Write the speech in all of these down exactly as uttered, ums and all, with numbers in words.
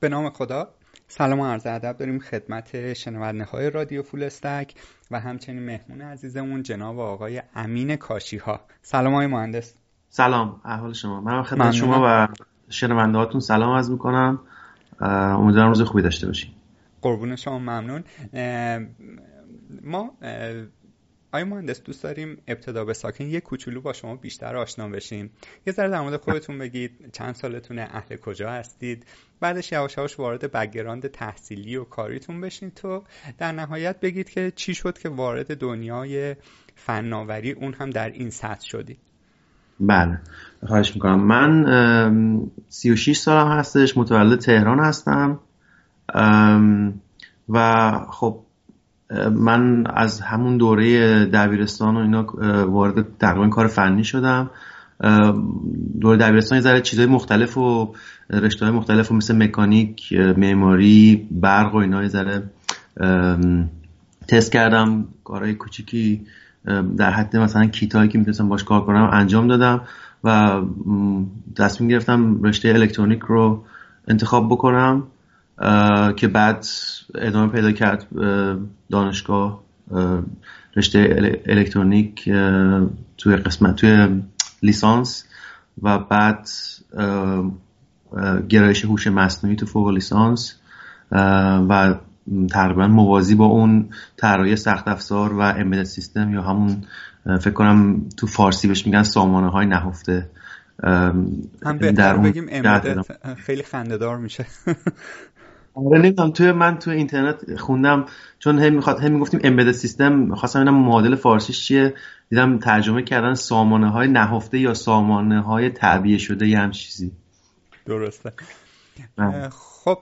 به نام خدا، سلام و عرض ادب داریم خدمت شنونده های رادیو فولاستک و همچنین مهمون عزیزمون جناب آقای امین کاشی‌ها. سلام آقای مهندس. سلام، احوال شما؟ من خدمت شما و شنونده هاتون سلام عرض می‌کنم. امیدوارم روز خوبی داشته باشین. قربون شما، ممنون. ما آقای مهندس دوست داریم ابتدا به ساکن یک کوچولو با شما بیشتر آشنا بشیم. یه ذره در مورد خودتون بگید، چند سالتونه، اهل کجا هستید، بعدش یواش یواش وارد بک‌گراند تحصیلی و کاریتون بشین تو در نهایت بگید که چی شد که وارد دنیای فناوری اون هم در این سطح شدید. بله، خواهش میکنم. من سی و شش سالم هستش، متولد تهران هستم و خب من از همون دوره دبیرستان و اینا وارد تقریبا کار فنی شدم. دوره دبیرستان یه ذره چیزهای مختلف و رشته‌های مختلف و مثل مکانیک، معماری، برق و اینا یه ذره تست کردم. کارهای کوچیکی در حد مثلا کیتایی که میتونستم باش کار کنم انجام دادم و تصمیم گرفتم رشته الکترونیک رو انتخاب بکنم که بعد ادامه پیدا کرد دانشگاه رشته الکترونیک توی قسمت توی لیسانس و بعد گرایش هوش مصنوعی تو فوق لیسانس و تقریبا موازی با اون طراحی سخت افزار و امبدد سیستم یا همون فکر کنم تو فارسی بهش میگن سامانه های نهفته. هم بهتر بگیم امبدد، خیلی خنده‌دار میشه. آره نمیدونم، توی من توی اینترنت خوندم چون هم میخواد هم میگفتیم امبدد سیستم، خواستم ببینم معادل فارسیش چیه، دیدم ترجمه کردن سامانه های نهفته یا سامانه های تعبیه شده یه هم چیزی. درسته. خب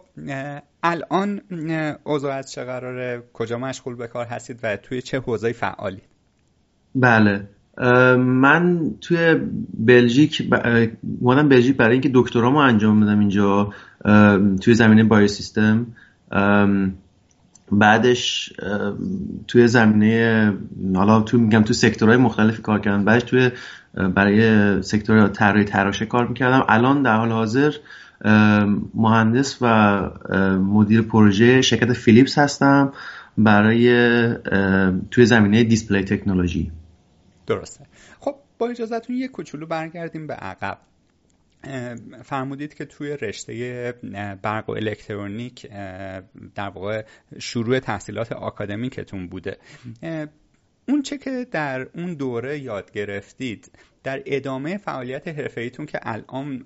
الان اوضاع چه قراره؟ کجا مشغول به کار هستید و توی چه حوزه‌ای فعالید؟ بله، من توی بلژیک اومدم بلژیک برای اینکه دکترامو انجام بدم اینجا توی زمینه بایوسیستم، بعدش توی زمینه حالا تو میگم تو سکتورهای مختلفی کار کردم، بعدش توی برای سکتور طراحی تراشه کار میکردم. الان در حال حاضر مهندس و مدیر پروژه شرکت فیلیپس هستم برای توی زمینه دیسپلی تکنولوژی. درسته. خب با اجازهتون یک کوچولو برگردیم به عقب. فرمودید که توی رشته برق و الکترونیک در واقع شروع تحصیلات آکادمیکتون بوده. اون چه که در اون دوره یاد گرفتید در ادامه فعالیت حرفه‌ایتون که الان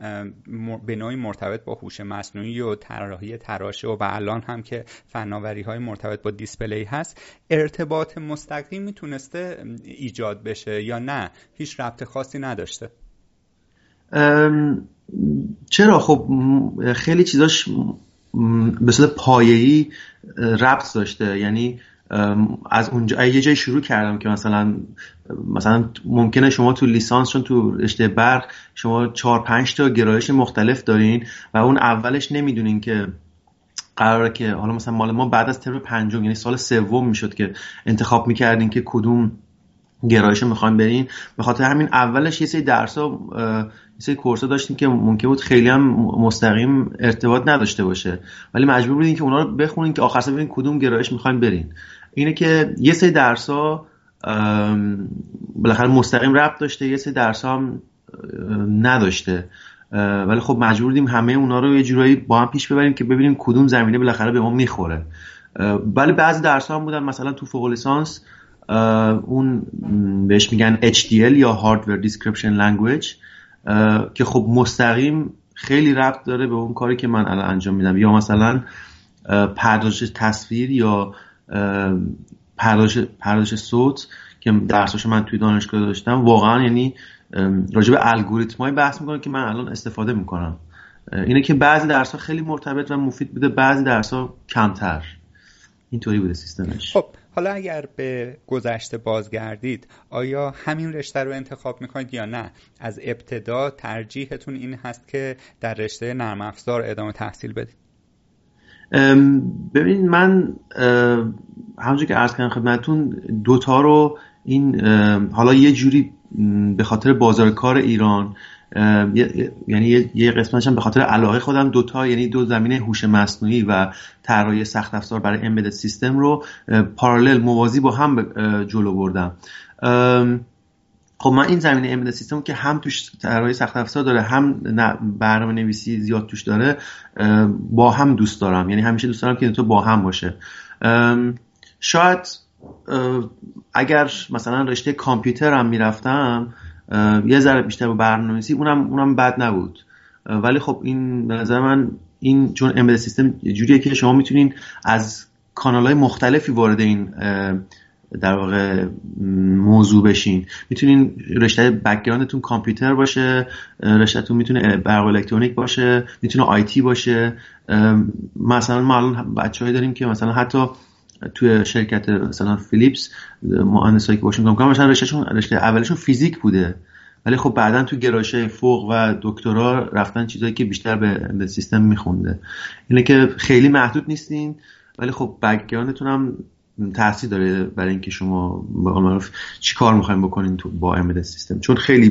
به نوعی مرتبط با هوش مصنوعی و طراحی تراشه و الان هم که فناوری‌های مرتبط با دیسپلی هست، ارتباط مستقیم میتونسته ایجاد بشه یا نه هیچ ربط خاصی نداشته؟ چرا، خب خیلی چیزاش به صورت پایه‌ای ربط داشته، یعنی از اونجا یه جای شروع کردم که مثلا مثلا ممکنه شما تو لیسانس، چون تو رشته برق شما چهار پنج تا گرایش مختلف دارین و اون اولش نمیدونین که قراره که حالا مثلا مال ما بعد از ترم پنجم یعنی سال سوم میشد که انتخاب میکردین که کدوم گرایش میخواین برین. به خاطر همین اولش یه سری درس‌ها یه سری کورس‌ها داشتیم که ممکن بود خیلی هم مستقیم ارتباط نداشته باشه ولی مجبور بودین که اونا رو بخونین که آخر سر ببینین کدوم گرایش میخواین برین. اینه که یه سری درس‌ها بالاخره مستقیم ربط داشته، یه سری درس‌ها هم نداشته ولی خب مجبور بودیم همه اونا رو یه جورایی با هم پیش ببریم که ببینیم کدوم زمینه بالاخره به ما میخوره. ولی بعضی درس‌ها هم بودن مثلا تو فوق لیسانس اون بهش میگن اچ دی ال یا Hardware Description Language که خب مستقیم خیلی ربط داره به اون کاری که من الان انجام میدم، یا مثلا پردازش تصویر یا پردازش پردازش صوت که درساشو من توی دانشگاه داشتم. واقعا یعنی راجع به الگوریتمای بحث میکنم که من الان استفاده میکنم. اینه که بعضی درس‌ها خیلی مرتبط و مفید بوده، بعضی درس‌ها کمتر. اینطوری بوده سیستمش. خب حالا اگر به گذشته بازگردید آیا همین رشته رو انتخاب میکنید یا نه؟ از ابتدا ترجیحتون این هست که در رشته نرم افزار ادامه تحصیل بدید؟ ببین من همونجور که عرض کردم خدمتتون دوتا رو این حالا یه جوری به خاطر بازار کار ایران یعنی یه قسمتش هم به خاطر علاقه خودم دوتا، یعنی دو زمینه هوش مصنوعی و طراحی سخت افزار برای امبدد سیستم رو پارالل موازی با هم جلو بردم. خب من این زمینه امبدد سیستم که هم توش طراحی سخت افزار داره هم برنامه‌نویسی زیاد توش داره با هم دوست دارم، یعنی همیشه دوست دارم که این تو با هم باشه. شاید اگر مثلا رشته کامپیوتر هم میرفتم یه ذره بیشتر با برنامه‌نویسی، اونم اونم بد نبود، ولی خب این به نظر من این چون امبدد سیستم جوریه که شما میتونین از کانال‌های مختلفی وارد این در واقع موضوع بشین. میتونین رشته بک‌گراندتون کامپیوتر باشه، رشتهتون میتونه برق الکترونیک باشه، میتونه آیتی باشه. مثلا ما الان بچه‌ای داریم که مثلا حتی توی شرکت مثلا فیلیپس مهندسایی که باشون کار می‌کنن رشتهشون رشته اولشون فیزیک بوده، ولی خب بعداً تو گرایش‌های فوق و دکترا رفتن چیزایی که بیشتر به, به سیستم می‌خونده. اینه که خیلی محدود نیستین، ولی خب بک‌گراندتون هم تاثیر داره برای اینکه شما به قول معروف چی کار می‌خواید بکنین تو با امبدد سیستم، چون خیلی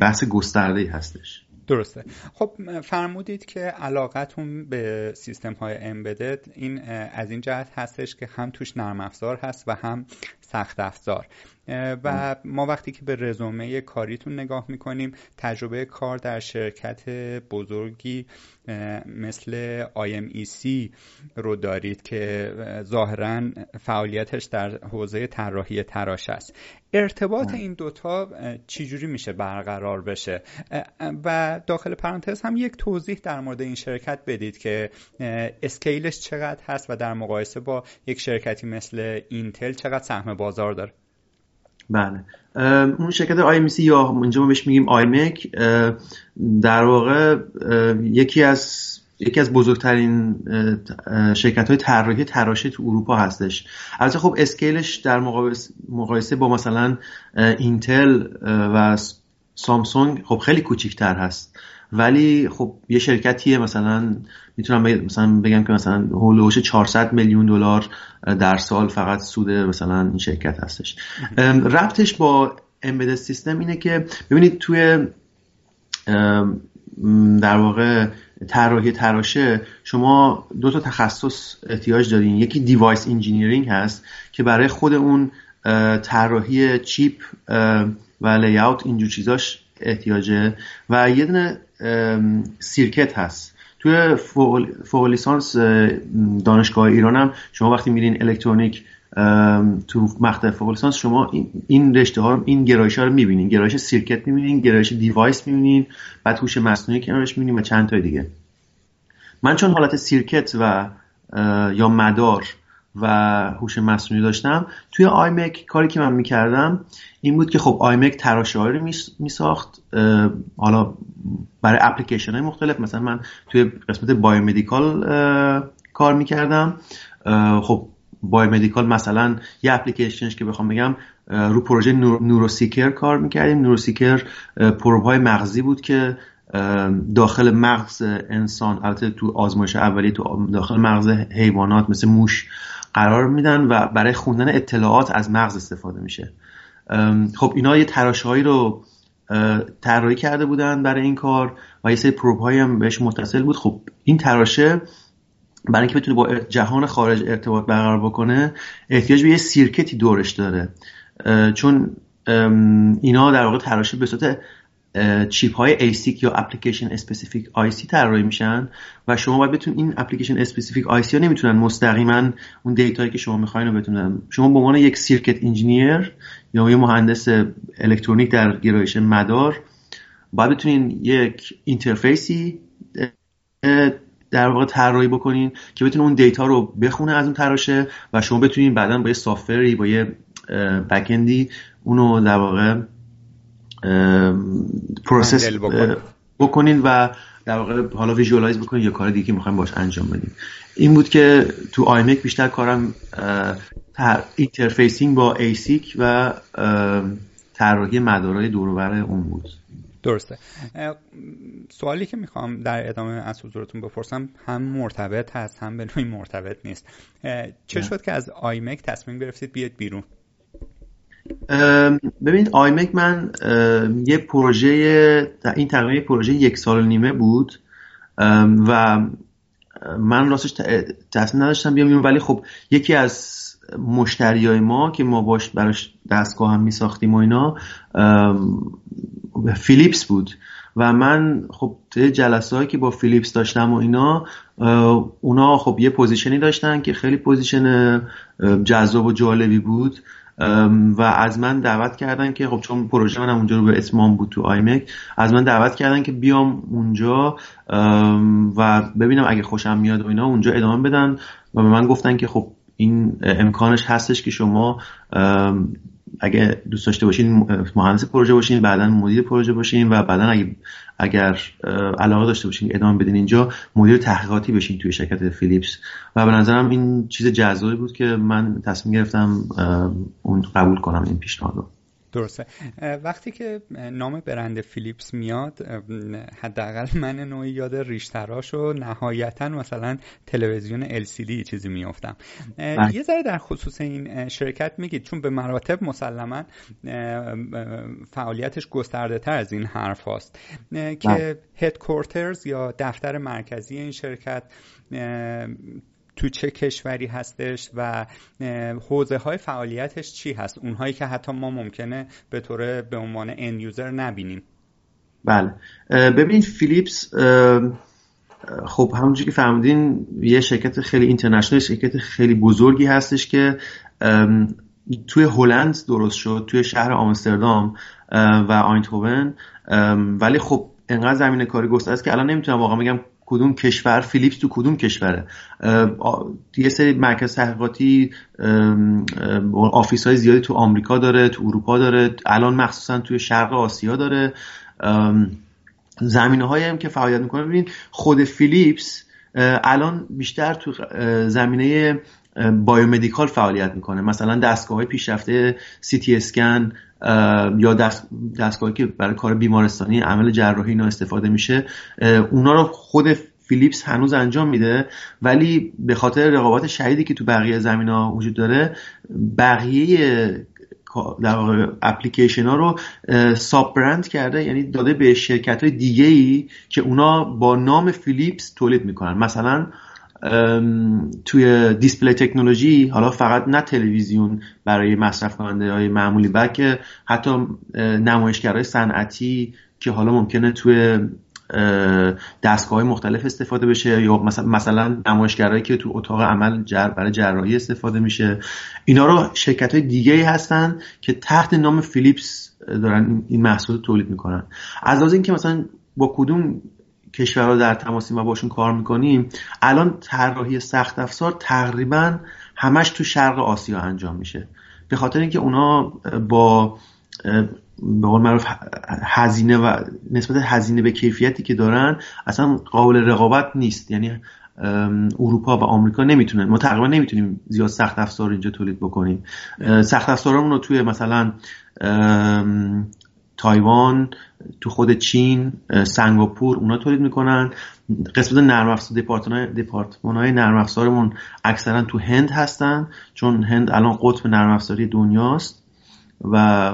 بحث گسترده‌ای هستش. درسته. خب فرمودید که علاقتون به سیستم های امبدد این از این جهت هستش که هم توش نرم افزار هست و هم سخت افزار، و ما وقتی که به رزومه کاریتون نگاه میکنیم تجربه کار در شرکت بزرگی مثل آی ام ای سی رو دارید که ظاهراً فعالیتش در حوزه طراحی تراش است. ارتباط این دوتا چجوری میشه برقرار بشه؟ و داخل پرانتز هم یک توضیح در مورد این شرکت بدید که اسکیلش چقدر هست و در مقایسه با یک شرکتی مثل اینتل چقدر سهم بازار داره. بله، اون شرکت آی ام سی یا اونجا ما بهش میگیم آیمک در واقع یکی از یکی از بزرگترین شرکت‌های طراحی تراشه تو اروپا هستش. البته خب اسکیلش در مقایسه با مثلا اینتل و سامسونگ خب خیلی کوچیک‌تر هست، ولی خب یه شرکتیه مثلا میتونم بگم مثلا بگم که مثلا هولوش چهارصد میلیون دلار در سال فقط سود مثلا این شرکت هستش. ربطش با امبدد سیستم اینه که ببینید توی در واقع طراحی تراشه شما دو تا تخصص احتیاج دارین، یکی دیوایس انجینیرینگ هست که برای خود اون طراحی چیپ و لی اوت اینجور چیزاش احتیاجه، و یه دونه سیرکت هست. توی فوق لیسانس دانشگاه ایران هم شما وقتی میرین الکترونیک تو مقطع فوق لیسانس شما این رشته ها رو این گرایش ها رو میبینین، گرایش سیرکت میبینین، گرایش دیوایس میبینین، بعد هوش مصنوعی کنارش میبینین و چند تای دیگه. من چون حالت سیرکت و یا مدار و هوش مصنوعی داشتم توی آیمک، کاری که من میکردم این بود که خب آیمک تراشه‌ای رو میساخت حالا برای اپلیکیشن های مختلف. مثلا من توی قسمت بایومدیکال کار میکردم. خب بایومدیکال مثلا یه اپلیکیشنش که بخوام بگم رو پروژه نوروسیکر کار میکردیم. نوروسیکر پروب‌های مغزی بود که داخل مغز انسان، البته تو آزمایش اولیه تو داخل مغز حیوانات مثل موش قرار میدن و برای خوندن اطلاعات از مغز استفاده میشه. خب اینا یه تراشه‌ای رو طراحی کرده بودن برای این کار و یه سری پروب‌های هم بهش متصل بود. خب این تراشه برای اینکه بتونه با جهان خارج ارتباط برقرار بکنه احتیاج به یه سیرکتی دورش داره، چون اینا در واقع تراشه به صورت چیپ های آسیک یا اپلیکیشن اسپسیفیک آی سی طراحی میشن و شما باید بتونید این اپلیکیشن اسپسیفیک آی سی ها نمیتونن مستقیما اون دیتایی که شما میخواین رو بتونن. شما به عنوان یک سیرکت انجینیر یا یه مهندس الکترونیک در گرایش مدار باید بتونین یک اینترفیسی در واقع طراحی بکنین که بتونه اون دیتا رو بخونه از اون تراشه و شما بتونین بعداً با یه سافتوری با یه بک اندی اونو در واقع پروسس بکنین و در واقع حالا ویژوالایز بکنین یا کار دیگه که می‌خوایم باش انجام بدیم. این بود که تو آیمک بیشتر کارم اینترفیسینگ با آسیک و طراحی مدارهای دور و بر اون بود. درسته. سوالی که میخوام در ادامه از حضورتون بپرسم هم مرتبط هست هم به نوعی مرتبط نیست. چه شد که از آیمک تصمیم گرفتید بیاید بیرون؟ ببینید آیمک من یه پروژه، این تقریبا یه پروژه یک سال و نیمه بود و من راستش تصمیم نداشتم بیام بیام، ولی خب یکی از مشتریای ما که ما باش براش دستگاه هم می ساختیم و اینا فیلیپس بود و من خب جلسه هایی که با فیلیپس داشتم و اینا، اونا خب یه پوزیشنی داشتن که خیلی پوزیشن جذاب و جالبی بود و از من دعوت کردن که خب چون پروژه منم اونجا رو به اسمام بود تو آیمک، از من دعوت کردن که بیام اونجا و ببینم اگه خوشم میاد و اینا اونجا ادامه بدن و به من گفتن که خب این امکانش هستش که شما اگه دوست داشته باشین مهندس پروژه باشین، بعداً مدیر پروژه باشین و بعداً اگه اگر علاقه داشته باشین ادامه بدین اینجا مدیر تحقیقاتی بشین توی شرکت فیلیپس و به نظرم این چیز جذابی بود که من تصمیم گرفتم اون قبول کنم این پیشنهاد رو. درسته. وقتی که نام برند فیلیپس میاد، حداقل من نوعی یاد ریشتراش و نهایتا مثلا تلویزیون ال سی دی چیزی میافتم. یه ذره در خصوص این شرکت میگید، چون به مراتب مسلما فعالیتش گسترده تر از این حرف هاست که هدکورترز یا دفتر مرکزی این شرکت تو چه کشوری هستش و حوزه های فعالیتش چی هست، اونهایی که حتی ما ممکنه به طور به عنوان اند یوزر نبینیم؟ بله ببینید فیلیپس خب همونجوری که فهمیدین یه شرکت خیلی اینترنشنال، شرکت خیلی بزرگی هستش که توی هلند درست شد، توی شهر آمستردام و آینتوون، ولی خب انقدر زمینه کاری گسترده است که الان نمیتونم واقعا بگم کدوم کشور فیلیپس تو کدوم کشوره. یه سری مرکز تحقیقاتی آفیس های زیادی تو آمریکا داره، تو اروپا داره، الان مخصوصا توی شرق آسیا داره. زمینه هایی هم که فعالیت میکنه، ببینید خود فیلیپس الان بیشتر تو زمینه بایومدیکال فعالیت میکنه، مثلا دستگاه های پیشرفته سی تی اسکن یا دست... دستگاهی که برای کار بیمارستانی عمل جراحی اینا استفاده میشه، اونا رو خود فیلیپس هنوز انجام میده، ولی به خاطر رقابت شدیدی که تو بقیه زمینا وجود داره بقیه در واقع اپلیکیشن ها رو ساب برند کرده، یعنی داده به شرکت های دیگه ای که اونا با نام فیلیپس تولید میکنن. مثلا ام توی دیسپلی تکنولوژی، حالا فقط نه تلویزیون برای مصرف کننده های معمولی، بلکه حتی نمایشگرهای صنعتی که حالا ممکنه توی دستگاه‌های مختلف استفاده بشه، یا مثلا مثلا نمایشگرایی که تو اتاق عمل جر برای جراحی استفاده میشه، اینا رو شرکت‌های دیگه‌ای هستن که تحت نام فیلیپس دارن این محصول رو تولید میکنن. از از اینکه مثلا با کدوم کشورها در تماسیم و باشون کار میکنیم، الان طراحی سخت افزار تقریبا همش تو شرق آسیا انجام میشه، به خاطر اینکه اونا با به قول معروف هزینه و نسبت هزینه به کیفیتی که دارن اصلا قابل رقابت نیست، یعنی اروپا و آمریکا نمیتونن، ما تقریبا نمیتونیم زیاد سخت افزار اینجا تولید بکنیم. سخت افزارمون رو توی مثلا تایوان، تو خود چین، سنگاپور اونا تولید میکنن. قسمت نرم افزار، دپارتمان های نرم افزارمون اکثرا تو هند هستن، چون هند الان قطب نرم افزاری دنیاست و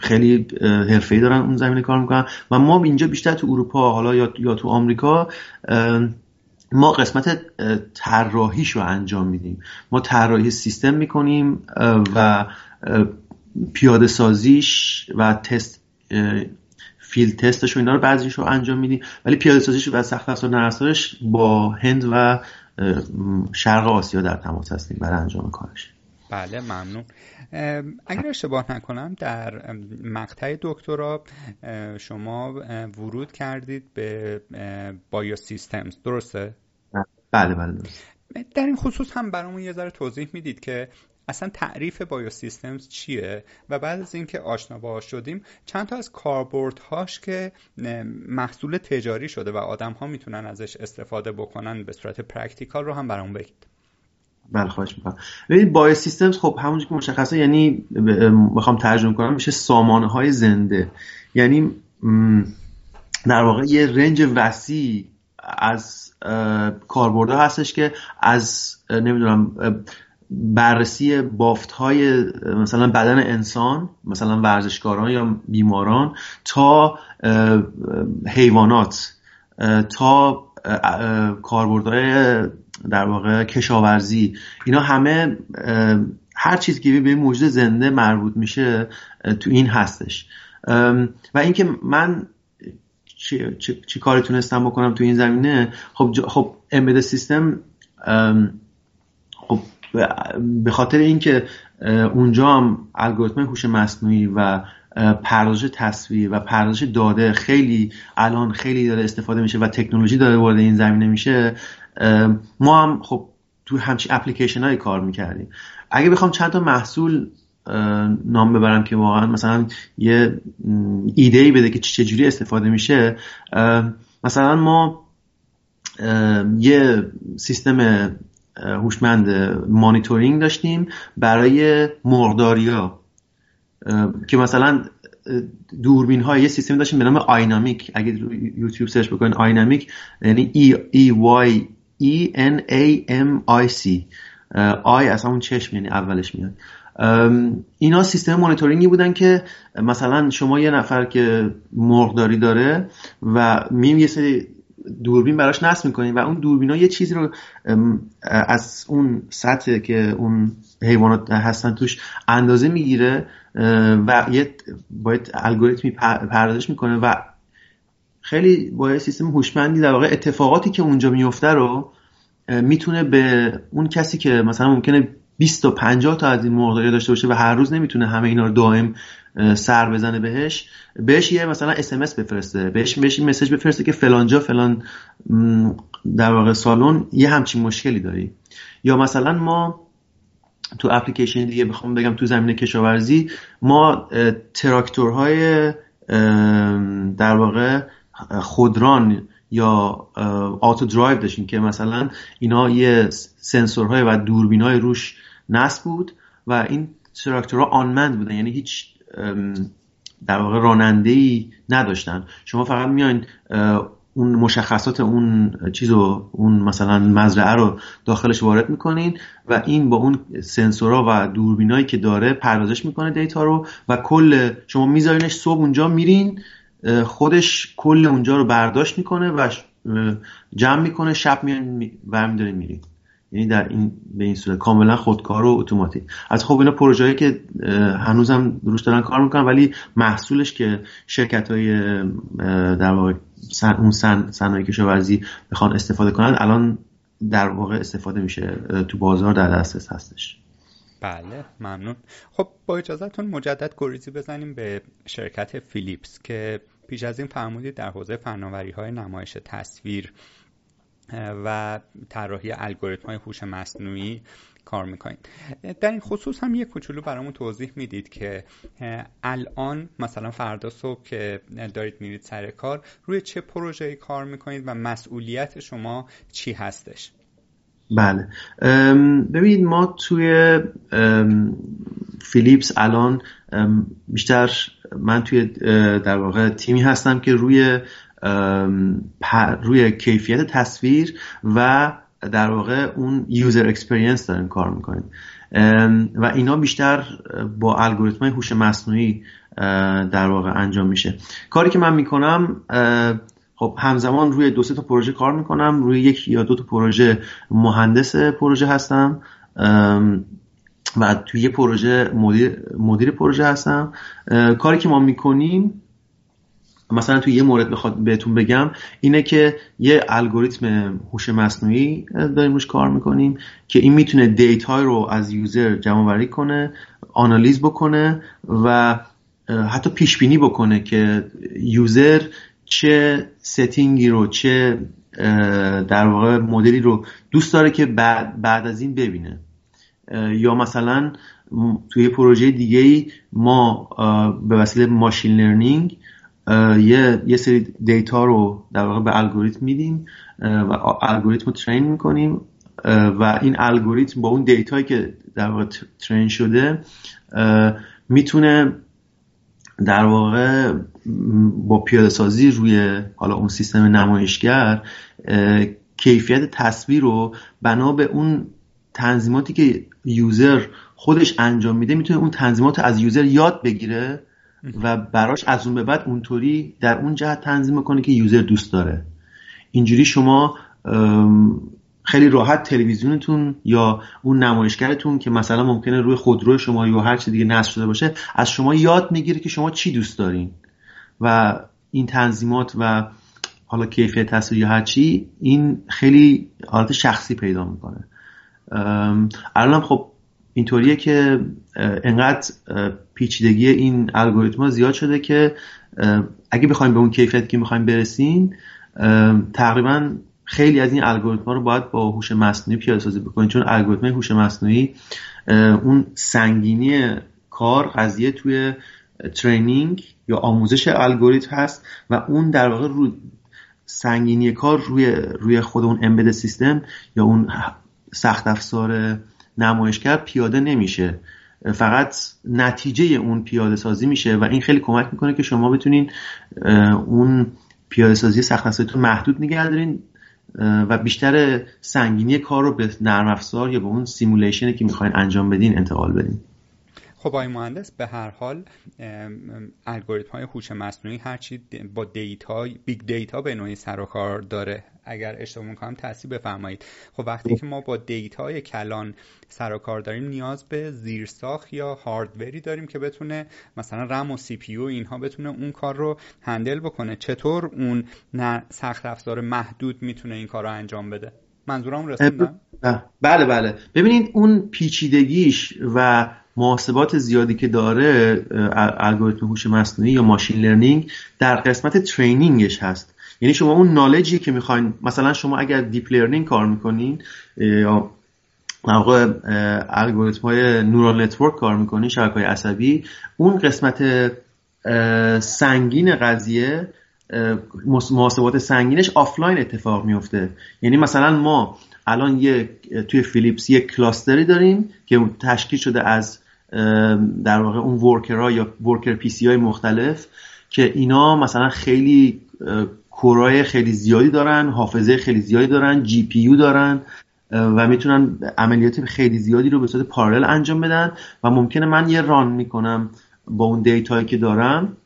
خیلی حرفه‌ای دارن اون زمینه کار میکنن و ما اینجا بیشتر تو اروپا حالا یا تو آمریکا ما قسمت طراحیشو انجام میدیم، ما طراحی سیستم میکنیم و پیاده سازیش و تست فیلد تستش و اینا رو بعضیش رو انجام میدیم، ولی پیاده سازیش و سخت افزار نرم افزارش با هند و شرق آسیا در تماس هستیم برای انجام کارش. بله ممنون. اگر اشتباه نکنم در مقطع دکترا شما ورود کردید به بایوسیستمز، درسته؟ بله بله درست. در این خصوص هم برامون یه ذره توضیح میدید که اصلا تعریف بایوسیستمز چیه و بعد از اینکه آشنا باهاش شدیم چند تا از کاربردهاش که محصول تجاری شده و آدم‌ها میتونن ازش استفاده بکنن به صورت پرکتیکال رو هم برام بگید. بله خواهش می‌کنم. ببینید بایوسیستمز خب همونجوری که مشخصه، یعنی میخوام ترجمه کنم میشه سامانه‌های زنده، یعنی در واقع یه رنج وسیع از کاربردها هستش که از نمیدونم بررسی بافت‌های مثلا بدن انسان، مثلا ورزشکاران یا بیماران، تا حیوانات، تا کاربردهای در واقع کشاورزی، اینا همه هر چیزی که به موجود زنده مربوط میشه تو این هستش. و اینکه من چی, چی،, چی کار تونستم بکنم تو این زمینه، خب خب امبدد سیستم، خب به خاطر اینکه اونجا هم الگوریتم هوش مصنوعی و پردازش تصویر و پردازش داده خیلی الان خیلی داره استفاده میشه و تکنولوژی داره وارد این زمینه میشه، ما هم خب تو همچین اپلیکیشن های کار میکردیم. اگه بخوام چند تا محصول نام ببرم که واقعا مثلا یه ایده‌ای بده که چجوری استفاده میشه، مثلا ما یه سیستم هوشمند مانیتورینگ داشتیم برای مرغداری‌ها که مثلا دوربین های یه سیستمی داشتیم به نام آینامیک. اگه یوتیوب سرچ بکنین آینامیک، یعنی ای ای وای ای ان ای ام آی سی، آی از همون چشم یعنی اولش میاد. اینا سیستم مانیتورینگی بودن که مثلا شما یه نفر که مرغداری داره و میم یه سری دوربین براش نصب میکنین و اون دوربین ها یه چیزی رو از اون سطح که اون حیوانات هستن توش اندازه میگیره و یه باید الگوریتمی پردازش میکنه و خیلی با سیستم هوشمندی در واقع اتفاقاتی که اونجا میفته رو میتونه به اون کسی که مثلا ممکنه بیست تا پنجاه تا از این مرغداری داشته باشه و هر روز نمیتونه همه اینا رو دائم سر بزنه، بهش بهش یه مثلا اس ام اس بفرسته، بهش بهش این مسیج بفرسته که فلانجا فلان در واقع سالن یه همچین مشکلی داری. یا مثلا ما تو اپلیکیشن دیگه بخوام بگم تو زمینه کشاورزی، ما تراکتورهای در واقع خودران یا آتو درایو داشتیم که مثلا اینا یه سنسورهای و دوربینای روش نصب بود و این تراکتورها آنمند بودن، یعنی هیچ در واقع راننده‌ای نداشتن. شما فقط میاین اون مشخصات اون چیزو، اون مثلا مزرعه رو داخلش وارد میکنین و این با اون سنسورها و دوربینایی که داره پردازش میکنه دیتا رو و کل شما میذارینش، صبح اونجا میرین خودش کل اونجا رو برداشت میکنه و جمع میکنه، شب میان برمیداره میرین. یعنی در این به این صورت کاملا خودکار و اتوماتیک. از خب اینا پروژه‌ای که هنوزم روش دارن کار میکنن، ولی محصولش که شرکت‌های در واقع سن، اون سن، صنایع کشاورزی بخوان استفاده کنن، الان در واقع استفاده میشه تو بازار، در دسترس هستش. بله، ممنون. خب با اجازهتون مجدد گریزی بزنیم به شرکت فیلیپس که پیش از این فرمودید در حوزه فناوری‌های نمایش تصویر و طراحی الگوریتم‌های هوش مصنوعی کار میکنید. در این خصوص هم یک کوچولو برامون توضیح میدید که الان مثلا فردا صبح که دارید میرید سر کار، روی چه پروژه‌ای کار میکنید و مسئولیت شما چی هستش؟ بله، ببینید ما توی فیلیپس الان بیشتر من توی در واقع تیمی هستم که روی روی کیفیت تصویر و در واقع اون یوزر اکسپریانس داریم کار میکنیم و اینا بیشتر با الگوریتم‌های هوش مصنوعی در واقع انجام میشه. کاری که من میکنم، خب همزمان روی دو سه تا پروژه کار میکنم، روی یک یا دو تا پروژه مهندس پروژه هستم و توی یه پروژه مدیر مدیر پروژه هستم. کاری که ما میکنیم مثلا توی یه مورد بخواد بهتون بگم اینه که یه الگوریتم هوش مصنوعی داریم روش کار میکنیم که این میتونه دیتا رو از یوزر جمع آوری کنه، آنالیز بکنه و حتی پیش بینی بکنه که یوزر چه ستینگی رو، چه در واقع مدلی رو دوست داره که بعد, بعد از این ببینه. یا مثلا توی پروژه دیگه‌ای ما به وسیله ماشین لرنینگ یه یه سری دیتا رو در واقع به الگوریتم میدیم و الگوریتم رو ترین میکنیم و این الگوریتم با اون دیتایی که در واقع ترین شده میتونه در واقع با پیاده سازی روی حالا اون سیستم نمایشگر کیفیت تصویر رو بنا به اون تنظیماتی که یوزر خودش انجام میده میتونه اون تنظیمات از یوزر یاد بگیره و براش از اون به بعد اونطوری در اون جهت تنظیم کنه که یوزر دوست داره. اینجوری شما خیلی راحت تلویزیونتون یا اون نمایشگرتون که مثلا ممکنه روی خودرو شما یا هر چی دیگه نصب شده باشه از شما یاد میگیره که شما چی دوست دارین و این تنظیمات و حالا کیفیت تصویر یا هر چی این خیلی حالت شخصی پیدا میکنه. الان خب اینطوریه که انقدر پیچیدگی این الگوریتم‌ها زیاد شده که اگه بخوایم به اون کیفیتی که می‌خوایم برسیم تقریباً خیلی از این الگوریتم‌ها رو باید با هوش مصنوعی پیاده‌سازی بکنیم، چون الگوریتم هوش مصنوعی اون سنگینی کار قضیه توی ترینینگ یا آموزش الگوریتم هست و اون در واقع رو سنگینی کار روی روی خود اون امبد سیستم یا اون سخت افزار نمایشگر پیاده نمیشه، فقط نتیجه اون پیاده سازی میشه و این خیلی کمک میکنه که شما بتونین اون پیاده سازی سخت افزاریتون محدود نگه دارین و بیشتر سنگینی کار رو به نرم افزار یا به اون سیمولیشنی که میخواین انجام بدین انتقال بدین. خب آقای مهندس، به هر حال الگوریتم های هوش مصنوعی هرچی با دیتا، بیگ دیتا به نوعی سر و کار داره، اگر اشتباه میکنم تصحیح بفرمایید. خب وقتی که ما با دیتای کلان سر و کار داریم نیاز به زیرساخت یا هاردوری داریم که بتونه مثلا رم و سی پی یو اینها بتونه اون کار رو هندل بکنه. چطور اون سخت افزار محدود میتونه این کار رو انجام بده؟ منظورم رسوندم؟ بله بله، ببینید اون پیچیدگیش و محاسبات زیادی که داره الگوریتم هوش مصنوعی یا ماشین لرنینگ در قسمت ترینینگش هست. یعنی شما اون نالجی که میخواین، مثلا شما اگر دیپ لرنینگ کار میکنین یا واقع الگوریتم های نورال نتورک کار میکنین، شبکه‌های عصبی، اون قسمت سنگین قضیه، محاسبات سنگینش آفلاین اتفاق میفته. یعنی مثلا ما الان یه توی فیلیپس یک کلاستری داریم که تشکیل شده از در واقع اون ورکرها یا ورکر پی سی های مختلف که اینا مثلا خیلی کورای خیلی زیادی دارن، حافظه خیلی زیادی دارن، جی پی یو دارن و میتونن عملیات خیلی زیادی رو به صورت پارالل انجام بدن و ممکنه من یه ران میکنم با اون دیتایی که دارم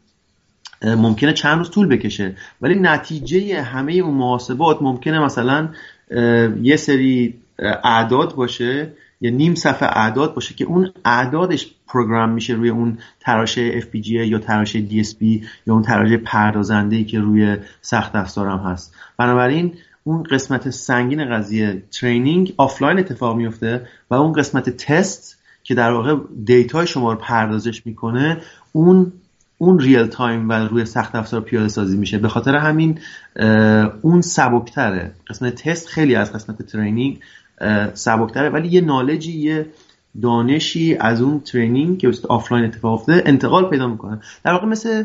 ممکنه چند روز طول بکشه، ولی نتیجه همه اون محاسبات ممکنه مثلا یه سری اعداد باشه یا نیم صفحه اعداد باشه که اون اعدادش پروگرام میشه روی اون تراشه اف پی جی ای یا تراشه دی اس پی یا اون تراشه پردازنده‌ای که روی سخت افزارم هست. بنابراین اون قسمت سنگین قضیه ترینینگ آفلاین اتفاق میفته و اون قسمت تست که در واقع دیتای شما رو پردازش میکنه اون اون ریل تایم و روی سخت افزار پیاده سازی میشه. به خاطر همین اون سبکتره، قسمت تست خیلی از قسمت ترینینگ سبکتره، ولی یه نالجی، یه دانشی از اون ترینینگ که آفلاین اتفاق افتاده انتقال پیدا میکنه. در واقع مثل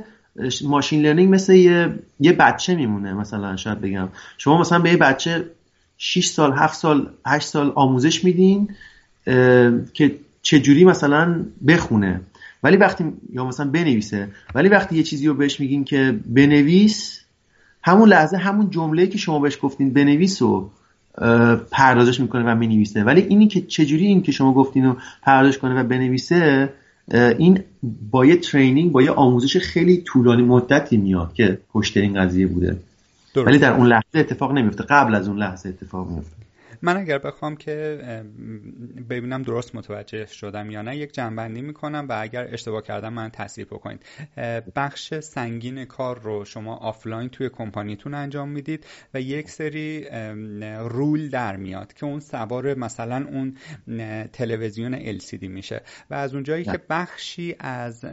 ماشین لرنینگ مثل یه, یه بچه میمونه. مثلا شاید بگم شما مثلا به یه بچه شش سال هفت سال هشت سال آموزش میدین که چجوری مثلا بخونه، ولی وقتی یا مثلا بنویسه، ولی وقتی یه چیزی رو بهش میگین که بنویس، همون لحظه همون جمله‌ای که شما بهش گفتین بنویس رو پردازش میکنه و مینویسه. ولی اینی که چجوری این که شما گفتین رو پردازش کنه و بنویسه، این با یه ترینینگ، با یه آموزش خیلی طولانی مدتی میاد که پشت این قضیه بوده درست. ولی در اون لحظه اتفاق نمیفته، قبل از اون لحظه اتفاق میفته. من اگر بخوام که ببینم درست متوجه شدم یا نه، یک جنبندی میکنم و اگر اشتباه کردم من تصحیح بکنید. بخش سنگین کار رو شما آفلاین توی کمپانیتون انجام میدید و یک سری رول در میاد که اون سوار مثلا اون تلویزیون ال سی دی میشه و از اونجایی که بخشی از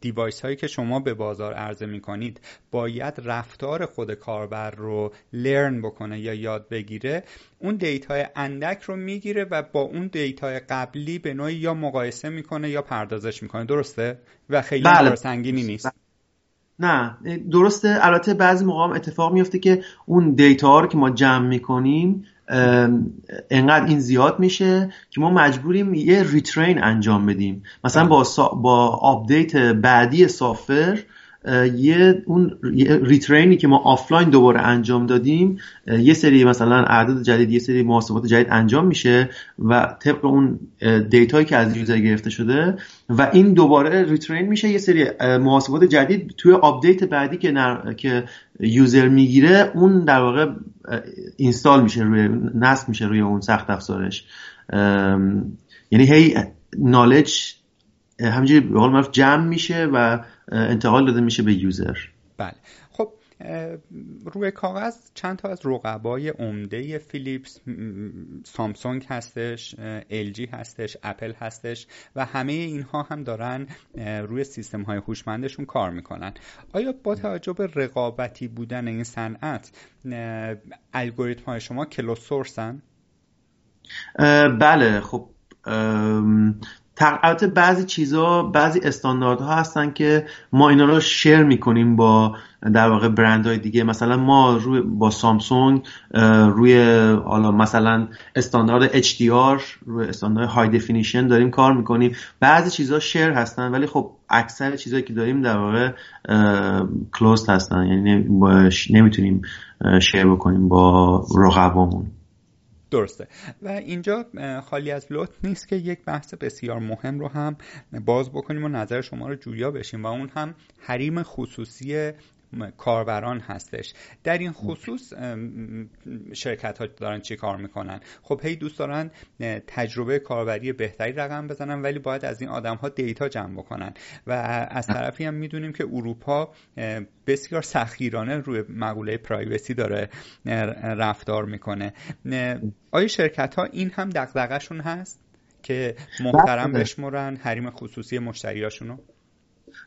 دیوایس هایی که شما به بازار عرضه می کنید باید رفتار خود کاربر رو لرن بکنه یا یاد بگیره، اون دیتای اندک رو میگیره و با اون دیتای قبلی به نوعی یا مقایسه میکنه یا پردازش میکنه، درسته؟ و خیلی بله. سنگینی نیست. نه درسته، البته بعضی موقع هم اتفاق میفته که اون دیتا ها رو که ما جمع میکنیم انقدر این زیاد میشه که ما مجبوریم یه ریترین انجام بدیم، مثلا با, سا... با آپدیت بعدی سافتور یه اون ریترینی که ما آفلاین دوباره انجام دادیم یه سری مثلا اعداد جدید، یه سری محاسبات جدید انجام میشه و طبق اون دیتایی که از یوزر گرفته شده و این دوباره ریترین میشه، یه سری محاسبات جدید توی آپدیت بعدی که نر... که یوزر میگیره اون در واقع اینستال میشه، روی نصب میشه روی اون سخت افزارش. ام... یعنی هی نالج همینجوری به قول معروف جمع میشه و انتقال داده میشه به یوزر. بله خب روی کاغذ چند تا از رقبای عمده فیلیپس، سامسونگ هستش، ال جی هستش، اپل هستش و همه اینها هم دارن روی سیستم های هوشمندشون کار میکنن. آیا با توجه به رقابتی بودن این صنعت الگوریتم های شما کلوسورسن؟ بله خب البته بعضی چیزا، بعضی استانداردها هستن که ما اینا رو شیر میکنیم با در واقع برندهای دیگه. مثلا ما روی با سامسونگ روی حالا مثلا استاندارد اچ دی آر، روی استاندارد های دفینیشن داریم کار میکنیم. بعضی چیزا شیر هستن ولی خب اکثر چیزایی که داریم در واقع کلوزد هستن، یعنی نمیتونیم شیر بکنیم با رقبامون. درسته و اینجا خالی از لطف نیست که یک بحث بسیار مهم رو هم باز بکنیم و نظر شما رو جویا بشیم و اون هم حریم خصوصی کاربران هستش. در این خصوص شرکت ها دارن چی کار میکنن؟ خب هی دوست دارن تجربه کاربری بهتری رقم بزنن ولی باید از این آدم ها دیتا جمع بکنن و از طرفی هم میدونیم که اروپا بسیار سخیرانه روی مقوله پرایوسی داره رفتار میکنه. آیا شرکت ها این هم دغدغه شون هست که محترم بشمرن حریم خصوصی مشتریاشونو؟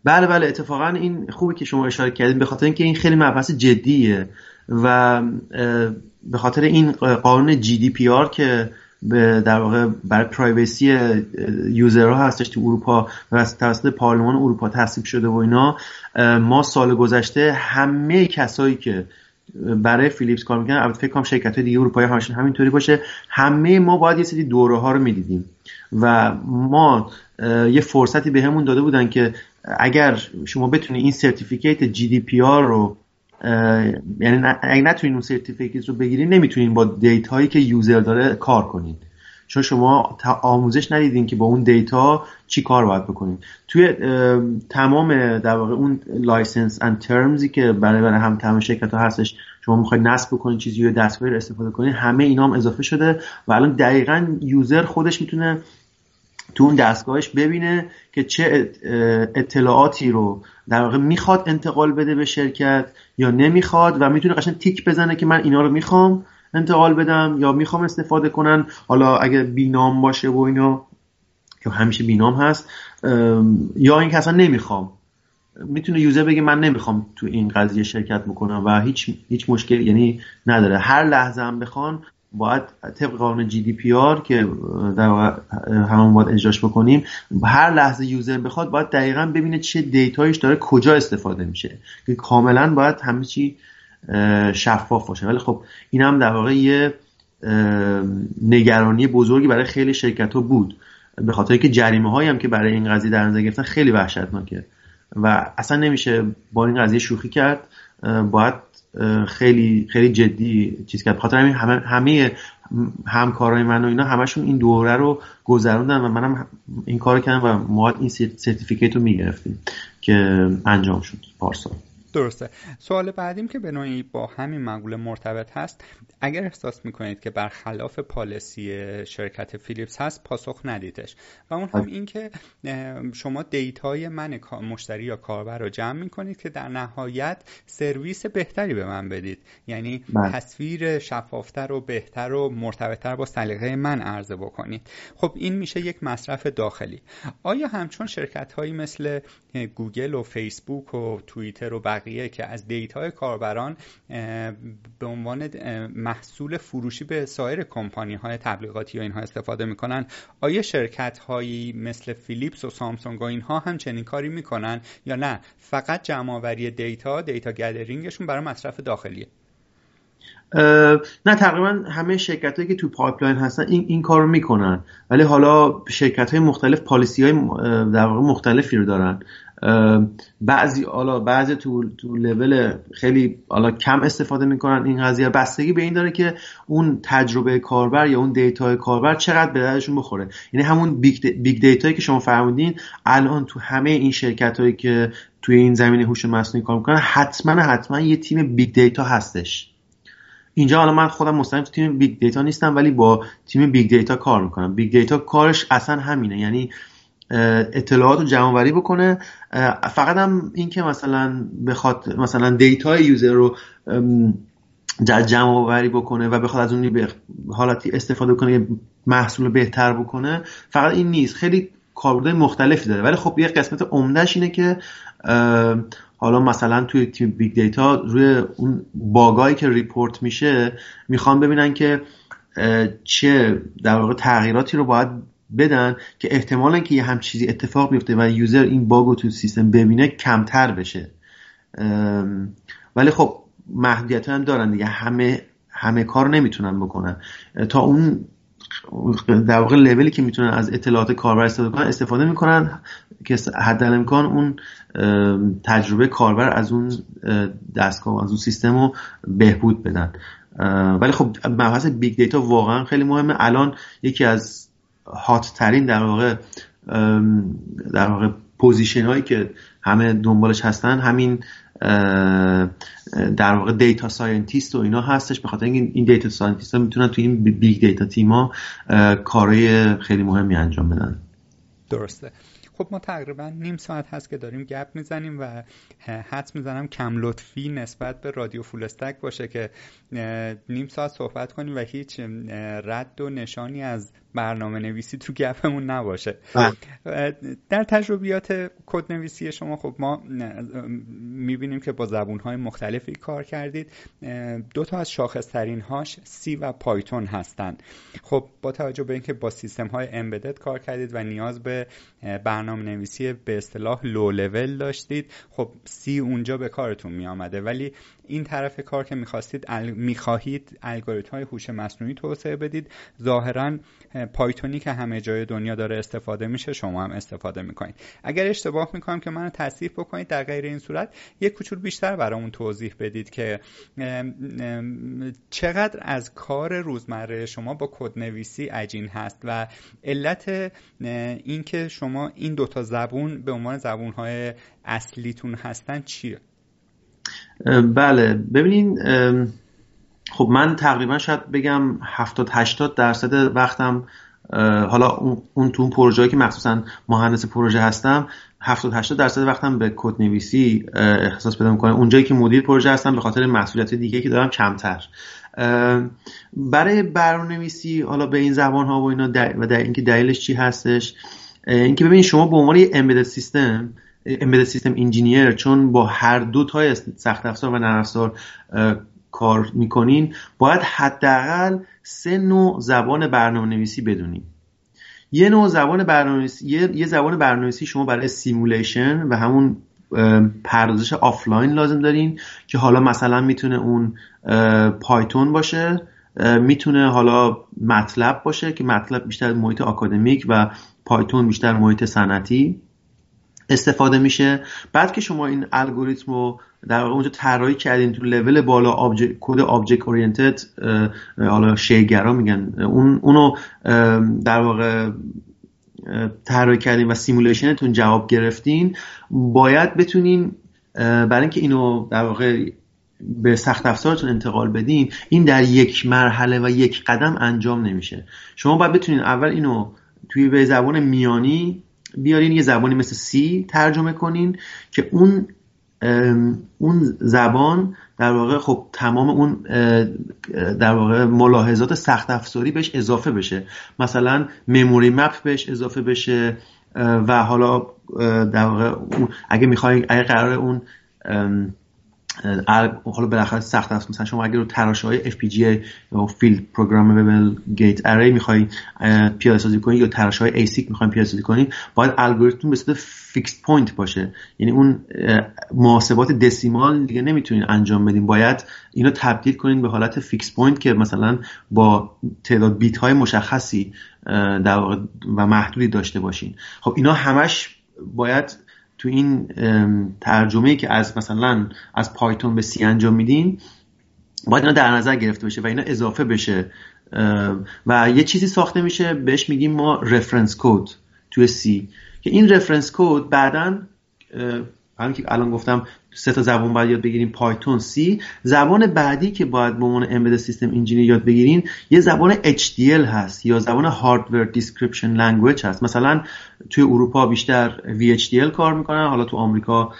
بله بله اتفاقا این خوبه که شما اشاره کردین، به خاطر اینکه این خیلی مبحث جدیه و به خاطر این قانون جی دی پی آر که در واقع برای پرایویسی یوزرها هستش تو اروپا و توسط پارلمان اروپا تصویب شده و اینا، ما سال گذشته همه کسایی که برای فیلیپس کار میکنن، البته فکر کنم شرکت‌های دیگه اروپایی همشون همینطوری باشه، همه ما باید یه سری دوره‌ها رو می‌دیدیم و ما یه فرصتی به همون داده بودن که اگر شما بتونید این سرتیفیکیت جی دی پی آر رو، یعنی اگه نتونید اون سرتیفیکیت رو بگیرید نمیتونید با دیتایی که یوزر داره کار کنید، چون شما آموزش ندیدین که با اون دیتا چی کار باید بکنید. توی تمام در واقع اون لایسنس اند ترمزی که برای برای هم تمام شرکت ها هستش، شما میخواید نصب بکنید چیزی رو، دستگاهی رو استفاده کنید، همه اینا هم اضافه شده و الان دقیقاً یوزر خودش میتونه تو اون دستگاهش ببینه که چه اطلاعاتی رو در واقع میخواد انتقال بده به شرکت یا نمیخواد و میتونه قشنگ تیک بزنه که من اینا رو میخوام انتقال بدم یا میخوام استفاده کنن. حالا اگه بینام باشه و اینا که همیشه بینام هست، یا این که اصلا نمیخوام، میتونه یوزر بگه من نمیخوام تو این قضیه شرکت بکنم و هیچ هیچ مشکل یعنی نداره. هر لحظه هم بخوان باید طبق قانون جی دی پی آر که در واقع همون باید اجراش بکنیم، هر لحظه یوزر بخواد باید دقیقاً ببینه چه دیتایش داره کجا استفاده میشه، که کاملا باید همه چی شفاف باشه. ولی خب این هم در واقع یه نگرانی بزرگی برای خیلی شرکت‌ها بود، به خاطر اینکه جریمه‌هایی هم که برای این قضیه در نظر گرفتن خیلی وحشتناکه و اصلا نمیشه با این قضیه شوخی کرد، باید خیلی خیلی جدی چیز کرد. بخاطر همین همه, همه همکارای من و اینا همشون این دوره رو گذروندن و منم این کارو کردم و ما این سرتیفیکیت رو میگرفتیم که انجام شد پارسال. درسته. سوال بعدیم که به نوعی با همین مقوله مرتبط هست، اگر احساس میکنید که برخلاف پالیسی شرکت فیلیپس هست پاسخ ندیدش و اون هم این که شما دیتای من مشتری یا کاربر رو جمع میکنید که در نهایت سرویس بهتری به من بدید، یعنی من. تصویر شفافتر و بهتر و مرتبطتر با سلیقه من عرضه بکنید. خب این میشه یک مصرف داخلی. آیا همچون شرکت هایی مثل گوگل و فیسبوک و توییتر و بقیه که از دیتای کاربران به عنوان محصول فروشی به سایر کمپانی های تبلیغاتی و اینها استفاده میکنن، آیا شرکت هایی مثل فیلیپس و سامسونگ و اینها هم چنین کاری میکنن یا نه فقط جمع آوری دیتا، دیتا گدرینگشون برای مصرف داخلیه؟ نه تقریبا همه شرکتایی که تو پایپلاین هستن این این کارو میکنن، ولی حالا شرکت های مختلف پالیسی های در واقع مختلفی رو دارن. بعضی حالا بعضی تو تو لول خیلی حالا کم استفاده میکنن. این قضیه بستگی به این داره که اون تجربه کاربر یا اون دیتای کاربر چقدر به دردشون بخوره. یعنی همون بیگ, بیگ دیتایی که شما فرمودین الان تو همه این شرکتایی که توی این زمینه هوش مصنوعی کار میکنن حتما حتما یه تیم بیگ دیتا هستش. اینجا حالا من خودم مستقیم تو تیم بیگ دیتا نیستم ولی با تیم بیگ دیتا کار میکنم. بیگ دیتا کارش اصلا همینه، یعنی اطلاعات رو جمع‌آوری بکنه. فقط هم این که مثلا بخواد مثلا دیتای یوزر رو جمع‌آوری بکنه و بخواد از اون به حالتی استفاده کنه محصول بهتر بکنه، فقط این نیست، خیلی کاربردهای مختلفی داره. ولی خب یه قسمت عمدهش اینه که حالا مثلا توی تیم بیگ دیتا روی اون باگایی که ریپورت میشه میخوان ببینن که چه در واقع تغییراتی رو باید بدن که احتمالاً که یه هم چیزی اتفاق بیفته و یوزر این باگو تو سیستم ببینه کمتر بشه. ولی خب محدودیت‌ها هم دارن دیگه، همه همه کار نمیتونن بکنن. تا اون در واقع لولی که میتونن از اطلاعات کاربر استفاده کنن استفاده میکنن که حد الامکان اون تجربه کاربر از اون دستگاه از اون سیستم رو بهبود بدن. ولی خب مبحث بیگ دیتا واقعا خیلی مهمه. الان یکی از هات ترین در واقع در واقع پوزیشن هایی که همه دنبالش هستن همین در واقع دیتا ساینتیست و اینا هستش، به خاطر اینکه این دیتا ساینتیست ها میتونن توی این بیگ دیتا تیم ها کارهای خیلی مهمی انجام بدن. درسته. خب ما تقریبا نیم ساعت هست که داریم گپ میزنیم و حدس میزنم کم لطفی نسبت به رادیو فولاستک باشه که نیم ساعت صحبت کنیم و هیچ رد و نشانی از برنامه نویسی تو گپمون نباشه. آه. در تجربیات کد نویسی شما خب ما میبینیم که با زبونهای مختلفی کار کردید، دو تا از شاخص ترین هاش سی و پایتون هستن. خب با توجه به اینکه با سیستم های امبدد کار کردید و نیاز به برنامه نویسی به اصطلاح لو لول داشتید، خب سی اونجا به کارتون میامده. ولی این طرف کار که میخواستید ال... میخواهید الگوریتم های هوش مصنوعی توسعه بدید، ظاهراً پایتونی که همه جای دنیا داره استفاده میشه شما هم استفاده میکنید. اگر اشتباه میکنم که منو تصحیح بکنید، در غیر این صورت یک کوچولو بیشتر برامون توضیح بدید که چقدر از کار روزمره شما با کدنویسی عجین هست و علت اینکه شما این دوتا زبون به عنوان زبونهای اصلیتون هستن چیه؟ بله ببینین، خب من تقریبا شاید بگم هفتاد هشتاد درصد وقتم حالا اون تو اون پروژه‌ای که مخصوصا مهندس پروژه هستم هفتاد هشتاد درصد وقتم به کد نویسی اختصاص پیدا می‌کنه. اونجایی که مدیر پروژه هستم به خاطر مسئولیت دیگه که دارم کمتر. برای برنامه‌نویسی حالا به این زبان‌ها و اینا دل... و در اینکه دلیلش چی هستش، اینکه ببینید شما به عنوان یه امبدد سیستم امبدد سیستم انجینیر چون با هر دو تا سخت افزار و نرم افزار کار میکنین باید حداقل سه نوع زبان برنامه‌نویسی بدونین. یه نوع زبان برنامه‌نویسی یه, یه زبان برنامه‌نویسی شما برای سیمولیشن و همون پردازش آفلاین لازم دارین که حالا مثلا میتونه اون پایتون باشه، میتونه حالا مطلب باشه که مطلب بیشتر محیط آکادمیک و پایتون بیشتر محیط صنعتی استفاده میشه. بعد که شما این الگوریتم رو در واقع اونجا طراحی کردین تو لول بالا آبجکت کد آبجکت اورینتد حالا شیگرا میگن اون اونو در واقع طراحی کردین و سیمولیشنتون جواب گرفتین، باید بتونین برای اینکه اینو در واقع به سخت افزارتون انتقال بدین، این در یک مرحله و یک قدم انجام نمیشه. شما باید بتونین اول اینو توی به زبان میانی بیارین، یه زبانی مثل سی ترجمه کنین که اون اون زبان در واقع خب تمام اون در واقع ملاحظات سخت افزاری بهش اضافه بشه، مثلا مموری مپ بهش اضافه بشه و حالا در واقع اگه میخواین اگه قراره اون حالا بالاخره سخت افزار مثلا شما اگه رو تراشه‌های اف پی جی ای یا فیلد پروگرامبل گیت اری می‌خواید پیاده‌سازی کنید یا تراشه‌های ای اس آی سی می‌خواید پیاده‌سازی کنید، باید الگوریتم به صورت فیکس پوینت باشه. یعنی اون محاسبات دسیمال دیگه نمیتونین انجام بدین، باید اینو تبدیل کنین به حالت فیکس پوینت که مثلا با تعداد بیت‌های مشخصی در واقع و محدودی داشته باشین. خب اینا همش باید تو این ترجمه‌ای که از مثلا از پایتون به سی انجام میدین باید اینا در نظر گرفته بشه و اینا اضافه بشه و یه چیزی ساخته میشه بهش میگیم ما رفرنس کد توی سی، که این رفرنس کد بعداً همین که الان گفتم سه تا زبان باید یاد بگیریم، پایتون، سی، زبان بعدی که باید به عنوان امبدد سیستم انجینیر یاد بگیرین یه زبان اچ دی ال هست یا زبان هاردور دیسکریپشن لنگویج هست. مثلا توی اروپا بیشتر وی اچ دی ال کار میکنن، حالا تو آمریکا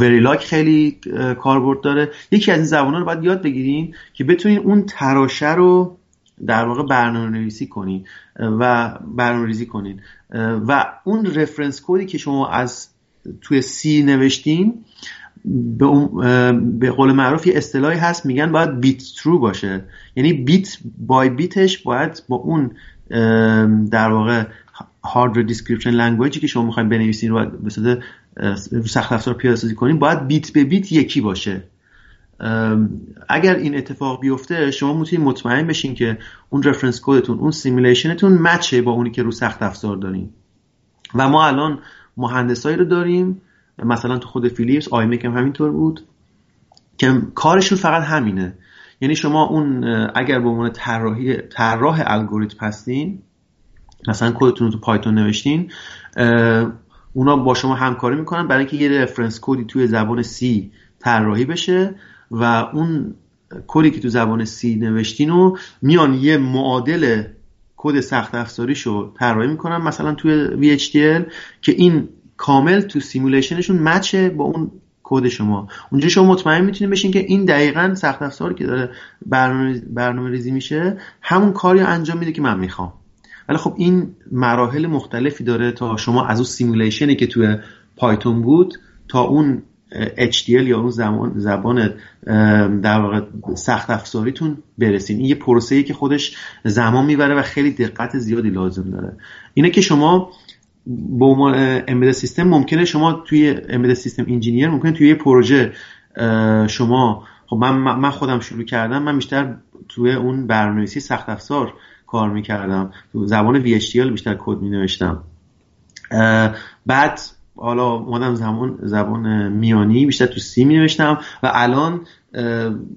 وریلاگ خیلی کاربرد داره. یکی از این زبان‌ها رو باید یاد بگیرین که بتونین اون تراشه رو در واقع برنامه‌نویسی کنین و برنامه‌ریزی کنین و اون رفرنس کدی که شما از توی سی نوشتین به, به قول معروف یه اصطلاحی هست میگن باید بیت ترو باشه، یعنی بیت بای بیتش باید با اون در واقع هاردور دیسکریپشن لنگویجی که شما میخواین بنویسین رو به صورت سخت افزار پیاده سازی کنین باید بیت به بیت یکی باشه. اگر این اتفاق بیفته شما میتونید مطمئن بشین که اون رفرنس کدتون، اون سیمولیشنتون مچه با اونی که رو سخت افزار دارین. و ما الان مهندسایی رو داریم مثلا تو خود فیلیپس، آیمک هم همینطور بود که کارشون فقط همینه، یعنی شما اون اگر به عنوان طراحی طراح الگوریتم هستین مثلا کدتون رو تو پایتون نوشتین اونا با شما همکاری میکنن برای اینکه یه رفرنس کدی توی زبان C طراحی بشه و اون کدی که تو زبان C نوشتین رو میان یه معادل کد سخت افزاریشو طراحی میکنن مثلا توی وی اچ دی ال که این کامل تو سیمولیشنشون مچه با اون کد شما. اونجا شما مطمئن میتونید بشین که این دقیقاً سخت افزاری که داره برنامه برنامه‌ریزی میشه همون کاری انجام میده که من میخوام. ولی خب این مراحل مختلفی داره تا شما از اون سیمولیشنی که توی پایتون بود تا اون اچ دی ال یا اون زبان زبان در واقع سخت افزاریتون برسین. این یه پروسه‌ایه که خودش زمان میبره و خیلی دقت زیادی لازم داره. اینه که شما با امبدد سیستم ممکنه شما توی امبدد سیستم انجینیر ممکنه توی یه پروژه شما خب من من خودم شروع کردم، من بیشتر توی اون برنامه‌نویسی سخت افزار کار میکردم، تو زبان وی اچ دی ال بیشتر کد مینوشتم. بعد حالا اومدم زمان زبان میانی بیشتر تو سی مینوشتم و الان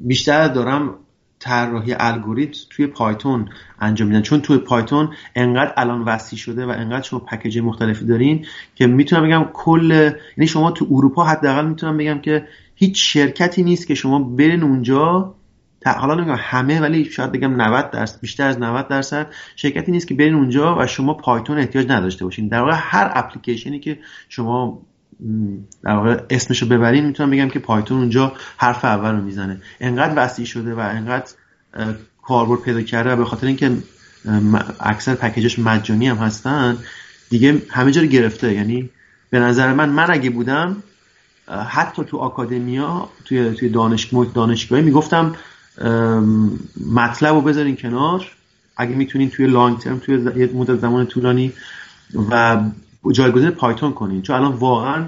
بیشتر دارم طراحی الگوریتم توی پایتون انجام میدم، چون توی پایتون انقدر الان وسیع شده و انقدر شما پکیج مختلفی دارین که میتونم بگم کل، یعنی شما تو اروپا حداقل میتونم بگم که هیچ شرکتی نیست که شما برین اونجا، حالا نمیگم همه ولی شاید بگم نود درصد بیشتر از نود درصد شرکتی نیست که برین اونجا و شما پایتون احتیاج نداشته باشین. در واقع هر اپلیکیشنی که شما در واقع اسمشو ببرین میتونم بگم که پایتون اونجا حرف اول رو میزنه، انقدر وسیع شده و انقدر کاربرد پیدا کرده و به خاطر اینکه اکثر پکیجش مجانی هم هستن دیگه همه جا رو گرفته. یعنی به نظر من من اگه بودم حتی تو آکادمیا توی توی دانشگاه دانشگاهی میگفتم مطلب رو بذارین کنار، اگه میتونین توی لانگ ترم توی یه مدت زمان طولانی و جایگزین پایتون کنین، چون الان واقعا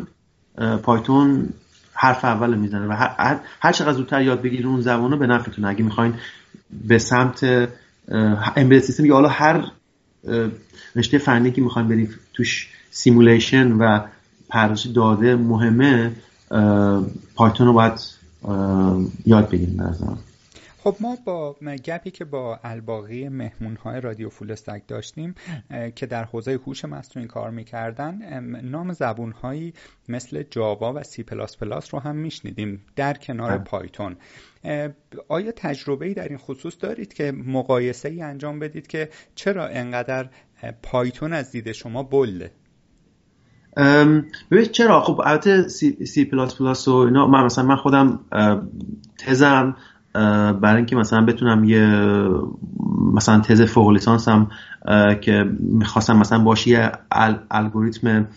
پایتون حرف اول میزنه و هر, هر چقدر زودتر یاد بگیرین اون زبان رو به نفعتون. اگه میخواین به سمت امبدد سیستم یا حالا هر رشته فنی که میخواین برید توش سیمولیشن و پردازش داده مهمه، پایتون رو باید یاد بگیرین به نظرم. خب ما با گپی که با الباقی مهمون‌های رادیو فولاستک داشتیم که در حوزه هوش مصنوعی کار می‌کردن، نام زبون‌هایی مثل جاوا و سی پلاس پلاس رو هم می‌شنیدیم در کنار هم. پایتون آیا تجربه‌ای در این خصوص دارید که مقایسه‌ای انجام بدید که چرا انقدر پایتون از دید شما بلده؟ ببینید چرا، خب البته سی, سی پلاس پلاس و اینا من مثلا من خودم تزم برای اینکه مثلا بتونم یه مثلا تز فوق لیسانسم که میخواستم مثلا باشه یه ال، الگوریتم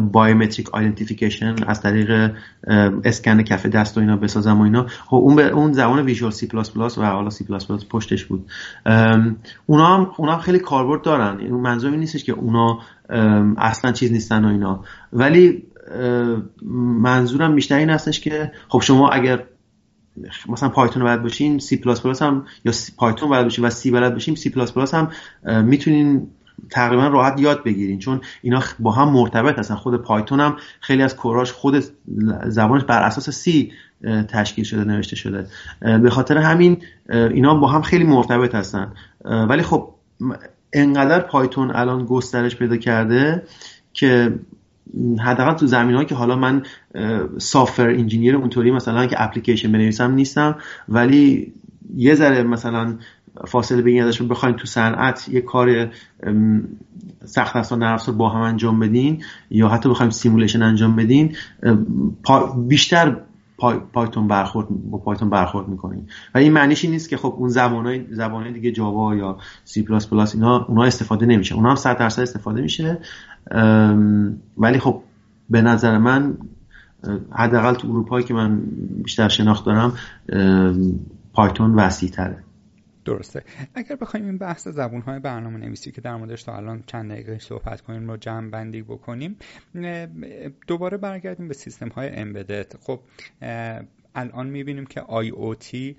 بایومتریک آیدنتیفیکیشن از طریق اسکن کف دست و اینا بسازم و اینا، خب اون به اون زبان ویژوال سی پلاس پلاس و حالا سی پلاس پلاس پشتش بود. اونا هم اونا هم خیلی کاربرد دارن، یعنی منظور این نیستش که اونا اصلا چیز نیستن و اینا، ولی منظورم بیشتر این هستش که خب شما اگر مثلا پایتون رو بلد باشین سی پلاس پلاس هم یا پایتون بلد باشین و سی بلد باشین سی پلاس پلاس هم میتونین تقریبا راحت یاد بگیرین، چون اینا با هم مرتبط هستن. خود پایتون هم خیلی از کوراش خود زبانش بر اساس سی تشکیل شده، نوشته شده، به خاطر همین اینا با هم خیلی مرتبط هستن. ولی خب انقدر پایتون الان گسترش پیدا کرده که حداقل تو زمینه‌ای که حالا من سافتور انجینیر اونطوری مثلا که اپلیکیشن بنویسم نیستم، ولی یه ذره مثلا فاصله بگیرید ازشون بخواید تو صنعت یه کار سخت افزار نرم افزار با هم انجام بدین یا حتی بخوایم سیمولیشن انجام بدین، بیشتر پای، پایتون برخورد با پایتون برخورد می‌کنین. و این معنیش این نیست که خب اون زبان‌های زبان‌های دیگه جاوا یا سی پلاس پلاس اینا اونها استفاده نمیشه، اونها هم صد درصد استفاده میشه. ولی خب به نظر من حداقل تو اروپایی که من بیشتر شناخت دارم پایتون وسیع‌تره. درسته. اگر بخوایم این بحث زبون‌های برنامه نویسی که در موردش تا الان چند دقیقه صحبت کنیم رو جمع بندی بکنیم، دوباره برگردیم به سیستم‌های امبدد. خب الان می‌بینیم که آی او تی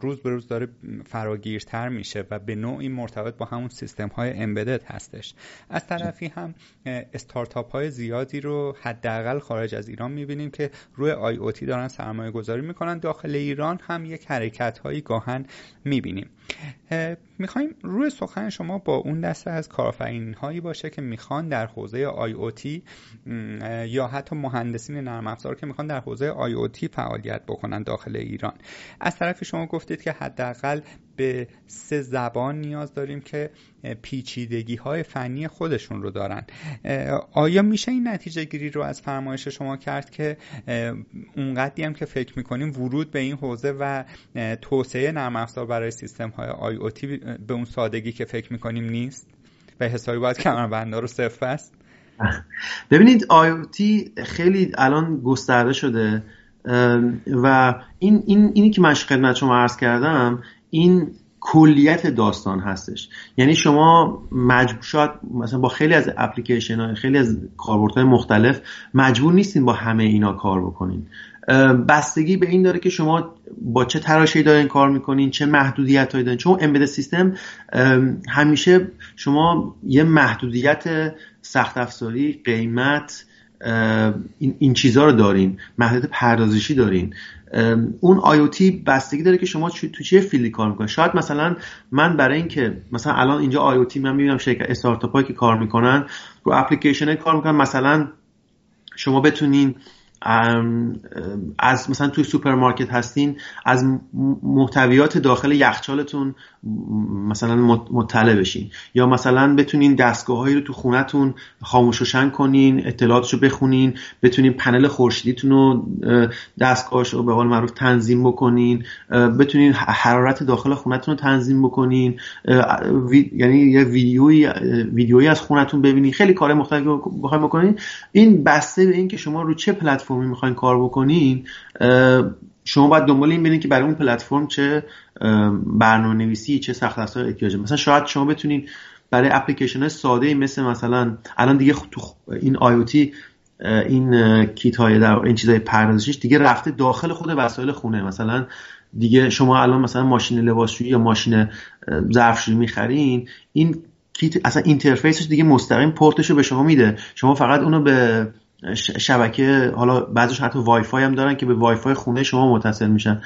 روز به روز داره فراگیرتر میشه و به نوعی مرتبط با همون سیستم های امبدد هستش. از طرفی هم استارتاپ های زیادی رو حداقل خارج از ایران میبینیم که روی آی او تی دارن سرمایه گذاری میکنن. داخل ایران هم یک حرکت هایی گاهن میبینیم. میخوایم روی سخن شما با اون دسته از کارآفرین هایی باشه که میخوان در حوزه آی او تی یا حتی مهندسین نرم افزار که میخوان در حوزه آی او تی فعالیت بکنن داخل ایران. از طرف شما گفتید که حداقل به سه زبان نیاز داریم که پیچیدگی‌های فنی خودشون رو دارن. آیا میشه این نتیجه گیری رو از فرمایش شما کرد که اونقدری هم که فکر می‌کنیم ورود به این حوزه و توسعه نرم افزار برای سیستم‌های آی او تی به اون سادگی که فکر می‌کنیم نیست و حسابی باید کمربندها رو صفر است؟ ببینید آی او تی خیلی الان گسترده شده و این این اینی که من خدمت شما عرض کردم این کلیت داستان هستش. یعنی شما مجبور شاید مثلا با خیلی از اپلیکیشن ها خیلی از کاربردهای مختلف مجبور نیستین با همه اینا کار بکنین. بستگی به این داره که شما با چه تراشه‌ای دارین کار میکنین، چه محدودیت‌هایی دارین. چون امبدد سیستم همیشه شما یه محدودیت سخت افزاری، قیمت، این این چیزا رو دارین، محدودیت پردازشی دارین. اون آی او تی بستگی داره که شما تو چه فیلدی کار میکنید. شاید مثلا من برای اینکه مثلا الان اینجا آی او تی من میبینم شرکت استارتاپایی که کار میکنن رو اپلیکیشن کار میکنن، مثلا شما بتونین از مثلا توی سوپرمارکت هستین از محتویات داخل یخچالتون مثلا مطلع بشین، یا مثلا بتونین دستگاه‌هایی رو تو خونتون خاموش و روشن کنین، اطلاعاتشو بخونین، بتونین پنل خورشیدیتون رو دستگاهشو به قول معروف تنظیم بکنین، بتونین حرارت داخل خونتون رو تنظیم بکنین، یعنی یه ویدیویی ویدیویی از خونتون ببینین، خیلی کار مختلفی بخواید بکنین. این بسته به این که شما رو چه پلتفرم میخواین کار بکنین، شما باید دنبال این برین که برای اون پلتفرم چه برنامه‌نویسی، چه سخت افزار احتیاج. مثلا شاید شما بتونین برای اپلیکیشن های ساده مثل مثلا الان دیگه این آی او تی این کیت های در این چیزای پردازشیش دیگه رفته داخل خود وسایل خونه. مثلا دیگه شما الان مثلا ماشین لباسشویی یا ماشین ظرفشویی میخرین، این کیت اصلا اینترفیسش دیگه مستقیم پورتشو به شما میده، شما فقط اونو به شبکه، حالا بعضیش حتی وای فای هم دارن که به وای فای خونه شما متصل میشن.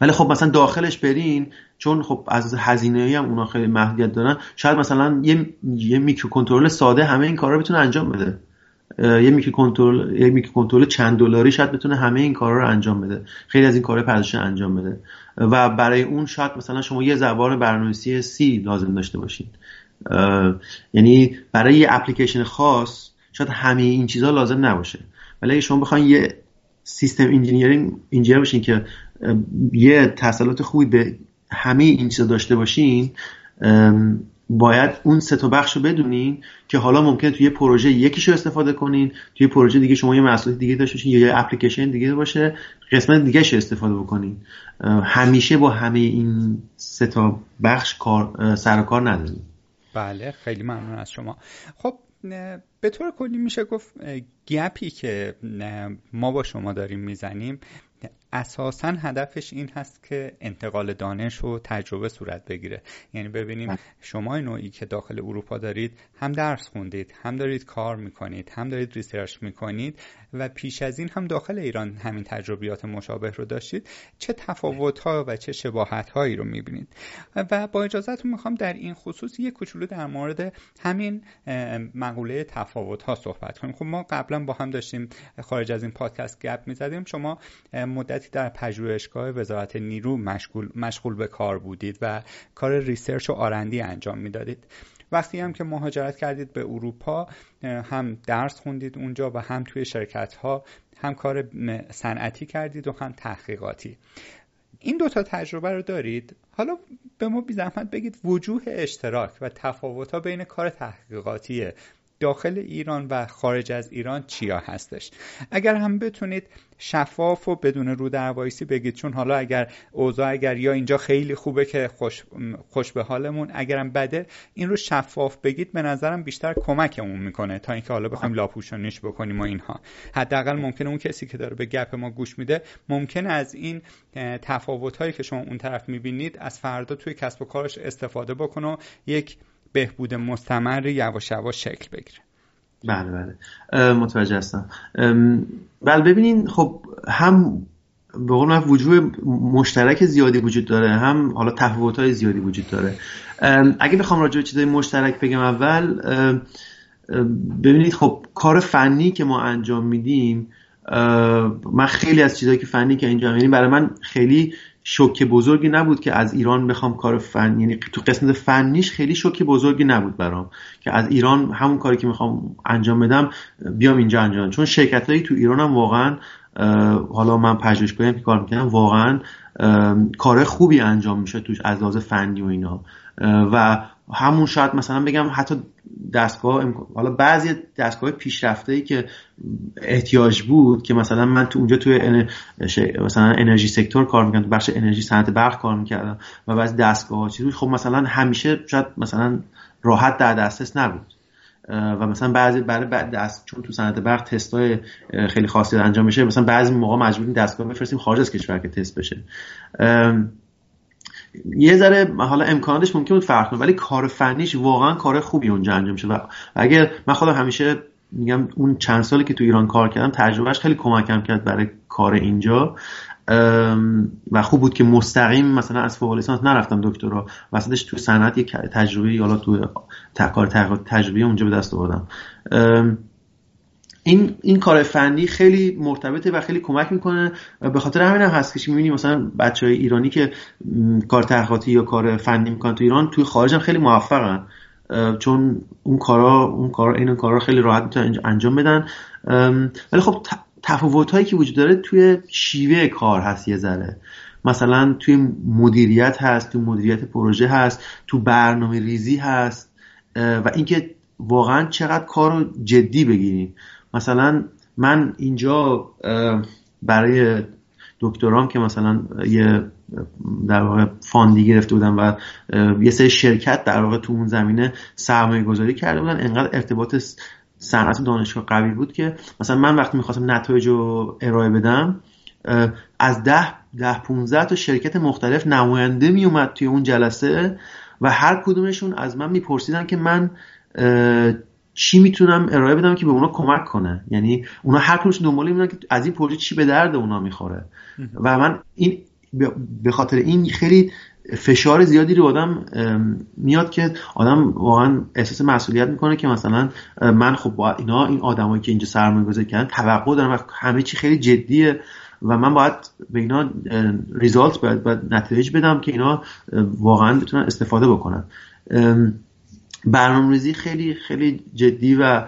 ولی خب مثلا داخلش برین، چون خب از هزینه‌ای هم اونا خیلی محدودیت دارن، شاید مثلا یه یه میکرو کنترل ساده همه این کارا رو بتونه انجام بده. یه میکرو کنترل یه میکرو کنترل چند دلاری شاید بتونه همه این کارا رو انجام بده، خیلی از این کارهای پردازشی انجام بده. و برای اون شاید مثلا شما یه زبان برنامه‌نویسی سی لازم داشته باشین. یعنی برای یه اپلیکیشن خاص شاید همه این چیزها لازم نباشه، ولی اگه شما بخواین یه سیستم انجینیرینگ انجینیر بشین که یه تسلط خوبی به همه این چیزا داشته باشین، باید اون سه تا بخش رو بدونین که حالا ممکنه توی یه پروژه یکیش رو استفاده کنین، توی پروژه دیگه شما یه مسئولیت دیگه داشته باشین یا یه اپلیکیشن دیگه باشه قسمت دیگه‌ش استفاده بکنین. همیشه با همه این سه تا بخش کار سر و کار ندارین. بله، خیلی ممنون از شما. خب به طور کلی میشه گفت گپی که ما با شما داریم میزنیم اساساً هدفش این هست که انتقال دانش و تجربه صورت بگیره. یعنی ببینیم شما نوعی که داخل اروپا دارید هم درس خوندید، هم دارید کار میکنید، هم دارید ریسرچ میکنید و پیش از این هم داخل ایران همین تجربیات مشابه رو داشتید، چه تفاوت‌ها و چه شباهت‌هایی رو می‌بینید؟ و با اجازهتون می‌خوام در این خصوص یک کوچولو در مورد همین مقوله تفاوت‌ها صحبت کنیم. خب ما قبلا با هم داشتیم خارج از این پادکست گپ می‌زدیم، شما مدتی در پژوهشگاه وزارت نیرو مشغول مشغول به کار بودید و کار ریسرچ و آرندی انجام می‌دادید. وقتی هم که مهاجرت کردید به اروپا هم درس خوندید اونجا و هم توی شرکت‌ها هم کار صنعتی کردید و هم تحقیقاتی. این دوتا تجربه رو دارید. حالا به ما بی زحمت بگید وجوه اشتراک و تفاوت‌ها بین کار تحقیقاتی داخل ایران و خارج از ایران چیا هستش؟ اگر هم بتونید شفاف و بدون رو دروایسی بگید، چون حالا اگر اوضاع اگر یا اینجا خیلی خوبه که خوش, خوش به حالمون، اگرم بده این رو شفاف بگید به نظرم بیشتر کمکمون میکنه تا اینکه حالا بخوایم لاپوشونیش بکنیم و اینها. حداقل ممکنه اون کسی که داره به گپ ما گوش میده ممکنه از این تفاوت‌هایی که شما اون طرف میبینید از فردا توی کسب و کارش استفاده بکنه و یک بهبود مستمر یواش یواش شکل بگیره. بله بله متوجه هستم. بله ببینین خب هم به قول من وجوه مشترک زیادی وجود داره، هم حالا تفاوت‌های زیادی وجود داره. اگه بخوام راجع به چیزای مشترک بگم، اول ببینید خب کار فنی که ما انجام میدیم، من خیلی از چیزایی که فنی که انجام میدیم برای من خیلی شوک بزرگی نبود که از ایران بخوام کار فن، یعنی تو قسمت فنیش خیلی شوک بزرگی نبود برام که از ایران همون کاری که میخوام انجام بدم بیام اینجا انجام، چون شرکتایی تو ایران هم واقعا، حالا من پژوهشگاهی که کار میکنم واقعا کار خوبی انجام میشه توش از لحاظ فنی و اینا، و همون شاید مثلا بگم حتی دستگاه امکان... حالا بعضی دستگاه پیشرفته‌ای که احتیاج بود که مثلا من تو اونجا توی ان... مثلا انرژی سکتور کار می‌کردم، تو بخش انرژی صنعت برق کار می‌کردم و بعضی دستگاه‌ها چیزی خب مثلا همیشه شاید مثلا راحت در دسترس نبود و مثلا بعضی برای بعد از چون تو صنعت برق تست‌های خیلی خاصی انجام میشه، مثلا بعضی موقع مجبوریم دستگاه بفرستیم خارج از کشور که تست بشه. ام... یه ذره حالا امکاناتش ممکن بود فرق کنه، ولی کار فنیش واقعا کار خوبی اونجا انجام میشه و اگر من خودم همیشه میگم اون چند سالی که تو ایران کار کردم تجربهش خیلی کمکم کرد برای کار اینجا و خوب بود که مستقیم مثلا از فوق لیسانس نرفتم دکترا، وسطش تو صنعت یک تجربه یا تو کار تجربه اونجا به دست آوردم. این این کار فنی خیلی مرتبطه و خیلی کمک میکنه. به خاطر همین هم هست که میبینیم مثلا بچهای ایرانی که کار تحقیقاتی یا کار فنی میکنن تو ایران توی خارج هم خیلی موفقن، چون اون کارا اون کارا این کارا خیلی راحت میتونن انجام بدن. ولی خب تفاوت‌هایی که وجود داره توی شیوه کار هست یه ذره، مثلا توی مدیریت هست، تو مدیریت پروژه هست، تو برنامه ریزی هست و اینکه واقعا چقدر کارو جدی بگیریم. مثلا من اینجا برای دکترام که مثلا یه در واقع فاندی گرفته بودم و یه سری شرکت در واقع تو اون زمینه سرمایه گذاری کرده بودن، انقدر ارتباط صنعت و دانشگاه قوی بود که مثلا من وقتی میخواستم نتایج رو ارائه بدم از ده ده پونزده تا شرکت مختلف نماینده میومد توی اون جلسه و هر کدومشون از من میپرسیدن که من چی میتونم ارائه بدم که به اونا کمک کنه. یعنی اونا هر کدومش دنبالی میدن که از این پروژه چی به درد اونا میخوره و من این به خاطر این خیلی فشار زیادی رو آدم میاد که آدم واقعا احساس مسئولیت میکنه که مثلا من خب با اینا این آدمایی که اینجا سرمایه گذاری کردن توقع دارم و همه چی خیلی جدیه و من باید به اینا ریزالت باید, باید نتایج بدم که اینا واقعا بتونن استفاده بکنن. برنامه‌ریزی خیلی خیلی جدی و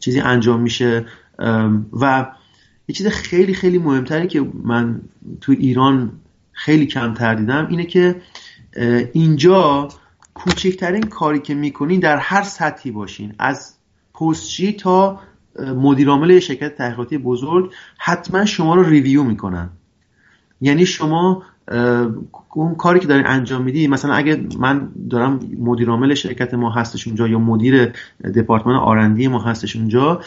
چیزی انجام میشه و یه چیز خیلی خیلی مهمتری که من تو ایران خیلی کمتر دیدم اینه که اینجا کوچکترین کاری که میکنین در هر سطحی باشین، از پستچی تا مدیرعامل شرکت تحقیقاتی بزرگ، حتما شما رو ریویو میکنن. یعنی شما اون کاری که دارین انجام میدی، مثلا اگه من دارم مدیر عامل شرکت ما هستش اونجا یا مدیر دپارتمان آرندی ما هستش اونجا،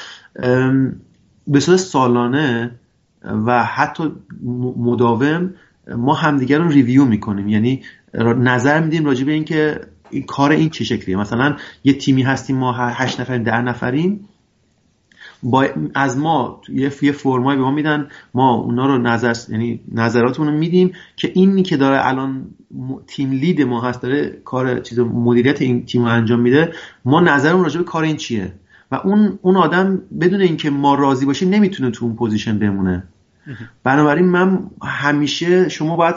به صورت سالانه و حتی مداوم ما همدیگر رو ریویو میکنیم، یعنی نظر میدیم راجع به اینکه این کار این چه شکلیه. مثلا یه تیمی هستیم ما هشت نفریم ده نفریم، با از ما یه فرمای به ما میدن، ما اونا رو نظر یعنی نظراتمون رو میدیم که اینی که داره الان تیم لید ما هست داره کار چیز مدیریت این تیم رو انجام میده، ما نظرمون راجع به کار این چیه. و اون اون آدم بدون اینکه ما راضی باشیم نمیتونه تو اون پوزیشن بمونه. بنابراین من همیشه شما باید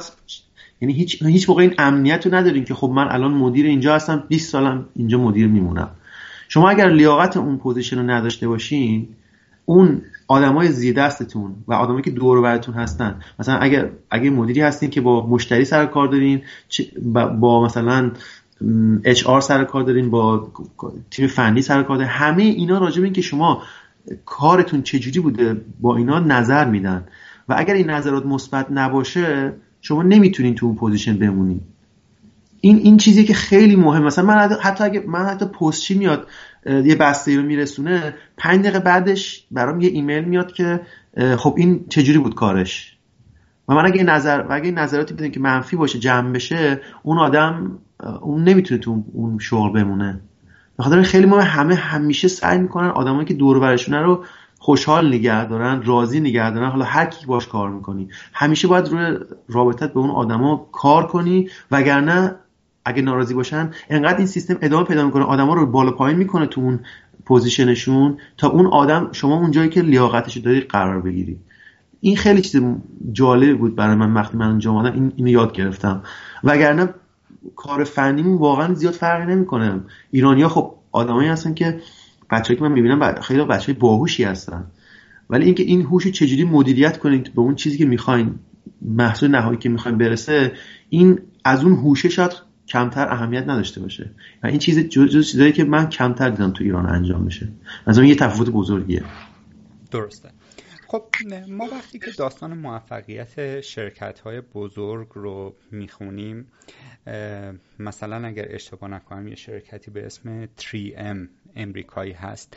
یعنی هیچ هیچ موقع این امنیت رو ندارین که خب من الان مدیر اینجا هستم بیست سالم اینجا مدیر میمونم. شما اگر لیاقت اون پوزیشن رو نداشته باشین، اون آدمای زیر دستتون و آدمایی که دور و برتون هستن، مثلا اگر اگه مدیری هستین که با مشتری سر کار دارین، با مثلا اچ آر سر کار دارین، با تیم فنی سر کار دارین، همه اینا راجع به این که شما کارتون چجوری بوده با اینا نظر میدن و اگر این نظرات مثبت نباشه شما نمیتونین تو اون پوزیشن بمونین. این این چیزیه که خیلی مهمه. مثلا من حتی اگه من حتی پستچی میاد یه بسته رو میرسونه، پنج دقیقه بعدش برام یه ایمیل میاد که خب این چجوری بود کارش. و من اگه نظر و اگه نظراتی بدین که منفی باشه جمع بشه، اون آدم اون نمیتونه تو اون شغل بمونه. به خاطر خیلی ما همه همیشه سعی میکنن آدمایی که دور و برشونه رو خوشحال نگه دارن، راضی نگه دارن. حالا هر کی باش کار میکنی همیشه باید روی رابطت به اون آدما کار کنی، وگرنه اگه ناراضی باشن انقدر این سیستم ادامه پیدا میکنه، آدما رو بالا پایین میکنه تو اون پوزیشنشون تا اون آدم شما اون جایی که لیاقتش داری قرار بگیری. این خیلی چیز جالبی بود برای من وقتی من اونجا اومدم، این اینو یاد گرفتم. وگرنه کار فنیمون واقعا زیاد فرقی نمیکنه. ایرانی‌ها خب آدمایی هستن که بچه‌ای که من میبینم خیلی بچه‌ای باهوشی هستن، ولی اینکه این هوش چجوری مدیریت کنین به اون چیزی که می‌خواید، محصول نهایی که می‌خواید برسه، این از اون هوش شاید کمتر اهمیت نداشته باشه. و این چیز جزو چیزایی که من کمتر دیدم تو ایران انجام میشه. از اون یه تفاوت بزرگیه. درسته. خب ما وقتی که داستان موفقیت شرکت‌های بزرگ رو می‌خونیم، مثلا اگر اشتباه نکنم یه شرکتی به اسم تری ام امریکایی هست،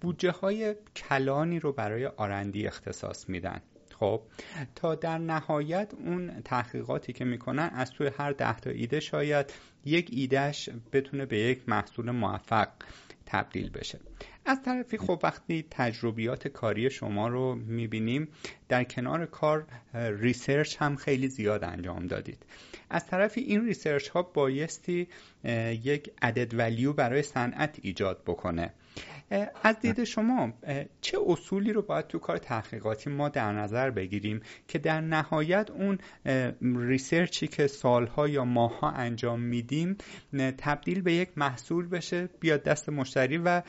بودجه‌های کلانی رو برای آرندی اختصاص میدن، خب تا در نهایت اون تحقیقاتی که میکنن از توی هر ده تا ایده شاید یک ایدهش بتونه به یک محصول موفق تبدیل بشه. از طرفی خب وقتی تجربیات کاری شما رو میبینیم، در کنار کار ریسرچ هم خیلی زیاد انجام دادید. از طرفی این ریسرچ ها بایستی یک added value برای صنعت ایجاد بکنه. از دید شما چه اصولی رو باید تو کار تحقیقاتی ما در نظر بگیریم که در نهایت اون ریسرچی که سالها یا ماها انجام میدیم تبدیل به یک محصول بشه، بیاد دست مشتری و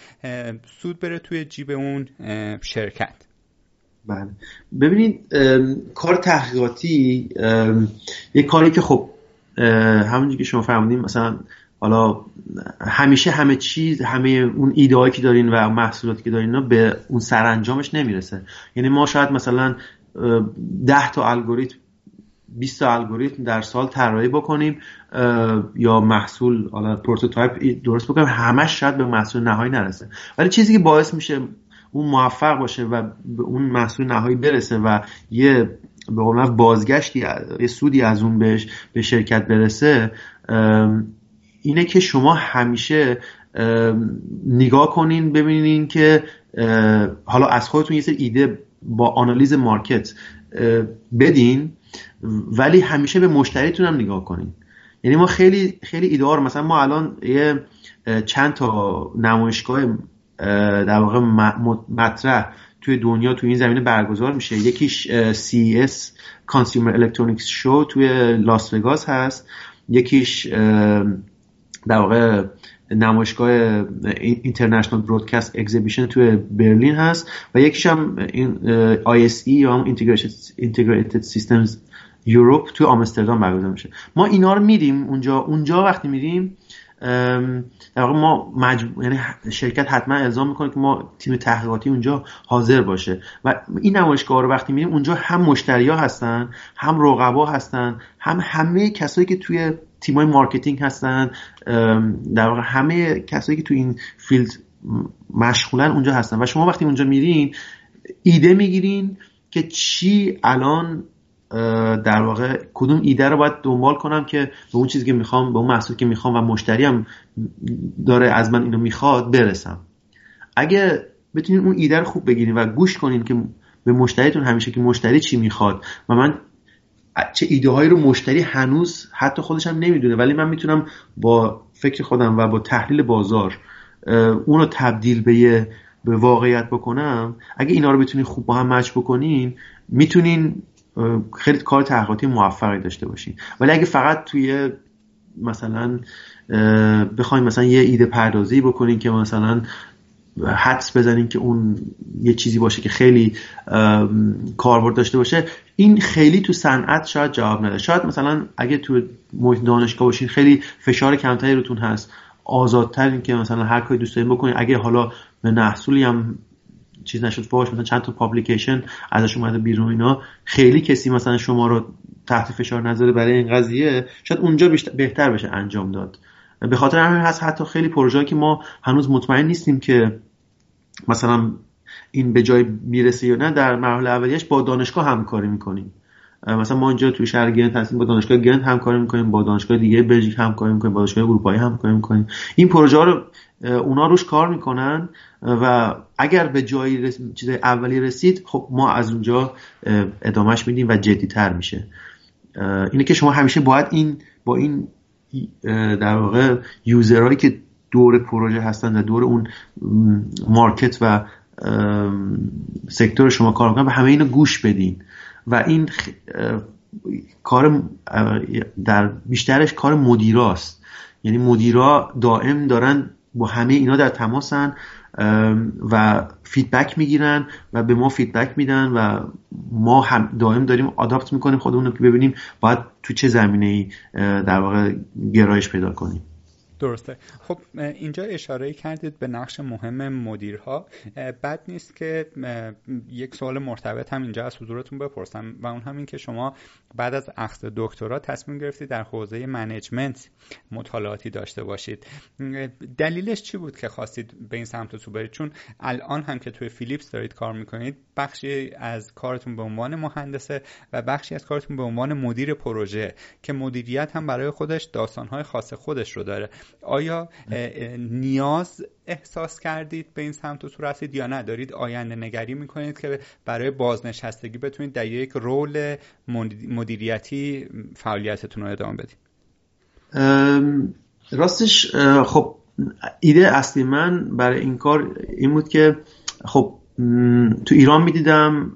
سود بره توی جیب اون شرکت؟ بله، ببینید کار تحقیقاتی یک کاری که خب همونجوری که شما فهمیدین، مثلا حالا همیشه همه چیز، همه اون ایده‌هایی که دارین و محصولاتی که دارین به اون سرانجامش نمیرسه. یعنی ما شاید مثلا ده تا الگوریتم بیست تا الگوریتم در سال طراحی بکنیم یا محصول حالا پروتوتایپ درست بکنیم، همش شاید به محصول نهایی نرسه. ولی چیزی که باعث میشه اون موفق باشه و به اون محصول نهایی برسه و یه به قول معروف بازگشتی، یه سودی از اون بهش به شرکت برسه، اینه که شما همیشه نگاه کنین ببینین که حالا از خودتون یه سری ایده با آنالیز مارکت بدین، ولی همیشه به مشتریتون هم نگاه کنین. یعنی ما خیلی خیلی ایده ها رو، مثلا ما الان یه چند تا نمایشگاه در واقع مطرح توی دنیا توی این زمینه برگزار میشه. یکیش سی ای اس Consumer Electronics Show توی لاس وگاس هست، یکیش در واقع نمایشگاه اینترنشنال برودکاست اگزیبیشن توی برلین هست و یکیش هم این آی اس ای یا هم اینتگریتد سیستمز یوروپ توی آمستردام برگزار میشه. ما اینا رو میریم اونجا. اونجا وقتی میریم در واقع ما مجبور، یعنی شرکت حتما الزام میکنه که ما تیم تحقیقاتی اونجا حاضر باشه و این نمایشگاه رو وقتی میریم اونجا هم مشتریا هستن، هم رقبا هستن، هم همه کسایی که توی تیمای مارکتینگ هستن، در واقع همه کسایی که تو این فیلد مشغولن اونجا هستن. و شما وقتی اونجا میرین ایده میگیرین که چی الان در واقع کدوم ایده رو باید دنبال کنم که به اون چیزی که میخوام، به اون محصولی که میخوام و مشتریم داره از من اینو میخواد برسم. اگه بتونین اون ایده رو خوب بگیرین و گوش کنین که به مشتریتون همیشه که مشتری چی میخواد و من چه ایده هایی رو مشتری هنوز حتی خودش هم نمیدونه ولی من میتونم با فکر خودم و با تحلیل بازار اون رو تبدیل به یه به واقعیت بکنم. اگه اینا رو بتونین خوب با هم مچ بکنین میتونین خیلی کار تحقیقاتی موفقی داشته باشین. ولی اگه فقط توی مثلا بخواین مثلا یه ایده پردازی بکنین که مثلا حدس بزنین که اون یه چیزی باشه که خیلی کاربرد داشته باشه، این خیلی تو صنعت شاید جواب نده. شاید مثلا اگه تو محیط دانشگاه باشین خیلی فشار کمتری روتون هست، آزادترین که مثلا هر کاری دوست دارین بکنین. اگه حالا به محصولی هم چیز نشد باشه، مثلا چند تا پابلیکیشن ازش اومده بیرون اینا، خیلی کسی مثلا شما رو تحت فشار نذاره برای این قضیه، شاید اونجا بیشتر بهتر بشه انجام داد. به خاطر همین هست حتی خیلی پروژه‌ای که ما هنوز مطمئن نیستیم که مثلا این به جای میرسه یا نه، در مرحله اولیش با دانشگاه همکاری میکنیم. مثلا ما اینجا توی شهر گرند هستیم، با دانشگاه گرند همکاری میکنیم، با دانشگاه دیگه بلژیک همکاری میکنیم، با دانشگاه اروپایی همکاری میکنیم. این پروژه رو اونا روش کار میکنن و اگر به جای رس... چیز اولی رسید، خب ما از اونجا ادامهش میدیم و جدی‌تر میشه. اینه که شما همیشه باید این با این در واقع یوزرایی که دور پروژه هستن و دور اون مارکت و سکتور شما کار میکنن و همه اینو گوش بدین و این خ... کار در بیشترش کار مدیراست. یعنی مدیرا دائم دارن با همه اینا در تماسن و فیدبک میگیرن و به ما فیدبک میدن و ما هم دائم داریم آداپت میکنیم خودمون رو که ببینیم باید تو چه زمینه‌ای در واقع گرایش پیدا کنیم. درسته. خب اینجا اشاره کردید به نقش مهم مدیرها. بد نیست که یک سوال مرتبط هم اینجا از حضورتون بپرسم و اون همین که شما بعد از اخذ دکترا تصمیم گرفتید در حوزه منیجمنت مطالعاتی داشته باشید. دلیلش چی بود که خواستید به این سمت رو برید؟ چون الان هم که توی فیلیپس دارید کار میکنید، بخشی از کارتون به عنوان مهندسه و بخشی از کارتون به عنوان مدیر پروژه که مدیریت هم برای خودش داستانهای خاص خودش رو داره. آیا نیاز احساس کردید به این سمت و سمت یا نه؟ دارید آینده نگری میکنید که برای بازنشستگی بتونید در یک رول مدیریتی فعالیتتون رو ادامه بدید؟ راستش خب ایده اصلی من برای این کار این بود که خب تو ایران میدیدم،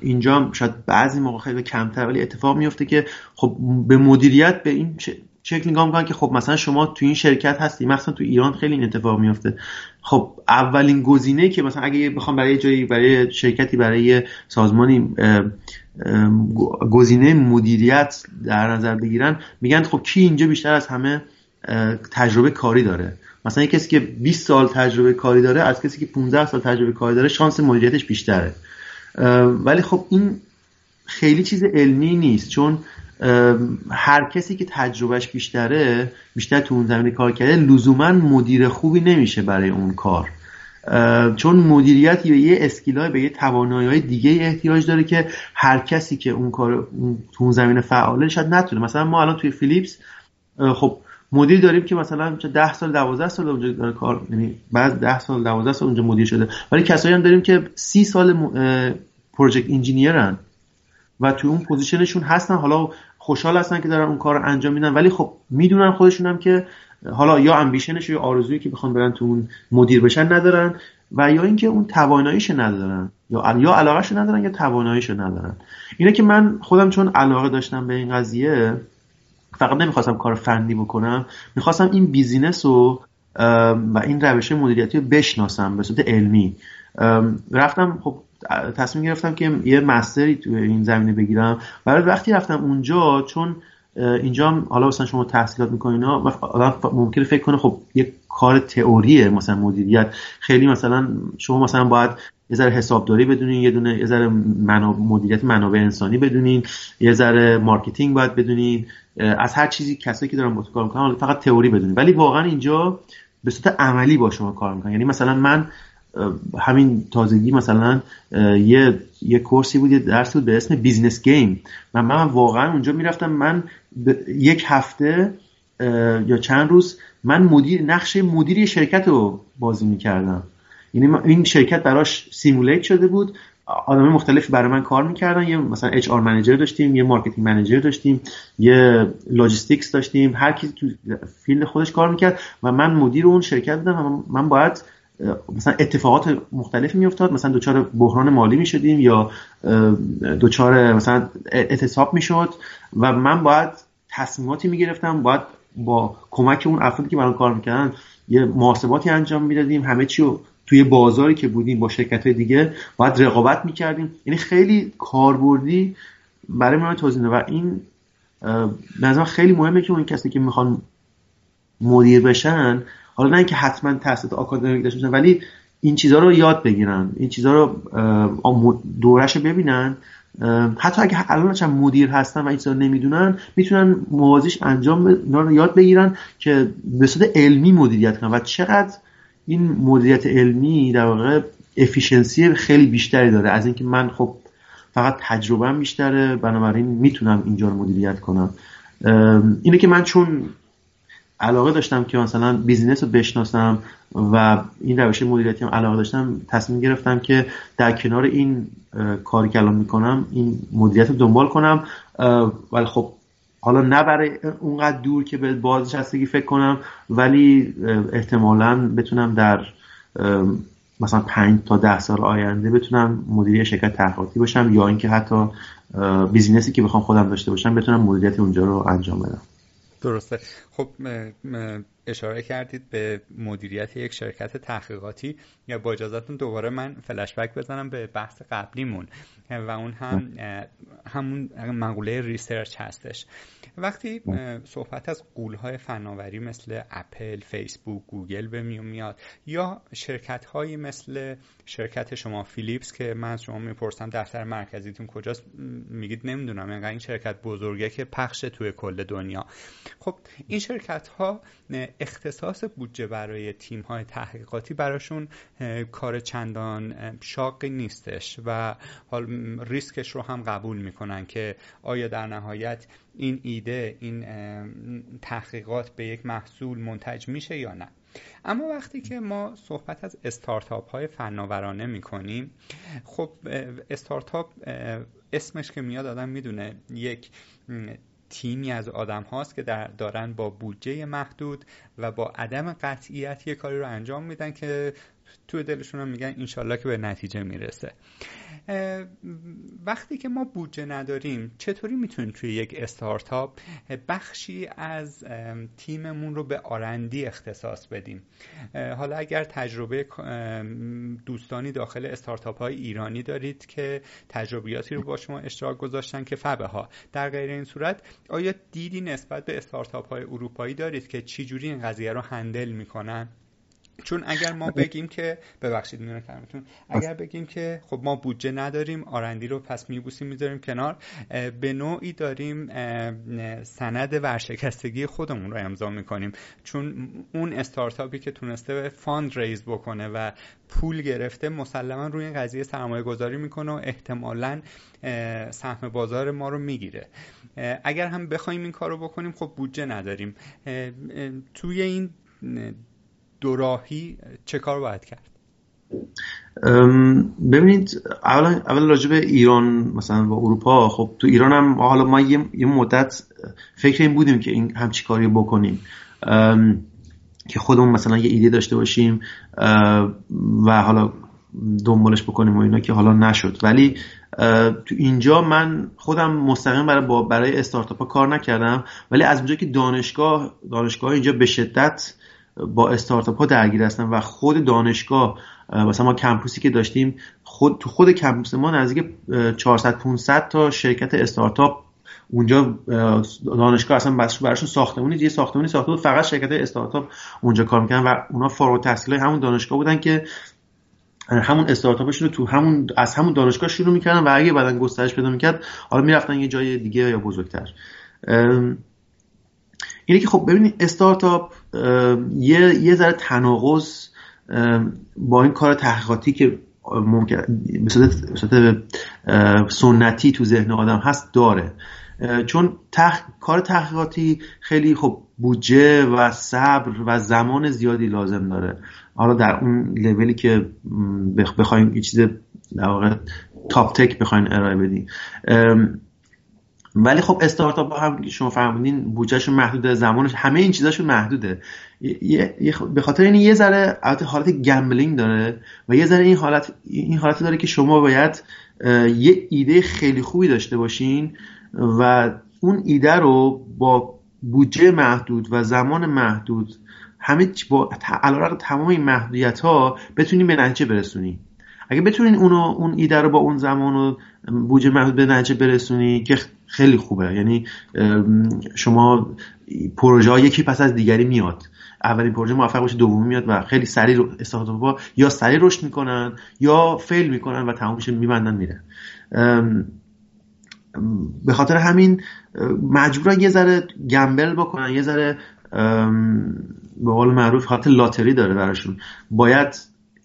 اینجا شاید بعضی موقع خیلی کمتر ولی اتفاق میفته که خب به مدیریت به این چه شکل نگاه میکنن که خب مثلا شما تو این شرکت هستی، مثلا تو ایران خیلی این اتفاق میفته. خب اولین گزینه که مثلا اگه بخوام برای جایی، برای شرکتی، برای سازمانی گزینه مدیریت در نظر بگیرن، میگن خب کی اینجا بیشتر از همه تجربه کاری داره. مثلا کسی که بیست سال تجربه کاری داره از کسی که پانزده سال تجربه کاری داره شانس مدیریتش بیشتره. ولی خب این خیلی چیز علمی نیست، چون هر کسی که تجربهش بیشتره بیشتر تو اون زمینه کار کرده لزوما مدیر خوبی نمیشه برای اون کار، چون مدیریت به یه اسکیلای، به یه توانایی‌های دیگه احتیاج داره که هر کسی که اون کار تو اون زمینه فعاله شاید نتونه. مثلا ما الان توی فیلیپس خب مدیر داریم که مثلا ده سال دوازده سال اونجا داره کار، یعنی بعد ده سال دوازده سال اونجا مدیر شده، ولی کسایی هم داریم که سی سال پروژکت انجینیرن و توی اون پوزیشنشون هستن، حالا خوشحال هستن که دارن اون کار رو انجام میدن، ولی خب میدونن خودشون هم که حالا یا امبیشنش یا آرزویی که بخوان برن تو اون مدیر بشن ندارن و یا اینکه اون تواناییش ندارن یا یا علاقه‌شو ندارن یا تواناییشو ندارن. اینه که من خودم چون علاقه داشتم به این قضیه، فقط نمیخواستم کار فنی بکنم، میخواستم این بیزینس رو و این روش مدیریتی رو بشناسم به صورت علمی. رفتم خب تصمیم گرفتم که یه مستری تو این زمینه بگیرم. برای وقتی رفتم اونجا، چون اینجا هم حالا مثلا شما تحصیلات می‌کنین، آدم ممکنه فکر کنه خب یه کار تئوریه مثلا مدیریت، خیلی مثلا شما مثلا باید یه ذره حسابداری بدونین، یه دونه یه ذره منابع مدیریت منابع انسانی بدونین، یه ذره مارکتینگ باید بدونین، از هر چیزی کسایی که دارن با تو کار می‌کنن فقط تئوری بدونین. ولی واقعا اینجا به صورت عملی با شما کار می‌کنن. یعنی مثلا من همین تازگی مثلا یه یه کورسی بود، یه درس بود به اسم بیزنس گیم. من من واقعا اونجا میرفتم، من یک هفته یا چند روز من مدیر نقش مدیری شرکت رو بازی میکردم. یعنی این شرکت براش سیمولیت شده بود، آدم مختلف برای من کار میکردن. یه مثلا اچ آر منیجر داشتیم، یه مارکتینگ منیجر داشتیم، یه لاجستیکس داشتیم، هر کی تو فیلد خودش کار میکرد و من مدیر اون شرکت بودم. من باید مثلا اتفاقات مختلف میافتاد، مثلا دوچار بحران مالی میشدیم یا دوچار مثلا اعتصاب میشد و من باید تصمیماتی میگرفتم، باید با کمک اون افرادی که برام کار میکردن یه محاسباتی انجام میدادیم، همه چی رو توی بازاری که بودیم با شرکت‌های دیگه باید رقابت میکردیم. یعنی خیلی کاربردی برای من توضیح و این نظر خیلی مهمه که اون کسی که میخوان مدیر بشن، حالا نه اینکه حتما تحصیلات آکادمیک داشته باشن، ولی این چیزها رو یاد بگیرن، این چیزها رو دورش رو ببینن. حتی اگه الان چند مدیر هستن و این چیزا نمیدونن، میتونن موازیش انجام اینا رو یاد بگیرن که به صورت علمی مدیریت کنن و چقدر این مدیریت علمی در واقع افیشنسی خیلی بیشتری داره از اینکه من خب فقط تجربه‌ام بیشتره، بنابراین میتونم اینجا رو مدیریت کنم. اینه که من چون علاقه داشتم که مثلا بیزینس رو بشناسم و این روش مدیریتی هم علاقه داشتم، تصمیم گرفتم که در کنار این کاری که الان میکنم این مدیریت رو دنبال کنم. ولی خب حالا نه برای اونقدر دور که به بازنشستگی فکر کنم، ولی احتمالاً بتونم در مثلا پنج تا ده سال آینده بتونم مدیر شرکت تحقیقاتی باشم یا اینکه حتی بیزینسی که بخوام خودم داشته باشم بتونم مدیریت اونجا رو انجام بدم. درسته. خب اشاره کردید به مدیریت یک شرکت تحقیقاتی، یا با اجازهتون دوباره من فلش بک بزنم به بحث قبلیمون و اون هم همون مقوله ریسرچ هستش. وقتی صحبت از غول‌های فناوری مثل اپل، فیسبوک، گوگل به میون میاد یا شرکت‌هایی مثل شرکت شما فیلیپس که من از شما میپرسم دفتر مرکزیتون کجاست، میگید نمیدونم، انقدر این شرکت بزرگه که پخش توی کل دنیا. خب این شرکت‌ها اختصاص بودجه برای تیم‌های تحقیقاتی براشون کار چندان شاقی نیستش و حال ریسکش رو هم قبول میکنن که آیا در نهایت این ایده، این تحقیقات به یک محصول منتج میشه یا نه. اما وقتی که ما صحبت از استارتاپ های فناورانه میکنیم، خب استارتاپ اسمش که میاد آدم میدونه یک تیمی از آدم هاست که در دارن با بودجه محدود و با عدم قطعیت یک کاری رو انجام میدن که تو دلشون هم میگن انشالله که به نتیجه میرسه. وقتی که ما بودجه نداریم، چطوری میتونیم توی یک استارتاپ بخشی از تیممون رو به آرندی اختصاص بدیم؟ حالا اگر تجربه دوستانی داخل استارتاپ های ایرانی دارید که تجربیاتی رو با شما اشتراک گذاشتن که فبه ها، در غیر این صورت آیا دیدی نسبت به استارتاپ های اروپایی دارید که چجوری این قضیه رو هندل میکنن؟ چون اگر ما بگیم که ببخشید میونه کلمتون، اگر بگیم که خب ما بودجه نداریم، آرندی رو پس میبوسیم میذاریم کنار، به نوعی داریم سند ورشکستگی خودمون رو امضا میکنیم، چون اون استارتاپی که تونسته فاند ریز بکنه و پول گرفته مسلما روی این قضیه سرمایه گذاری میکنه و احتمالاً سهم بازار ما رو میگیره. اگر هم بخوایم این کارو بکنیم خب بودجه نداریم. توی این دوراهی چه کار باید کرد؟ ببینید، اولا اول راجع به ایران مثلا و اروپا، خب تو ایران هم حالا ما یه, یه مدت فکر این بودیم که این همچی کاری بکنیم، که خودمون مثلا یه ایده داشته باشیم و حالا دنبالش بکنیم و اینا، که حالا نشد. ولی تو اینجا من خودم مستقیم برای برای استارتاپ‌ها کار نکردم، ولی از اونجایی که دانشگاه دانشگاه اینجا به شدت با استارتاپ ها درگیر هستن و خود دانشگاه، مثلا ما کمپوسی که داشتیم، خود تو خود کمپوس ما نزدیک چهارصد پانصد تا شرکت استارتاپ اونجا دانشگاه اصلا براشون ساختمونی یه ساختمونی ساخته بود، فقط شرکت استارتاپ اونجا کار میکنن و اونا فارغ التحصیلای همون دانشگاه بودن که همون استارتاپشون رو تو همون از همون دانشگاه شروع میکردن و اگه بعدن گسترش پیدا میکرد حالا میرفتن یه جای دیگه یا بزرگتر. اینه که خب ببینید استارتاپ یه یه ذره تناقض با این کار تحقیقاتی که ممکن به سنتی تو ذهن آدم هست داره، چون تح... کار تحقیقاتی خیلی خب بودجه و صبر و زمان زیادی لازم داره. حالا در اون لولی که بخوایم یه چیز در واقع تاپ تک بخوایم ارائه بدیم، ولی خب استارتاپ هم شما فهمیدین بودجهشون محدوده، زمانش، همه این چیزاشون محدوده. به خاطر این یه ذره حالت گامبلینگ داره و یه ذره این حالت این حالت داره که شما باید یه ایده خیلی خوبی داشته باشین و اون ایده رو با بودجه محدود و زمان محدود، همه با علیرغم تمام این محدودیت‌ها بتونین به نتیجه برسونین. اگه بتونین اونو اون ایده رو با اون زمان و بودجه محدود به نتیجه برسونین که خیلی خوبه، یعنی شما پروژه یکی پس از دیگری میاد، اولین پروژه موفق میشه، دومی میاد و خیلی سریع استارتاپ‌ها یا سریع رشد میکنن یا فیل میکنن و تمومش میبندن میره. به خاطر همین مجبورن یه ذره گامبل بکنن، یه ذره به قول معروف حالت لاتری داره براشون. باید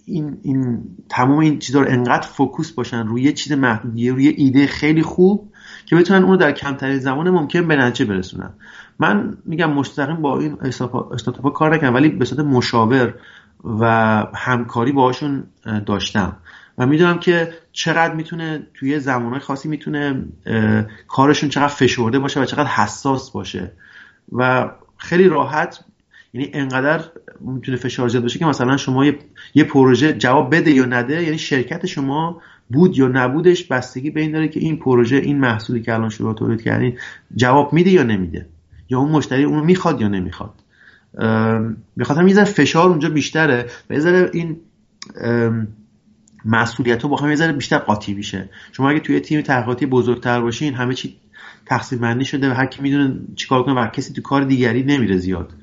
این این تمام این چیزا رو انقدر فوکوس باشن روی یه چیز محدودیه، روی ایده خیلی خوب که بتونن اون رو در کمترین زمان ممکن به نتیجه برسونن. من میگم مستقیم با این استارتاپ‌ها کار نکردم، ولی به صورت مشاور و همکاری باهاشون داشتم و میدونم که چقدر میتونه توی زمانهای خاصی میتونه کارشون چقدر فشرده باشه و چقدر حساس باشه و خیلی راحت، یعنی انقدر میتونه فشار زیاد باشه که مثلا شما یه, یه پروژه جواب بده یا نده، یعنی شرکت شما بود یا نبودش بستگی به این داره که این پروژه، این محصولی که الان شروع تولید کردین جواب میده یا نمیده، یا اون مشتری اون رو میخواد یا نمیخواد. بخاطر یه ذره فشار اونجا بیشتره و یه ذره این مسئولیت‌ها با هم یه ذره بیشتر قاطی میشه. شما اگه توی تیم تحقیقاتی بزرگتر باشین همه چی تقسیم بندی شده و هر کی میدونه چیکار کنه و کسی تو کار دیگری نمیره زیاد،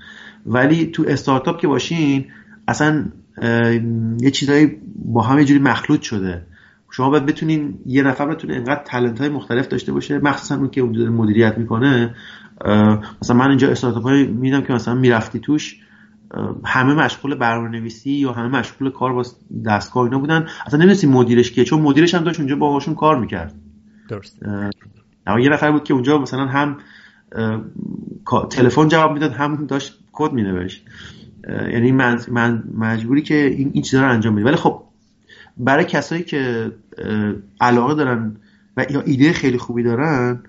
ولی تو استارتاپ که باشین اصلا یه چیزایی با هم یه جوری مخلوط شده. شما باید بتونین یه نفر بتونه انقدر تالنت‌های مختلف داشته باشه، مخصوصا اون که اون مدیریت میکنه. مثلا من اینجا استارتاپ‌های میدم که مثلا میرفتی توش همه مشغول برنامه‌نویسی یا همه مشغول کار با دستگاه اینا بودن، اصلا نمی‌دونستی مدیرش کیه، چون مدیرش هم داشت اونجا باهاشون کار می‌کرد. درست. یه نفر بود که اونجا مثلا هم تلفن جواب میداد هم داشت کد می‌نوشت. یعنی من من مجبوری که این این چیزا رو انجام بدم. ولی خب برای کسایی که علاقه دارن و یا ایده خیلی خوبی دارن،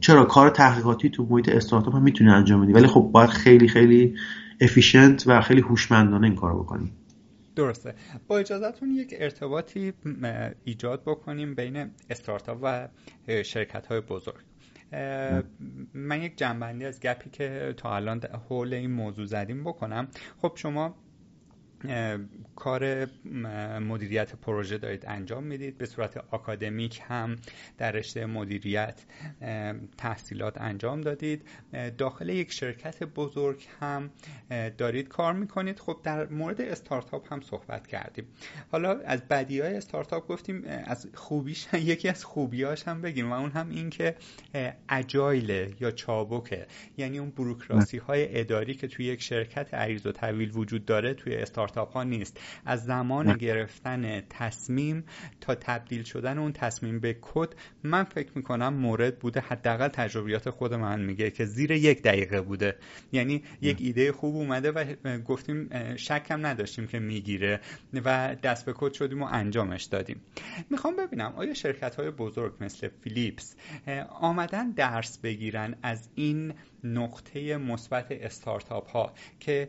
چرا کار تحقیقاتی تو محیط استارتاپ هم می‌تونی انجام بدی، ولی خب باید خیلی خیلی افیشنت و خیلی هوشمندانه این کارو بکنیم. درسته. با اجازهتون یک ارتباطی ایجاد بکنیم بین استارتاپ و شرکت‌های بزرگ. من یک جنبندی از گپی که تا الان حول این موضوع زدیم بکنم. خب شما کار مدیریت پروژه دارید انجام میدید، به صورت آکادمیک هم در رشته مدیریت تحصیلات انجام دادید، داخل یک شرکت بزرگ هم دارید کار میکنید. خب در مورد استارتاپ هم صحبت کردیم، حالا از بدیهای استارتاپ گفتیم، از خوبیش یکی از خوبیاش هم بگیم و اون هم این که اجایل یا چابکه، یعنی اون بوروکراسی های اداری که توی یک شرکت عریض و طویل وجود داره توی استارتاپ ها نیست. از زمان گرفتن تصمیم تا تبدیل شدن اون تصمیم به کد، من فکر میکنم مورد بوده، حداقل تجربیات خود من میگه که زیر یک دقیقه بوده، یعنی یک ایده خوب اومده و گفتیم شکم نداشتیم که میگیره و دست به کد شدیم و انجامش دادیم. میخوام ببینم آیا شرکت های بزرگ مثل فیلیپس آمدن درس بگیرن از این نقطه مثبت استارتاپ ها که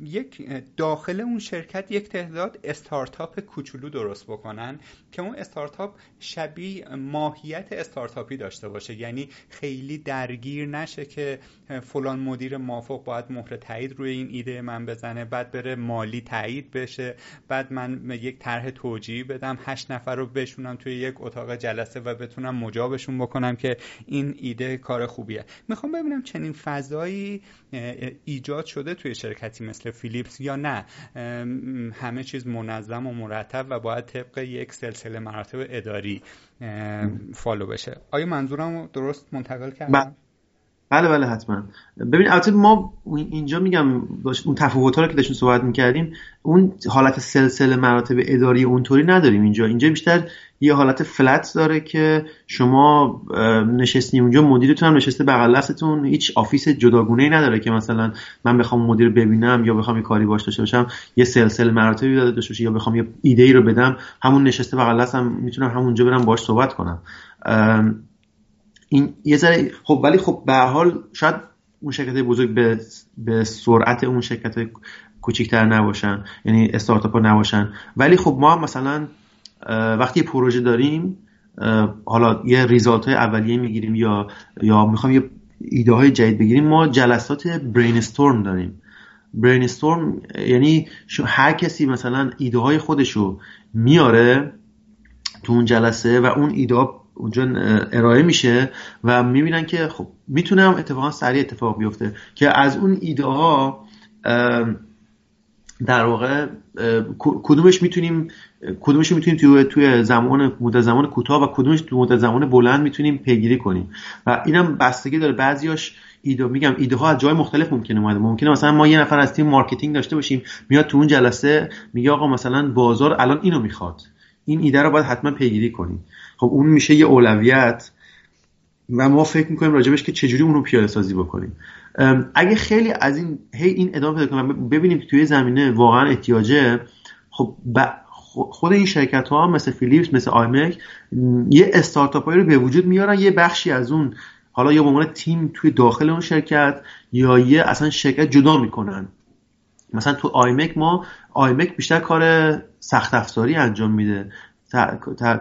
یک داخل اون شرکت یک تعداد استارتاپ کوچولو درست بکنن که اون استارتاپ شبیه ماهیت استارتاپی داشته باشه، یعنی خیلی درگیر نشه که فلان مدیر موافق باید مهر تایید روی این ایده من بزنه، بعد بره مالی تایید بشه، بعد من یک طرح توجیهی بدم، هشت نفر رو بشونم توی یک اتاق جلسه و بتونم مجابشون بکنم که این ایده کار خوبیه. میخوام ببینم چنین فضایی ایجاد شده توی شرکتی مثل فیلیپس یا نه همه چیز منظم و مرتب و باید طبق یک سلسله مراتب اداری فالو بشه. آیا منظورم درست منتقل کردم؟ بله بله حتما. ببین البته ما اینجا میگم اون تفاوت‌ها رو که داشتیم صحبت می‌کردیم اون حالت سلسله مراتب اداری اونطوری نداریم اینجا. اینجا بیشتر یه حالت فلت داره که شما نشستی اونجا، مدیرتون هم نشسته بغل دستتون، هیچ آفیس جداگونه‌ای نداره که مثلا من بخوام مدیر ببینم یا بخوام یه کاری باهاش داشته باشم، یه سلسله مراتبی داده داشته باشه، یا بخوام یه ایده‌ای رو بدم همون نشسته بغل دستم میتونم همونجا برم باهاش صحبت کنم. این یه ذره خب، ولی خب به هر حال شاید اون شرکت‌های بزرگ به به سرعت اون شرکت‌های کوچیک‌تر نباشن، یعنی استارتاپ‌ها نباشن، ولی خب ما هم مثلا وقتی پروژه داریم حالا یه ریزالت‌های اولیه میگیریم یا یا می‌خوام یه ایده‌های جدید بگیریم، ما جلسات برین استورم داریم. برین استورم یعنی هر کسی مثلا ایده‌های خودشو میاره تو اون جلسه و اون ایده‌ها اونجا ارائه میشه و میبینن که خب میتونم اتفاقا سریع اتفاق بیفته که از اون ایده ها در واقع کدومش میتونیم کدومش میتونیم توی توی زمان مدت زمان کوتاه و کدومش تو مدت زمان بلند میتونیم پیگیری کنیم و اینم بستگی داره. بعضیاش ایده میگم ایده ها از جای مختلف ممکنه اومده، ممکنه مثلا ما یه نفر از تیم مارکتینگ داشته باشیم میاد تو اون جلسه میگه آقا مثلا بازار الان اینو میخواد، این ایده رو باید حتما پیگیری کنیم. خب اون میشه یه اولویت و ما فکر میکنیم راجبش که چجوری اون رو پیاده سازی بکنیم. اگه خیلی از این هی این ادامه پیدا کنیم و ببینیم که توی زمینه واقعا احتیاجه، خب خود این شرکت ها مثل فیلیپس، مثل آیمک یه استارتاپ هایی رو به وجود میارن، یه بخشی از اون حالا یا به عنوان تیم توی داخل اون شرکت یا یه اصلا شرکت جدا میکنن. مثلا تو آیمک ما آیمک بیشتر کار سخت افزاری انجام میده،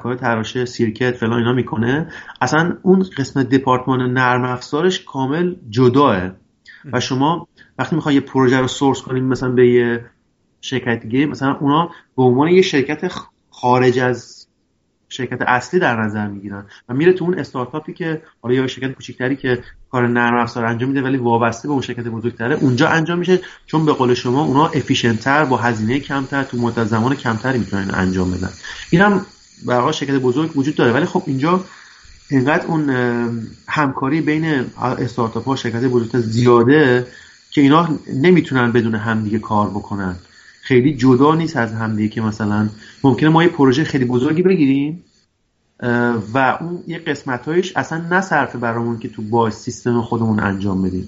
کار تراشه سیرکت فلان اینا میکنه، اصلا اون قسمت دپارتمان نرم افزارش کامل جداه و شما وقتی میخوای یه پروژه رو سورس کنیم مثلا به یه شرکت دیگه، مثلا اونا به عنوان یه شرکت خارج از شرکت اصلی در نظر میگیرن و میره تو اون استارتاپی که حالا یا شرکت کوچیکتری که کار نرم افزار انجام میده ولی وابسته به اون شرکت بزرگتره اونجا انجام میشه، چون به قول شما اونا افیشنت‌تر با هزینه کمتر تو مدت زمان کمتری میتونن انجام بدن. اینم برای شرکت بزرگ وجود داره، ولی خب اینجا اینقدر اون همکاری بین استارتاپ ها شرکت بزرگتر زیاده که اینا نمیتونن بدون همدیگه کار بکنن، خیلی جدا نیست از همدیگه که مثلا ممکنه ما یه پروژه خیلی بزرگی بگیریم و اون یه قسمتایش اصلا نصرفه برامون که تو با سیستم خودمون انجام بدیم.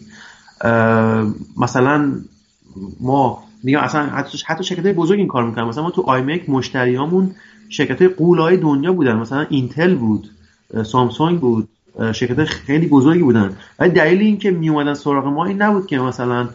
مثلا ما میگم اصلا حتی, حتی شرکت‌های بزرگ این کار میکنن، مثلا ما تو آیمک مشتریامون شرکت‌های قولای دنیا بودن، مثلا اینتل بود، سامسونگ بود، شرکت‌های خیلی بزرگی بودن، ولی دلیل این که میومدن سراغ ما این نبود که مثلا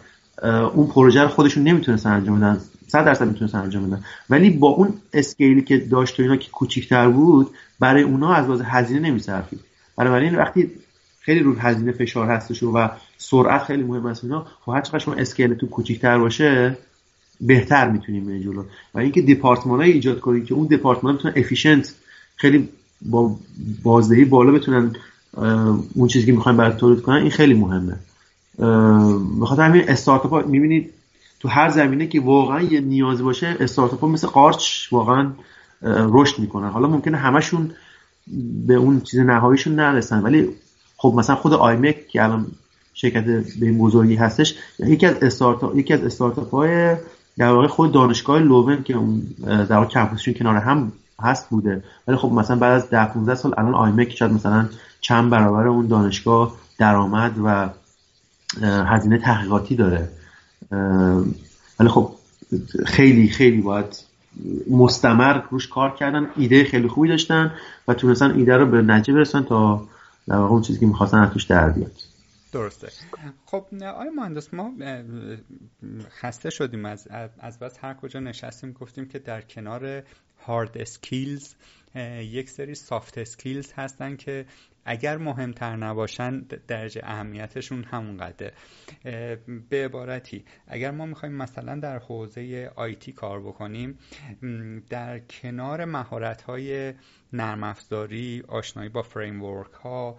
اون پروژه رو خودشون نمیتونستن انجام بدن، صد درصد میتونستن انجام بدن، ولی با اون اسکیلی که داشت و اینا که کوچیک‌تر بود برای اونها از لحاظ هزینه نمی‌صرفید. برای این وقتی خیلی روی هزینه فشار هستش و سرعت خیلی مهم است اینا، خب هر چقدر شما اسکیلتون کوچیک‌تر باشه بهتر میتونیم بریم جلو. و اینکه دپارتمان‌های ایجاد کنید که اون دپارتمان‌ها بتونن افیشنت خیلی با بازدهی بالا بتونن اون چیزی که می‌خوایم برای تولید کنن، این خیلی مهمه. به خاطر همین استارتاپ‌ها می‌بینید تو هر زمینه که واقعا یه نیاز باشه استارتاپ‌ها مثل قارچ واقعا رشد میکنن. حالا ممکنه همشون به اون چیز نهاییشون نرسن، ولی خب مثلا خود آیمک که الان شرکت به این بزرگی هستش یکی از استارتاپ یکی از استارتاپ‌های در واقع خود دانشگاه لوون که اون در واقع کمپوسشون کنار هم هست بوده، ولی خب مثلا بعد از ده پانزده سال الان آیمک شاید مثلا چند برابر اون دانشگاه درآمد و هزینه تحقیقاتی داره، ولی خب خیلی خیلی باید مستمر روش کار کردن، ایده خیلی خوبی داشتن و تونستن ایده رو به نتیجه برسن تا در واقع اون چیزی که می‌خواستن از توش در بیاد. درسته. خب آقای مهندس ما خسته شدیم از از بس هر کجا نشستیم گفتیم که در کنار هارد اسکیلز یک سری سافت اسکیلز هستن که اگر مهمتر نباشن درجه اهمیتشون همونقدره. به عبارتی اگر ما میخوایم مثلا در حوزه آیتی کار بکنیم، در کنار مهارت‌های نرم افزاری، آشنایی با فریم ورک ها،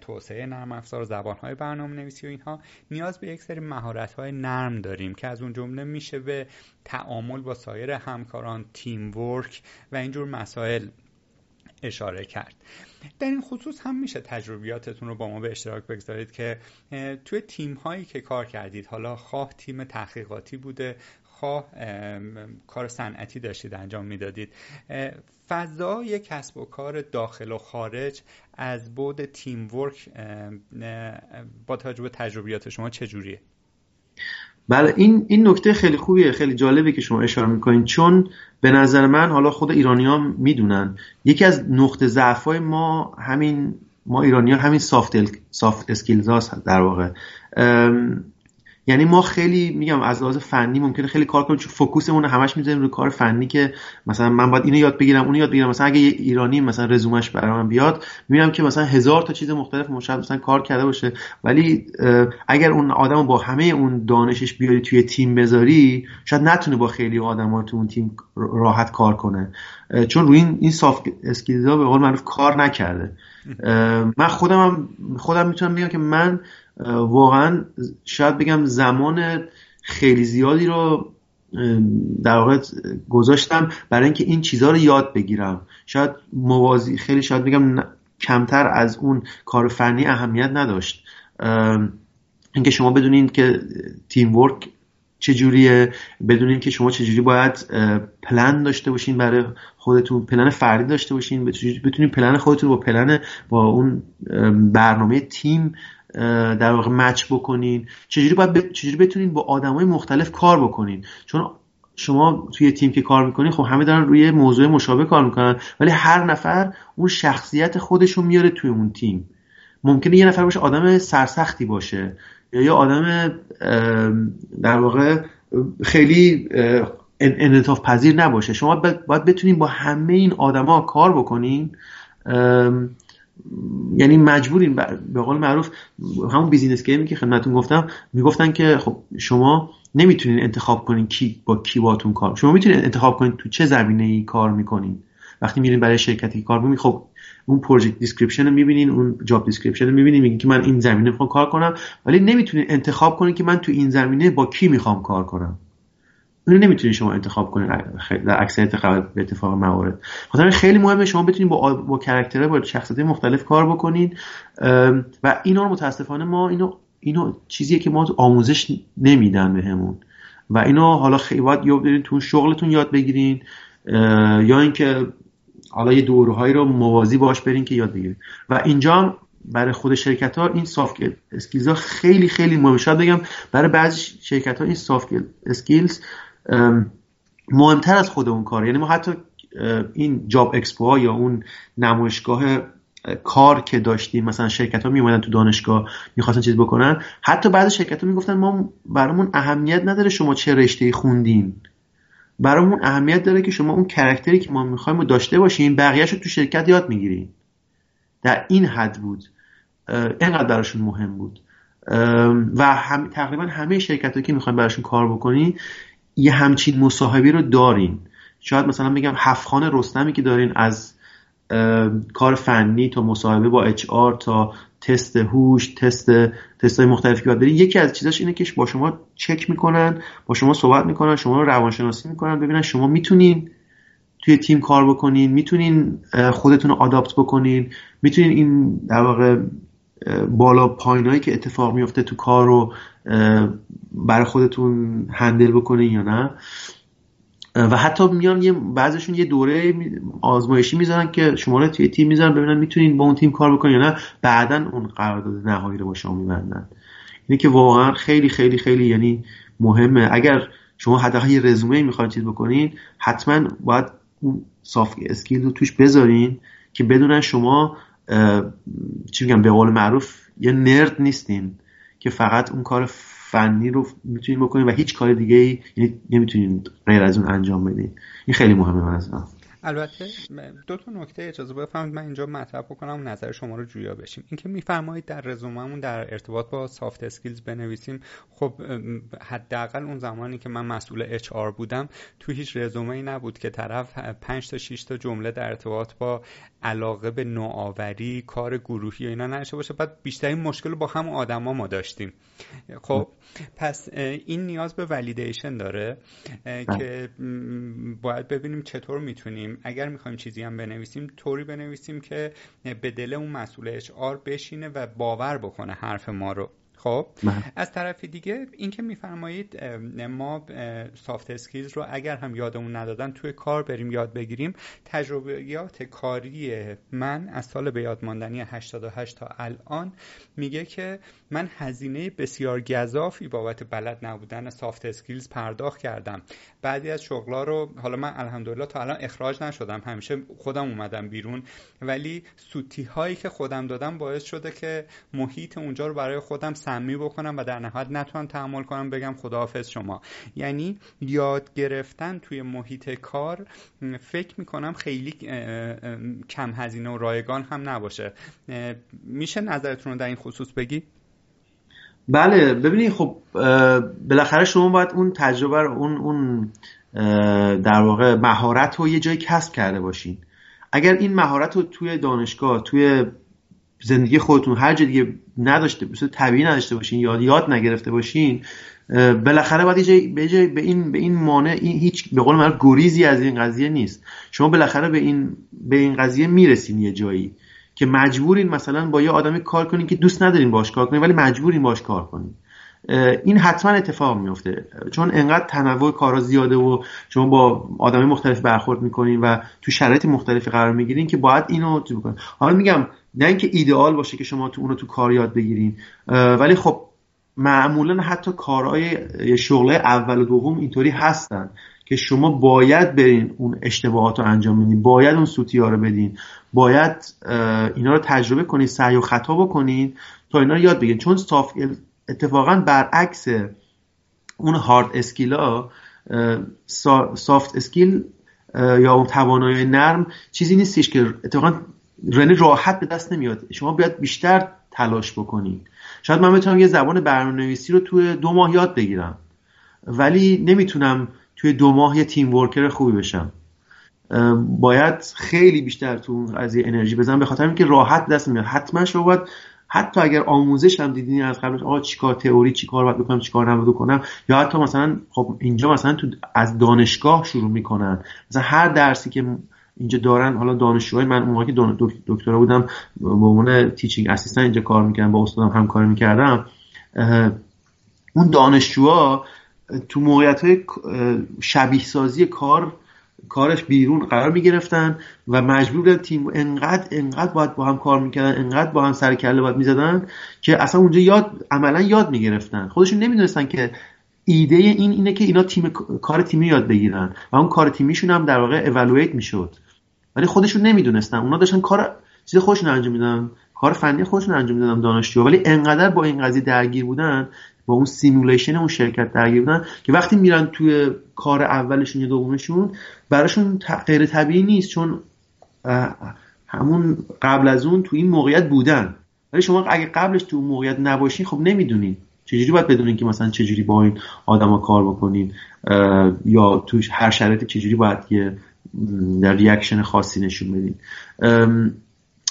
توسعه نرم افزار، زبان‌های برنامه‌نویسی و اینها، نیاز به یک سری مهارت‌های نرم داریم که از اون جمله میشه به تعامل با سایر همکاران، تیم ورک و اینجور مسائل اشاره کرد. در این خصوص هم میشه تجربیاتتون رو با ما به اشتراک بگذارید که توی تیم هایی که کار کردید، حالا خواه تیم تحقیقاتی بوده، خواه کار صنعتی داشتید انجام میدادید، فضای کسب و کار داخل و خارج از بعد تیم ورک با توجه به تجربیات شما چجوریه؟ بله، این این نکته خیلی خوبیه، خیلی جالبه که شما اشاره میکنین، چون به نظر من حالا خود ایرانی‌ها میدونن یکی از نقطه ضعف‌های ما همین ما ایرانی‌ها همین سافت سافت اسکیلز هست در واقع. یعنی ما خیلی میگم از لحاظ فنی ممکنه خیلی کار کنیم، چون فوکوسمون همش میذاریم روی کار فنی که مثلا من باید اینو یاد بگیرم اونو یاد بگیرم. مثلا اگه یه ایرانی مثلا رزومش برام بیاد، میبینم که مثلا هزار تا چیز مختلف مشابه مثلا کار کرده باشه، ولی اگر اون آدمو با همه اون دانشش بیاری توی تیم بذاری، شاید نتونه با خیلی آدما تو اون تیم راحت کار کنه، چون روی این این سافت اسکیلزا به قول معروف کار نکرده. من خودمم خودم میتونم بگم که من واقعا شاید بگم زمان خیلی زیادی رو در واقع گذاشتم برای اینکه این چیزها رو یاد بگیرم. شاید موازی خیلی شاید بگم کمتر از اون کار فنی اهمیت نداشت. اینکه شما بدونین که تیم ورک چجوریه، بدونین که شما چجوری باید پلن داشته باشین برای خودتون، پلن فردی داشته باشین، بتونین پلن خودتون با پلن با اون برنامه تیم در واقع مچ بکنین، چجوری باید ب... چجوری بتونین با آدمای مختلف کار بکنین. چون شما توی تیم که کار میکنین، خب همه دارن روی موضوع مشابه کار میکنن، ولی هر نفر اون شخصیت خودش رو میاره توی اون تیم. ممکنه یه نفر باشه آدم سرسختی باشه، یا یه آدم در واقع خیلی انعطاف پذیر نباشه. شما باید بتونین با همه این آدما کار بکنین، یعنی مجبورین به قول معروف همون بیزینس گیمی که خدمتتون گفتم، میگفتن که خب شما نمیتونین انتخاب کنین کی با کی باتون کار، شما میتونین انتخاب کنین تو چه زمینه‌ای کار میکنین. وقتی میرین برای شرکتی کار می‌کنین، خب اون پروژکت دیسکریپشن رو میبینین، اون جاب دیسکریپشن رو میبینین، میگین که من این زمینه میخوام کار کنم، ولی نمیتونین انتخاب کنین که من تو این زمینه با کی میخوام کار کنم. اون نمیتونین شما انتخاب کنین در اکثریت قواعد به اتفاق موارد. خاطر خیلی مهمه شما بتونین با با کاراکترها با شخصیت‌های مختلف کار بکنین، و اینا رو متاسفانه ما اینو اینو چیزیه که ما آموزش نمیدن بهمون، و اینو حالا خیلی باید یاد بگیرین تو شغلتون یاد بگیرین، یا اینکه حالا یه دوره‌هایی رو موازی باش برین که یاد بگیرید. و اینجا هم برای خود شرکت‌ها این سافت اسکیلز ها خیلی خیلی مهمه. شاید بگم برای بعضی شرکت‌ها این سافت اسکیلز مهمتر از خود اون کار. یعنی ما حتی این جاب اکسپو یا اون نمایشگاه کار که داشتیم، مثلا شرکت‌ها میومدن تو دانشگاه می‌خواستن چیز بکنن، حتی بعضی شرکت‌ها میگفتن ما برامون اهمیت نداره شما چه رشته‌ای خوندین، برامون اهمیت داره که شما اون کاراکتری که ما می‌خوایم رو داشته باشین، بقیه‌اشو تو شرکت یاد می‌گیرین. در این حد بود، اینقدر براشون مهم بود. و هم تقریبا همه شرکت‌هایی که می‌خوایم براشون کار بکنین یه همچین مصاحبه رو دارین. شاید مثلا بگم هفت‌خانه رستمی که دارین، از کار فنی تا مصاحبه با اچ آر تا تست هوش، تست تست‌های مختلفی که باید برید. یکی از چیزاش اینه که با شما چک میکنن، با شما صحبت میکنن، شما رو روانشناسی میکنن، ببینن شما میتونین توی تیم کار بکنین، میتونین خودتون رو آداپت بکنین، میتونین این در واقع بالا پایینایی که اتفاق میفته تو کار رو برای خودتون هندل بکنین یا نه. و حتی میان یه بعضیشون یه دوره آزمایشی میذارن که شما رو توی تیم میذارن ببینن میتونین با اون تیم کار بکنین یا نه، بعدن اون قرارداد نهایی رو با شما میبندن. اینه که واقعا خیلی خیلی خیلی یعنی مهمه. اگر شما حداقل یه رزومه میخواین چیز بکنین، حتما باید اون سافت اسکیل رو توش بذارین که بدونن شما چی میگم به قول معروف یه نرد نیستین که فقط اون کار فنی رو میتونین بکنین و هیچ کار دیگه ای یعنی نمیتونین غیر از اون انجام بدین. این خیلی مهمه من از نظرم. البته دو تا نکته اجازه بفرمایید من اینجا مطرح بکنم و نظر شما رو جویا بشیم. اینکه میفرمایید در رزوممون در ارتباط با سافت اسکیلز بنویسیم، خب حداقل اون زمانی که من مسئول اچ آر بودم تو هیچ رزومه‌ای نبود که طرف پنج تا شش تا جمله در ارتباط با علاقه به نوآوری، کار گروهی و اینا نشه باشه. بعد بیشترین مشکل با هم آدما ما داشتیم. خب پس این نیاز به والیدیشن داره که باید ببینیم چطور میتونیم بنویسیم، اگر میخوایم چیزی هم بنویسیم طوری بنویسیم که به دل اون مسئول اچ آر بشینه و باور بکنه حرف ما رو. خب از طرف دیگه این که میفرمایید ما سافت اسکیلز رو اگر هم یادمون ندادن توی کار بریم یاد بگیریم، تجربیات کاری من از سال به یاد ماندنی هشتاد و هشت تا الان میگه که من هزینه بسیار گزافی بابت بلد نبودن سافت اسکیلز پرداخت کردم. بعضی از شغلا رو حالا من الحمدلله تا الان اخراج نشدم، همیشه خودم اومدم بیرون، ولی سوتی هایی که خودم دادم باعث شده که محیط اونجا رو برای خودم سمی بکنم و در نهایت نتونم تحمل کنم بگم خداحافظ شما. یعنی یاد گرفتن توی محیط کار فکر میکنم خیلی کم هزینه و رایگان هم نباشه. میشه نظرتون رو در این خصوص بگی؟ بله، ببینید خب بالاخره شما باید اون تجربه رو اون اون در واقع مهارت رو یه جای کسب کرده باشین. اگر این مهارت رو توی دانشگاه، توی زندگی خودتون هر جا دیگه نداشته، مثلا طبیعی نداشته باشین، یاد یاد نگرفته باشین، بالاخره باید جای به جای به این به این مانع این هیچ به قول معروف گریزی از این قضیه نیست. شما بالاخره به این به این قضیه میرسین یه جایی که مجبورین مثلا با یه آدمی کار کنین که دوست ندارین باهاش کار کنین ولی مجبورین باهاش کار کنین. این حتما اتفاق میفته چون انقدر تنوع کارا زیاده و شما با آدمای مختلف برخورد میکنین و تو شرایط مختلفی قرار میگیرین که باید اینو تو بکنین. حالا میگم نه اینکه ایدئال باشه که شما تو اونو تو کار یاد بگیرین، ولی خب معمولا حتی کارهای شغله اول و دوم اینطوری هستن که شما باید برین اون اشتباهات رو انجام بدین، باید اون سوتی‌ها رو بدین، باید اینا رو تجربه کنین، سعی و خطا بکنین تا اینا رو یاد بگیرین. چون سافت اتفاقا برعکس اون هارد اسکیلا، سافت اسکیل یا اون توانایی نرم چیزی نیستش که اتفاقا رنه راحت به دست نمیاد. شما باید بیشتر تلاش بکنید. شاید من بتونم یه زبان برنامه‌نویسی رو توی دو ماه یاد بگیرم ولی نمیتونم توی دو ماه یه تیم ورکر خوبی بشم. باید خیلی بیشتر تو قضیه انرژی بزنم، به خاطر اینکه راحت به دست نمیاد. حتما شما باید حتی اگر آموزش هم دیدین از قبلش آقا چیکار تئوری چیکار باید بکنم چیکار نباید بکنم، یا حتی مثلا خب اینجا مثلا تو از دانشگاه شروع میکنن، مثلا هر درسی که اینجا دارن، حالا دانشجوهای من اون موقع که دکترا بودم به عنوان تیچینگ اسیستنت اینجا کار میکردم، با استادم همکاری میکردم، اون دانشجوها تو موقعیت‌های شبیه سازی کار کارش بیرون قرار میگرفتن و مجبور بودن تیم انقدر انقدر باید با هم کار میکردن، انقدر با هم سر کله باید میزدن که اصلا اونجا یاد عملا یاد میگرفتن. خودشون نمیدونستن که ایده این اینه که اینا تیم کار تیمی یاد بگیرن و اون کار تیمیشون هم در واقع اولویت میشد، ولی خودشون نمیدونستن. اونا داشتن کار چیز خودشون انجام میدادن، کار فنی خودشون انجام میدادن دانشجو، ولی انقدر با این قضیه درگیر بودن، با اون سیمولیشن اون شرکت درگیر بودن که وقتی میرن توی کار اولشون یا دومشون براشون غیر طبیعی نیست، چون همون قبل از اون تو این موقعیت بودن. ولی شما اگه قبلش تو موقعیت نباشین خب نمیدونین چجوری باید بدونین که مثلا چجوری با این آدما کار بکنین یا توش هر شرایطی چجوری باید یه در ریاکشن خاصی نشون بدین.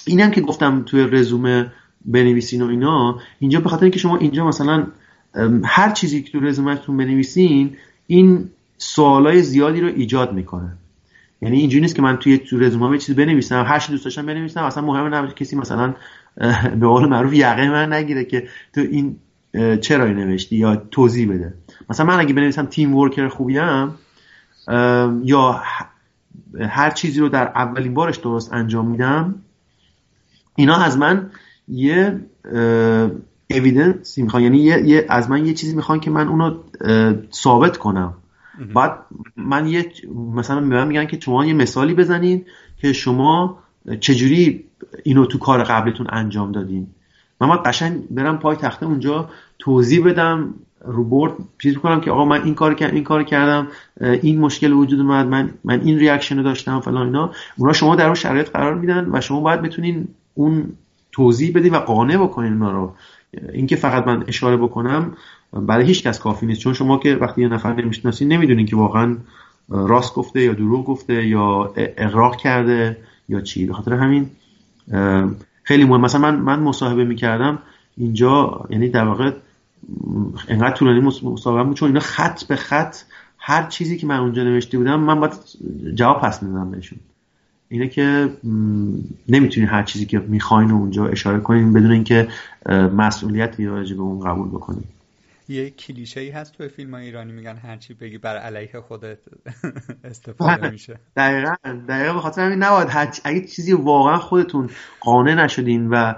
اینم که گفتم توی رزومه بنویسین و اینا، اینجا به خاطر اینکه شما اینجا مثلا هر چیزی که تو رزومتون بنویسین این سوالای زیادی رو ایجاد میکنه. یعنی اینجوری نیست که من توی تو رزومه یه چیزی بنویسم، هر چی دوست داشتم بنویسم، اصلا مهم نبود کسی مثلا به قول معروف یقه من نگیره که تو این چرا این نوشتی یا توضیح بده. مثلا من اگه بنویسم تیم ورکر خوبیم یا هر چیزی رو در اولین بارش درست انجام میدم، اینا از من یه اویدنس میخوان، یعنی یه, یه از من یه چیزی میخوان که من اونو ثابت کنم. بعد من یه مثلا من میگن که شما یه مثالی بزنین که شما چجوری اینو تو کار قبلتون انجام دادین. من باید قشنگ برم پای تخته اونجا توضیح بدم، رو بورد چیز کنم که آقا من این کار کردم، این کار کردم، این مشکل وجود اومد، من من این ریاکشن رو داشتم فلان اینا. اونا شما در اون شرایط قرار میدن و شما باید بتونین اون توضیح بدین و قانع بکنین اونا رو. اینکه فقط من اشاره بکنم برای هیچ کس کافی نیست، چون شما که وقتی یه نفر نمیشناسین نمیدونین که واقعا راست گفته یا دروغ گفته یا اغراق کرده یا چی. به خاطر همین خیلی مهم. مثلا من من مصاحبه میکردم اینجا، یعنی در واقع انقدر طولانی مصاحبه بود چون اینا خط به خط هر چیزی که من اونجا نوشته بودم من باید جواب پس میدادم بهشون. اینه که نمیتونین هر چیزی که میخواین اونجا اشاره کنین بدون اینکه مسئولیتی راجع به اون قبول بکنین. یه کلیشه‌ای هست توی فیلم‌های ایرانی میگن هر چی بگی بر علیه خودت استفاده میشه. دقیقاً دقیقاً به خاطر همین نباید هر چی... اگه چیزی واقعا خودتون قانع نشدین و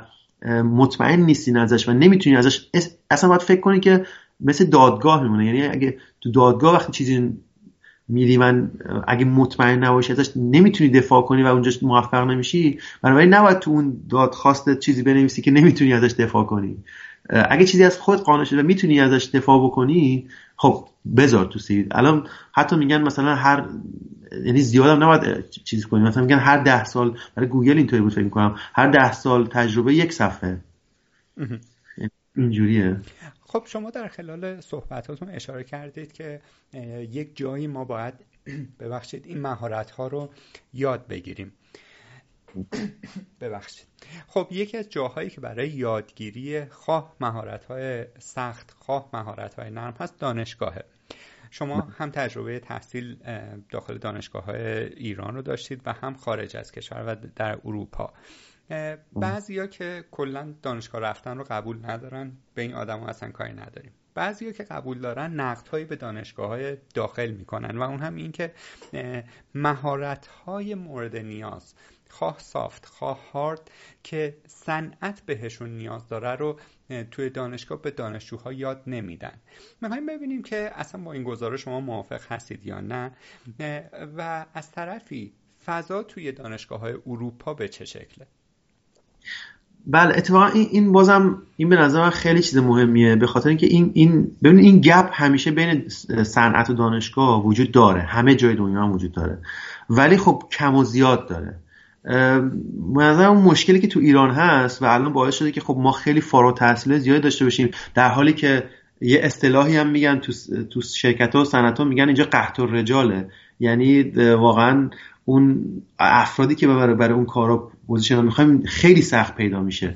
مطمئن نیستین ازش و نمیتونین ازش اصلا، باید فکر کنین که مثل دادگاه میمونه. یعنی اگه تو دادگاه وقتی چیزی میری من اگه مطمئن نباشی ازش نمیتونی دفاع کنی و اونجا موفق نمیشی، بنابراین نباید تو اون دادخواست چیزی بنویسی که نمیتونی ازش دفاع کنی. اگه چیزی از خود قانع شد و میتونی ازش دفاع بکنی، خب بذار تو سید. الان حتی میگن مثلا هر، یعنی زیادم نباید چیز کنی، مثلا میگن هر ده سال، برای گوگل اینطوری بود فکر می‌کنم، هر ده سال تجربه یک صفحه. اینجوریه. خب شما در خلال صحبتاتون اشاره کردید که یک جایی ما باید ببخشید این مهارت‌ها رو یاد بگیریم. ببخشید. خب یکی از جاهایی که برای یادگیری خواه مهارت‌های سخت خواه مهارت‌های نرم هست دانشگاهه. شما هم تجربه تحصیل داخل دانشگاه‌های ایران رو داشتید و هم خارج از کشور و در اروپا. بعضیا که کلا دانشگاه رفتن رو قبول ندارن، به این آدم‌ها اصلا کاری نداریم. بعضیا که قبول دارن نقدهایی به دانشگاه‌های داخل میکنن و اون هم این که مهارت‌های مورد نیاز، خواه سافت خواه هارد، که صنعت بهشون نیاز داره رو توی دانشگاه به دانشجوها یاد نمیدن. میخوایم ببینیم که اصلا با این گزارش شما موافق هستید یا نه، و از طرفی فضا توی دانشگاه‌های اروپا به چه شکله. بله اتفاقا این این بازم این به نظر من خیلی چیز مهمیه، به خاطر اینکه این این ببینید این گپ همیشه بین صنعت و دانشگاه وجود داره، همه جای دنیا هم وجود داره، ولی خب کم و زیاد داره. به نظر اون مشکلی که تو ایران هست و الان باعث شده که خب ما خیلی فارغ التحصیل زیاد داشته باشیم، در حالی که یه اصطلاحی هم میگن تو تو شرکت‌ها و صنعت‌ها میگن اینجا قحط الرجاله، یعنی واقعا اون افرادی که برای برای اون کارا پوزیشن میخوایم خیلی سخت پیدا میشه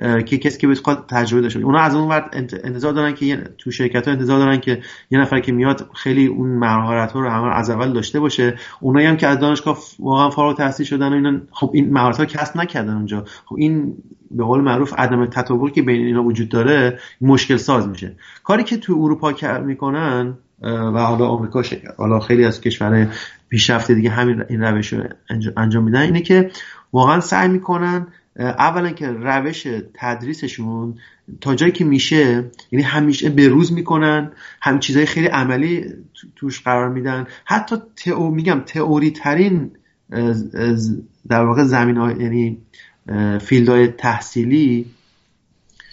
که کسی که بخواد تجربه داشته باشه. اونا از اون وقت انتظار دارن که یه... تو شرکت‌ها انتظار دارن که یه نفر که میاد خیلی اون مهارت‌ها رو هم از اول داشته باشه. اونایی هم که از دانشگاه واقعا فارغ التحصیل شدن و اینا خب این مهارت‌ها کسب نکردن اونجا، خب این به قول معروف عدم تطابقی که بین اینا وجود داره مشکل ساز میشه. کاری که تو اروپا کار میکنن و حالا آمریکا شکر. حالا خیلی از کشورهای پیشرفته دیگه همین این روش رو انجام میدن، اینه که واقعا سعی میکنن اولا که روش تدریسشون تا جایی که میشه، یعنی همیشه به روز میکنن، هم چیزای خیلی عملی توش قرار میدن، حتی تئو میگم تئوری ترین در واقع زمینه‌ها، یعنی فیلدهای تحصیلی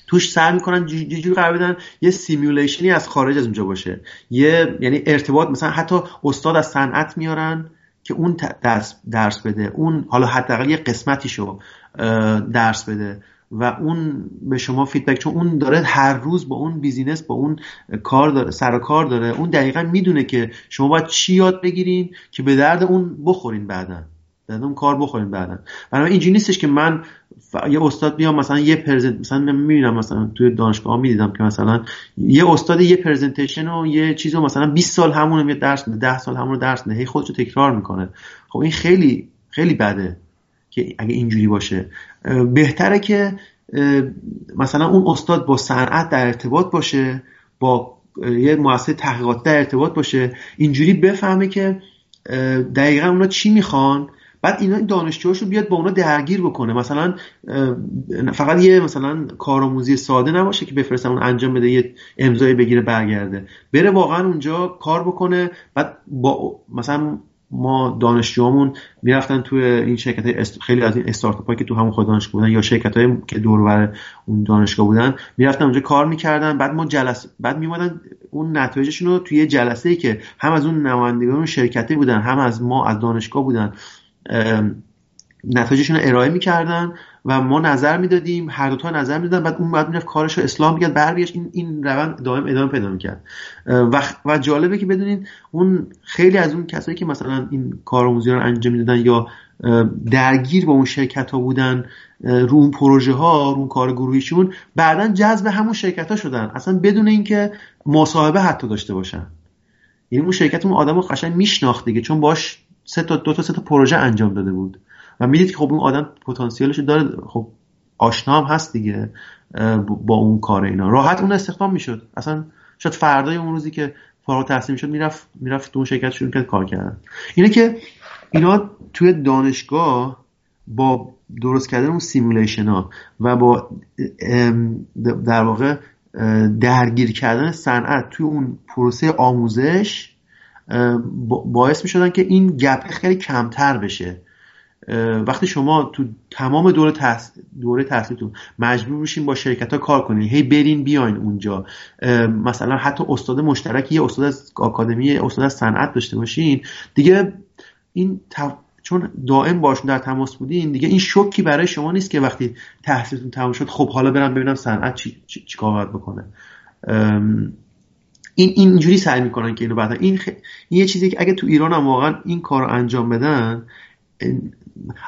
توش سعی میکنن یه جوری قرار بدن یه سیمولیشنی از خارج از اونجا باشه، یه یعنی ارتباط مثلا حتی استاد از صنعت میارن که اون درس درس بده، اون حالا حداقل یه قسمتیشو درس بده و اون به شما فیدبک، چون اون داره هر روز با اون بیزینس با اون کار داره، سر و کار داره، اون دقیقاً میدونه که شما باید چی یاد بگیرین که به درد اون بخورین بعداً بعد اون کار بخوریم بعداً. بنابراین اینجوری نیستش که من یه استاد بیام مثلا یه پرزنت مثلا میبینم مثلا توی دانشگاه میدیدم که مثلا یه استاد یه پرزنتیشن و یه چیزو مثلا بیست سال همون رو درس میده، ده سال همون رو درس میده، هی خودش رو تکرار میکنه. خب این خیلی خیلی بده که اگه اینجوری باشه. بهتره که مثلا اون استاد با صنعت در ارتباط باشه، با یه مؤسسه تحقیقاتی در ارتباط باشه، اینجوری بفهمه که دقیقاً اونا چی میخوان، بعد اینا دانشجوهاشو بیاد با اونا درگیر بکنه. مثلا فقط یه مثلا کارآموزی ساده نباشه که بفرستن اون انجام بده یه امضای بگیره برگرده، بره واقعا اونجا کار بکنه. بعد با مثلا ما دانشجوامون میرفتن توی این شرکت‌های است... خیلی از این استارتاپ‌هایی که تو همون خود دانشگاه بودن یا شرکت‌هایی که دور بر اون دانشگاه بودن، میرفتن اونجا کار می‌کردن، بعد ما جلسه بعد میومدن اون نتایجشون رو توی جلسه‌ای که هم از اون نمایندگان شرکتی بودن هم از ما از دانشگاه بودن نتایجشون رو ارائه میکردن و ما نظر میدادیم، هر دوتا نظر میدادن، بعد اون بعد میرفت کارش رو اصلاح میکرد برگشت. این این روند دائم ادامه پیدا میکرد و و جالبه که بدونین اون خیلی از اون کسایی که مثلا این کارآموزی رو انجام میدادن یا درگیر با اون شرکت ها بودن رو اون پروژه ها رو اون کار گروهیشون، بعدن جذب همون شرکت ها شدن اصلا بدون اینکه مصاحبه حتی داشته باشن. یعنی اون شرکتمون آدمو قشنگ میشناخت دیگه، چون باش سه تا دو تا سه تا پروژه انجام داده بود و میدید که خب اون آدم پتانسیلشو داره، خب آشنا هم هست دیگه با اون کار، اینا راحت اون استخدام میشد. اصلا شاید فردای اون روزی که فارغ التحصیل میشد میرفت میرفت تو اون شرکت شروع کرد کار کردن. اینه که اینا توی دانشگاه با درست کردن اون سیمولیشن ها و با در واقع درگیر کردن صنعت توی اون پروسه آموزش باعث میشدن که این گپ خیلی کمتر بشه. وقتی شما تو تمام دوره تحص... دوره تحصیلتون مجبور بشین با شرکت ها کار کنین، هی برین بیاین اونجا، مثلا حتی استاد مشترک یه استاد از آکادمی استاد از صنعت داشته باشین دیگه، این ت... چون دائم باشون در تماس بودین دیگه، این شوکی برای شما نیست که وقتی تحصیلتون تموم شد خب حالا برم ببینم صنعت چی چی, چی کار باید بکنه. ام... این اینجوری سعی میکنن که اینو بعدا این, خ... این یه چیزی که اگه تو ایران هم واقعا این کارو انجام بدن.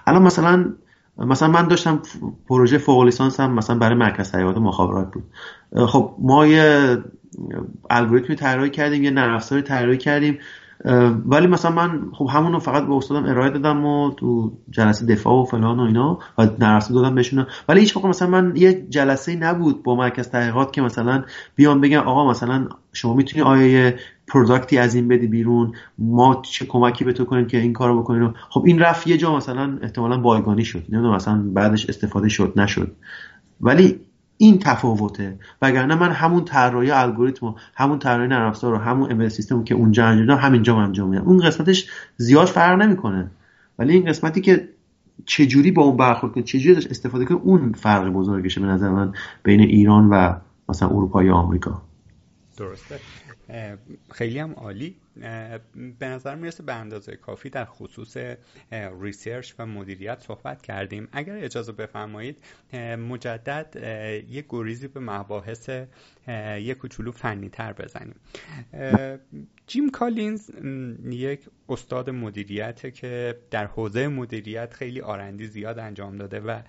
الان مثلا مثلا من داشتم پروژه فوق لیسانسم مثلا برای مرکز حیات مخابرات بود. خب ما یه الگوریتمی طراحی کردیم، یه نرم افزاری طراحی کردیم، ولی مثلا من خب همون رو فقط به استادم ارائه دادم و تو جلسه دفاع و فلان و اینا و نرم افزار دادم بهشون، ولی هیچ موقع مثلا من یه جلسه نبود با مرکز تحقیقات که مثلا بیان بگن آقا مثلا شما میتونی آیه پروداکتی از این بدی بیرون، ما چه کمکی به تو کنیم که این کارو بکنیم. خب این رفت یه جا مثلا احتمالاً بایگانی شد، نمیدونم مثلا بعدش استفاده شد نشد، ولی این تفاوته. وگرنه من همون طراحی الگوریتم، همون طراحی نرم افزار، همون امبدد سیستم که اونجا انجام دادم همینجا انجام میدم، اون قسمتش زیاد فرق نمیکنه، ولی این قسمتی که چجوری با اون برخورد کنه، چجوری ازش استفاده کنه، اون فرق بزرگشه به نظر من بین ایران و مثلا اروپا یا آمریکا. درسته، خیلی هم عالی. به نظر میرسه به اندازه کافی در خصوص ریسرچ و مدیریت صحبت کردیم. اگر اجازه بفرمایید مجدد یک گریزی به مباحث یک کوچولو فنی تر بزنیم. جیم کالینز یک استاد مدیریته که در حوزه مدیریت خیلی آرندی زیاد انجام داده و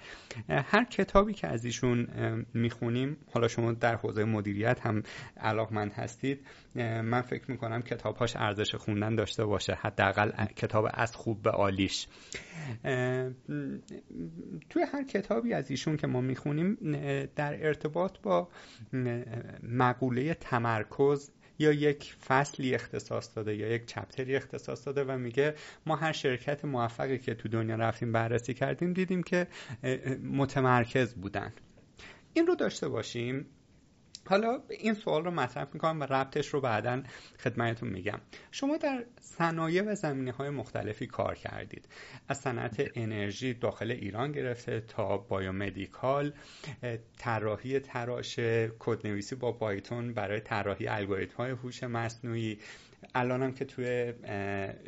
هر کتابی که از ایشون میخونیم، حالا شما در حوزه مدیریت هم علاقه‌مند هستید، من فکر میکنم کتابهاش ارزش خوندن داشته باشه، حداقل کتاب از خوب به عالیش. توی هر کتابی از ایشون که ما میخونیم در ارتباط با مقوله تمرکز یا یک فصلی اختصاص داده یا یک چپتری اختصاص داده و میگه ما هر شرکت موفقی که تو دنیا رفتیم بررسی کردیم دیدیم که متمرکز بودن. این رو داشته باشیم. حالا این سوال رو مطرح میکنم و ربطش رو بعداً خدمتتون میگم. شما در صنایع و زمینه‌های مختلفی کار کردید، از صنعت انرژی داخل ایران گرفته تا بایومدیکال، طراحی تراش، کدنویسی با پایتون برای طراحی الگوریتم‌های هوش مصنوعی، الان هم که توی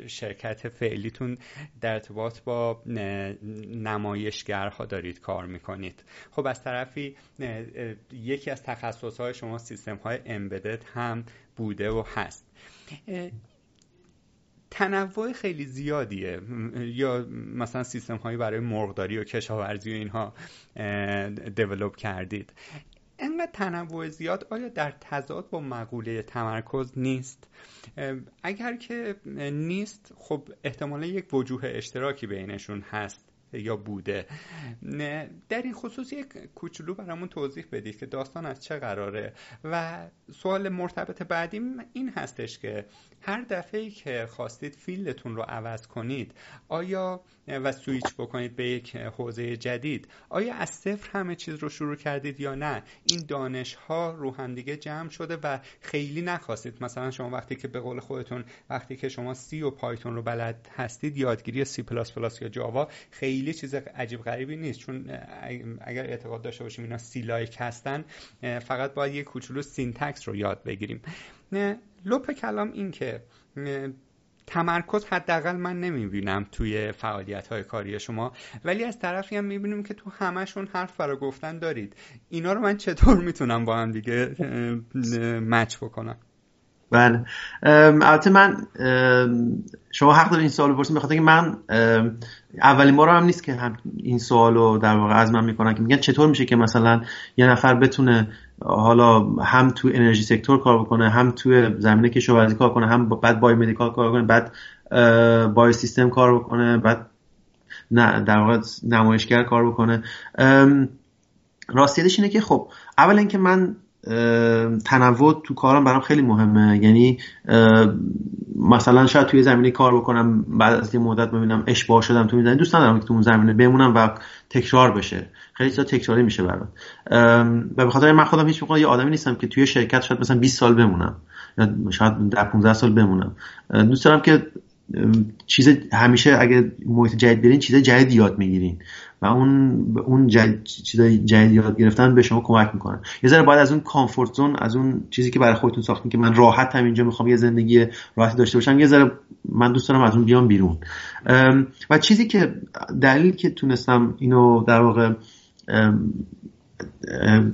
شرکت فعلیتون در ارتباط با نمایشگرها دارید کار میکنید. خب از طرفی یکی از تخصصهای شما سیستمهای امبدد هم بوده و هست. تنوع خیلی زیادیه، یا مثلا سیستم هایی برای مرغداری و کشاورزی و اینها دیولوب کردید. اینقدر تنوع زیاد آیا در تضاد با مقوله تمرکز نیست؟ اگر که نیست، خب احتمالا یک وجوه اشتراکی بینشون هست یا بوده. در این خصوص یک کوچولو برامون توضیح بدید که داستان از چه قراره. و سوال مرتبط بعدیم این هستش که هر دفعه‌ای که خواستید فیلدتون رو عوض کنید آیا و سویچ بکنید به یک حوزه جدید، آیا از صفر همه چیز رو شروع کردید یا نه این دانش‌ها رو هم دیگه جمع شده و خیلی نخواستید؟ مثلا شما وقتی که به قول خودتون وقتی که شما سی و پایتون رو بلد هستید، یادگیری سی پلاس پلاس یا جاوا خیلی چیز عجیب غریبی نیست، چون اگر اعتقاد داشته باشیم اینا سی لایک هستن، فقط باید یه کوچولو سینتکس رو یاد بگیریم. لپ کلام این که تمرکز حداقل من نمیبینم توی فعالیت‌های کاری شما، ولی از طرفی هم میبینیم که تو همشون حرف برای گفتن دارید. اینا رو من چطور میتونم با هم دیگه مچ بکنم؟ بله، البته من شما حق دارید این سوال بپرسید، بخاطر اینکه من اولین بار هم نیست که هم این سوالو در واقع از من میکنن که میگن چطور میشه که مثلا یه نفر بتونه حالا هم تو انرژی سکتور کار بکنه، هم تو زمینه کشاورزی کار کنه، هم بعد بایومدیکال کار کنه، بعد بایو سیستم کار بکنه، بعد نه در واقع نمایشگر کار بکنه. راستیتش اینه که خب اولا اینکه من تنوع تو کارم برام خیلی مهمه، یعنی مثلا شاید توی زمینه کار بکنم، بعد از یه مدت ببینم اشتباه شدم تو می‌زنم، دوست ندارم که تو اون زمینه بمونم و تکرار بشه، خیلی چیزا تکراری میشه برام. و به خاطر من خودم هیچ موقع یه آدمی نیستم که توی شرکت شاید مثلا بیست سال بمونم یا شاید در پانزده سال بمونم. دوست دارم که چیز همیشه اگه محیط جدید برین چیز جدید یاد میگیرین و اون اون جد... چیزای جدید یاد گرفتن به شما کمک میکنن. یه ذره باید از اون کامفورت زون، از اون چیزی که برای خودتون ساختین که من راحتم اینجا، میخوام یه زندگی راحتی داشته باشم، یه ذره من دوست دارم از اون بیام بیرون. و چیزی که دلیل که تونستم اینو در واقع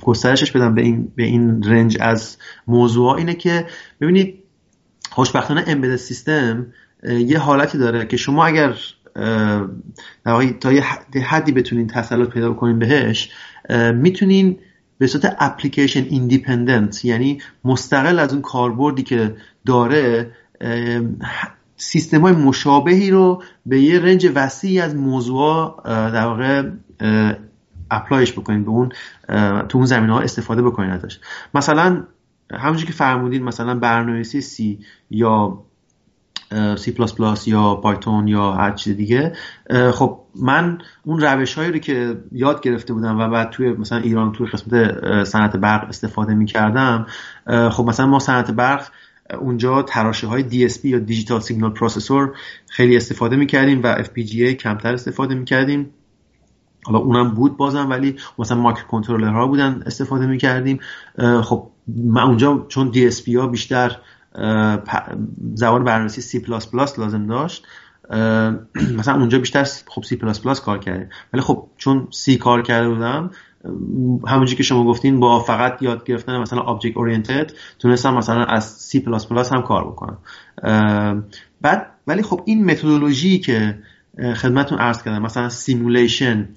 گسترشش بدم به این به این رنج از موضوعا اینه که ببینید خوشبختانه امبدد سیستم یه حالتی داره که شما اگر در واقع تا یه حدی بتونین تسلط پیدا بکنین بهش، میتونین به صورت اپلیکیشن ایندیپندنت، یعنی مستقل از اون کاربردی که داره، سیستم‌های مشابهی رو به یه رنج وسیعی از موضوعا در واقع اپلایش بکنین، به اون تو اون زمینه‌ها استفاده بکنین ازش. مثلا همونجوری که فرمودین، مثلا برنامه‌نویسی سی یا سی پلاس پلاس یا پایتون یا هر چیز دیگه، خب من اون روش‌هایی رو که یاد گرفته بودم و بعد توی مثلا ایران توی قسمت صنعت برق استفاده می‌کردم، خب مثلا ما صنعت برق اونجا تراشه‌های دی اس پی یا دیجیتال سیگنال پروسسور خیلی استفاده می‌کردیم و اف پی جی ای کمتر استفاده می‌کردیم. حالا اونم بود بازم، ولی مثلا مایکرو کنترلرها بودن استفاده می‌کردیم. خب من اونجا چون دی اس پی ها بیشتر زبان برنامه‌نویسی سی پلاس پلاس لازم داشت، مثلا اونجا بیشتر خب سی پلاس پلاس کار کرده، ولی خب چون سی کار کرده بودم، همونجوری که شما گفتین با فقط یاد گرفتن مثلا object oriented تونستم مثلا از سی پلاس پلاس هم کار بکنم. بعد ولی خب این متدولوژی که خدمتون عرض کردم، مثلا سیمولیشن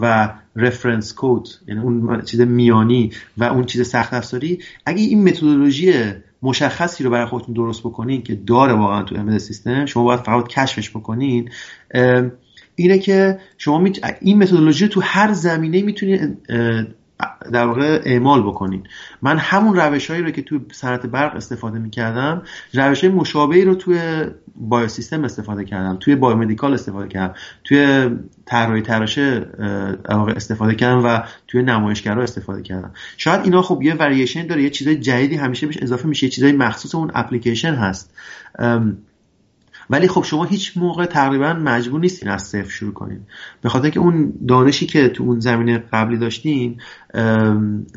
و رفرنس کد، یعنی اون چیز میانی و اون چیز سخت افزاری، اگه این متدولوژی مشخصی رو برای خودتون درست بکنین که داره واقعا تو امبدد سیستم، شما باید فقط کشفش بکنین، اینه که شما می این متدولوژی رو تو هر زمینه میتونین در واقع اعمال بکنین. من همون روشایی رو که تو صنعت برق استفاده میکردم، روشای مشابهی رو توی بایوسیستم استفاده کردم، توی بایومدیکال استفاده کردم، توی طراحی تراشه استفاده کردم و توی نمایشگرها استفاده کردم. شاید اینا خب یه وریشن داره، یه چیزای جدیدی همیشه بهش اضافه میشه، یه چیزای مخصوص اون اپلیکیشن هست. ولی خب شما هیچ موقع تقریبا مجبور نیستین از صفر شروع کنین، به خاطر که اون دانشی که تو اون زمینه قبلی داشتین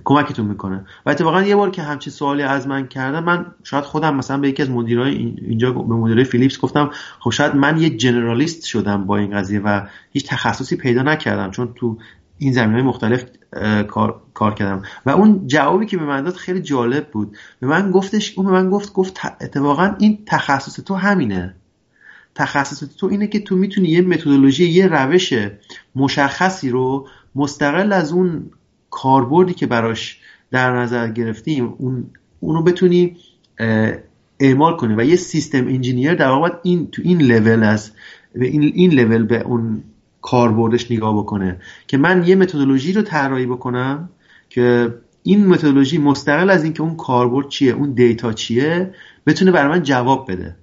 کمکتون میکنه. و اتفاقا یه بار که همچین سوالی از من کردم، من شاید خودم مثلا به یکی از مدیرای اینجا، به مدیرای فیلیپس گفتم خب شاید من یه جنرالیست شدم با این قضیه و هیچ تخصصی پیدا نکردم، چون تو این زمینه‌های مختلف کار کار کردم. و اون جوابی که به من داد خیلی جالب بود. به من گفتش، اون به من گفت گفت اتفاقا این تخصص تو همینه، تخصص تو اینه که تو میتونی یه متدولوژی، یه روش مشخصی رو مستقل از اون کاربردی که براش در نظر گرفتیم، اون اونو بتونی اعمال کنی. و یه سیستم انجینیر در واقع این تو این لول از به این این لول به اون کاربردش نگاه بکنه که من یه متدولوژی رو طراحی بکنم که این متدولوژی مستقل از اینکه اون کاربرد چیه، اون دیتا چیه، بتونه برای من جواب بده.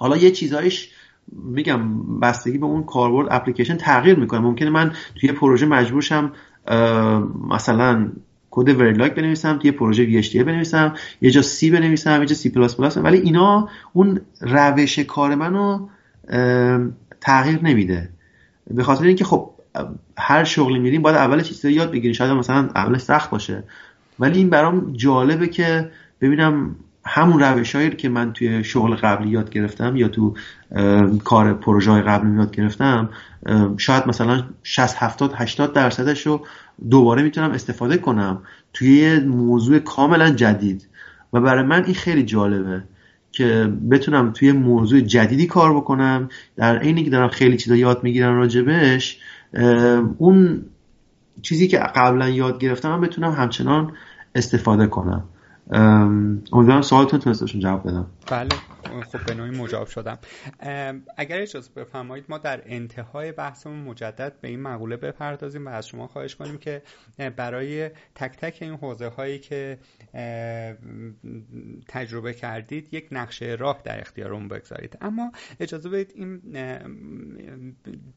حالا یه چیزایش میگم بستگی به اون کاربرد اپلیکیشن تغییر میکنه. ممکنه من توی پروژه مجبور شم مثلا کد وریلاگ بنویسم، توی پروژه وی اچ دی ال بنویسم، یه جا سی بنویسم، یه جا سی پلاس پلاس، ولی اینا اون روش کار منو تغییر نمیده، به خاطر اینکه خب هر شغلی میریم باید اول چیزایی یاد بگیریم، شاید مثلا اول سخت باشه. ولی این برام جالبه که ببینم همون روشایی که من توی شغل قبلی یاد گرفتم یا تو کار پروژه های قبلی یاد گرفتم، شاید مثلا شصت هفتاد هشتاد درصدش رو دوباره میتونم استفاده کنم توی یه موضوع کاملا جدید. و برای من این خیلی جالبه که بتونم توی موضوع جدیدی کار بکنم، در عینی که دارم خیلی چیزا یاد میگیرم راجبش، اون چیزی که قبلا یاد گرفتم هم بتونم همچنان استفاده کنم. امیدوارم سوالتون تونستشون جواب بدم. بله خب به نوعی مجاب شدم. اگر اجازه بفرمایید ما در انتهای بحثمون مجدد به این مقوله بپردازیم و از شما خواهش کنیم که برای تک تک این حوزه هایی که تجربه کردید یک نقشه راه در اختیارمون بگذارید. اما اجازه بدید این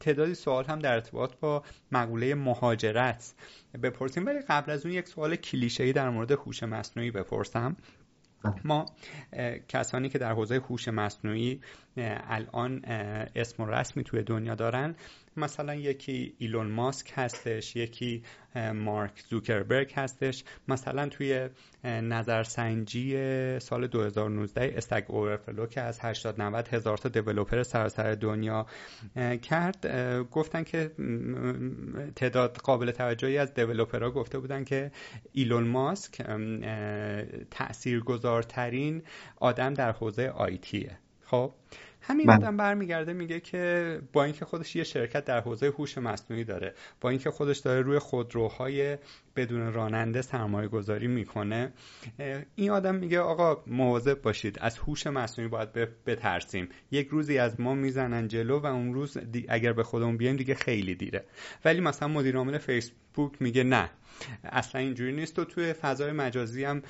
تعدادی سوال هم در ارتباط با مقوله مهاجرت بپرسیم، ولی قبل از اون یک سوال کلیشه‌ای در مورد هوش مصنوعی بپرسم. ما کسانی که در حوزه هوش مصنوعی الان اسم و رسمی توی دنیا دارن، مثلا یکی ایلون ماسک هستش، یکی مارک زوکربرگ هستش. مثلا توی نظرسنجی سال دو هزار و نوزده استگ اورفلو که از هشتاد نود هزار تا دیولپر سراسر دنیا کرد، گفتن که تعداد قابل توجهی از دیولپرها گفته بودن که ایلون ماسک تأثیرگذارترین آدم در حوزه آیتیه. خب همین من. آدم برمیگرده میگه که با اینکه خودش یه شرکت در حوزه هوش مصنوعی داره، با اینکه خودش داره روی خودروهای بدون راننده سرمایه گذاری میکنه، این آدم میگه آقا مواظب باشید، از هوش مصنوعی باید بترسیم، یک روزی از ما میزنن جلو و اون روز اگر به خودمون بیایم دیگه خیلی دیره. ولی مثلا مدیر عامل فیسبوک میگه نه اصلا اینجوری نیست و توی فضای مجازی هم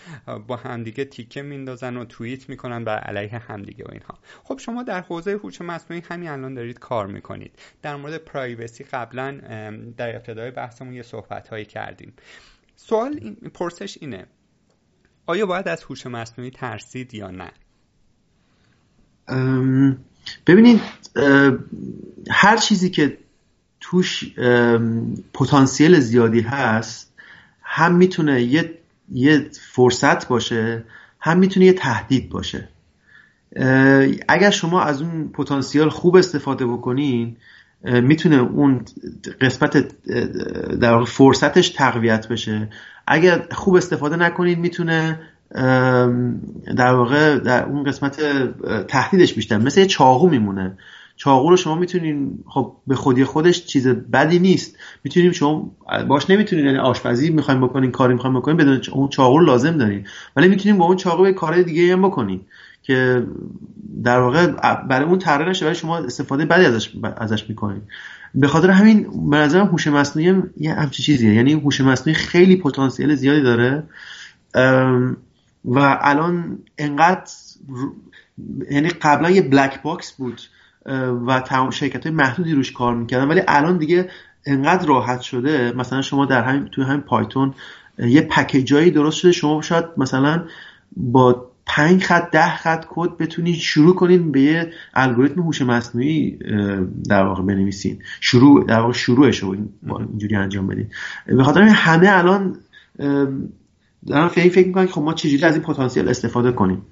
با همدیگه تیکه میندازن و توییت میکنن بر علیه همدیگه و اینها. خب شما در حوزه هوش مصنوعی همین الان دارید کار میکنید. در مورد پرایوسی قبلا در ابتدای بحثمون یه صحبت‌هایی کردیم. سوال این پرسش اینه آیا باید از هوش مصنوعی ترسید یا نه؟ ام ببینید هر چیزی که توش پتانسیل زیادی هست هم میتونه یه یه فرصت باشه، هم میتونه یه تهدید باشه. اگر شما از اون پتانسیل خوب استفاده بکنین میتونه اون قسمت در واقع فرصتش تقویت بشه، اگر خوب استفاده نکنین میتونه در واقع در اون قسمت تهدیدش بیشتر، مثل یه چاقو میمونه. چاقو رو شما میتونین خب به خودی خودش چیز بدی نیست، میتونیم شما باش نمیتونین، یعنی آشپزی میخوایم بکنین کاری میخوایم بکنین بدون اون چاقو رو لازم دارین، ولی میتونیم با اون چاقو یه کار دیگه هم بکنین که در واقع برای اون طرح نشه، برای شما استفاده بدی ازش ازش میکنید. به خاطر همین به نظرم هوش مصنوعی هم یه همچین چیزیه، یعنی هوش مصنوعی خیلی پتانسیل زیادی داره و الان انقدر یعنی قبلا یه بلک باکس بود و تمام شرکت‌های محدودی روش کار میکردن، ولی الان دیگه انقدر راحت شده. مثلا شما در همین تو همین پایتون یه پکیجایی درست شده، شما شاید مثلا با پنج خط ده خط کد بتونین شروع کنین به یه الگوریتم هوش مصنوعی در واقع بنویسین، شروع در واقع شروعش رو اینجوری انجام بدین. به خاطر همه الان دارن فکر میکنن که خب ما چجوری از این پتانسیل استفاده کنیم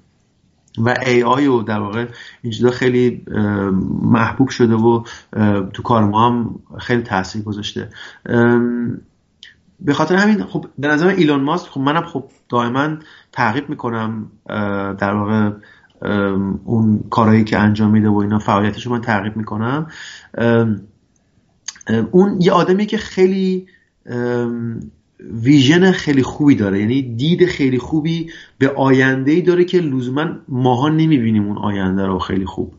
و ای آی و در واقع اینجوری خیلی محبوب شده و تو کار ما هم خیلی تاثیر گذاشته. به خاطر همین خب به نظر ایلون ماسک، خب منم خب دائما تعقیب میکنم در واقع اون کارهایی که انجام میده و اینا، فعالیتش رو من تعقیب میکنم. اون یه آدمی که خیلی ویژن خیلی خوبی داره، یعنی دید خیلی خوبی به آینده‌ای داره که لزوما ماها نمیبینیم اون آینده رو خیلی خوب،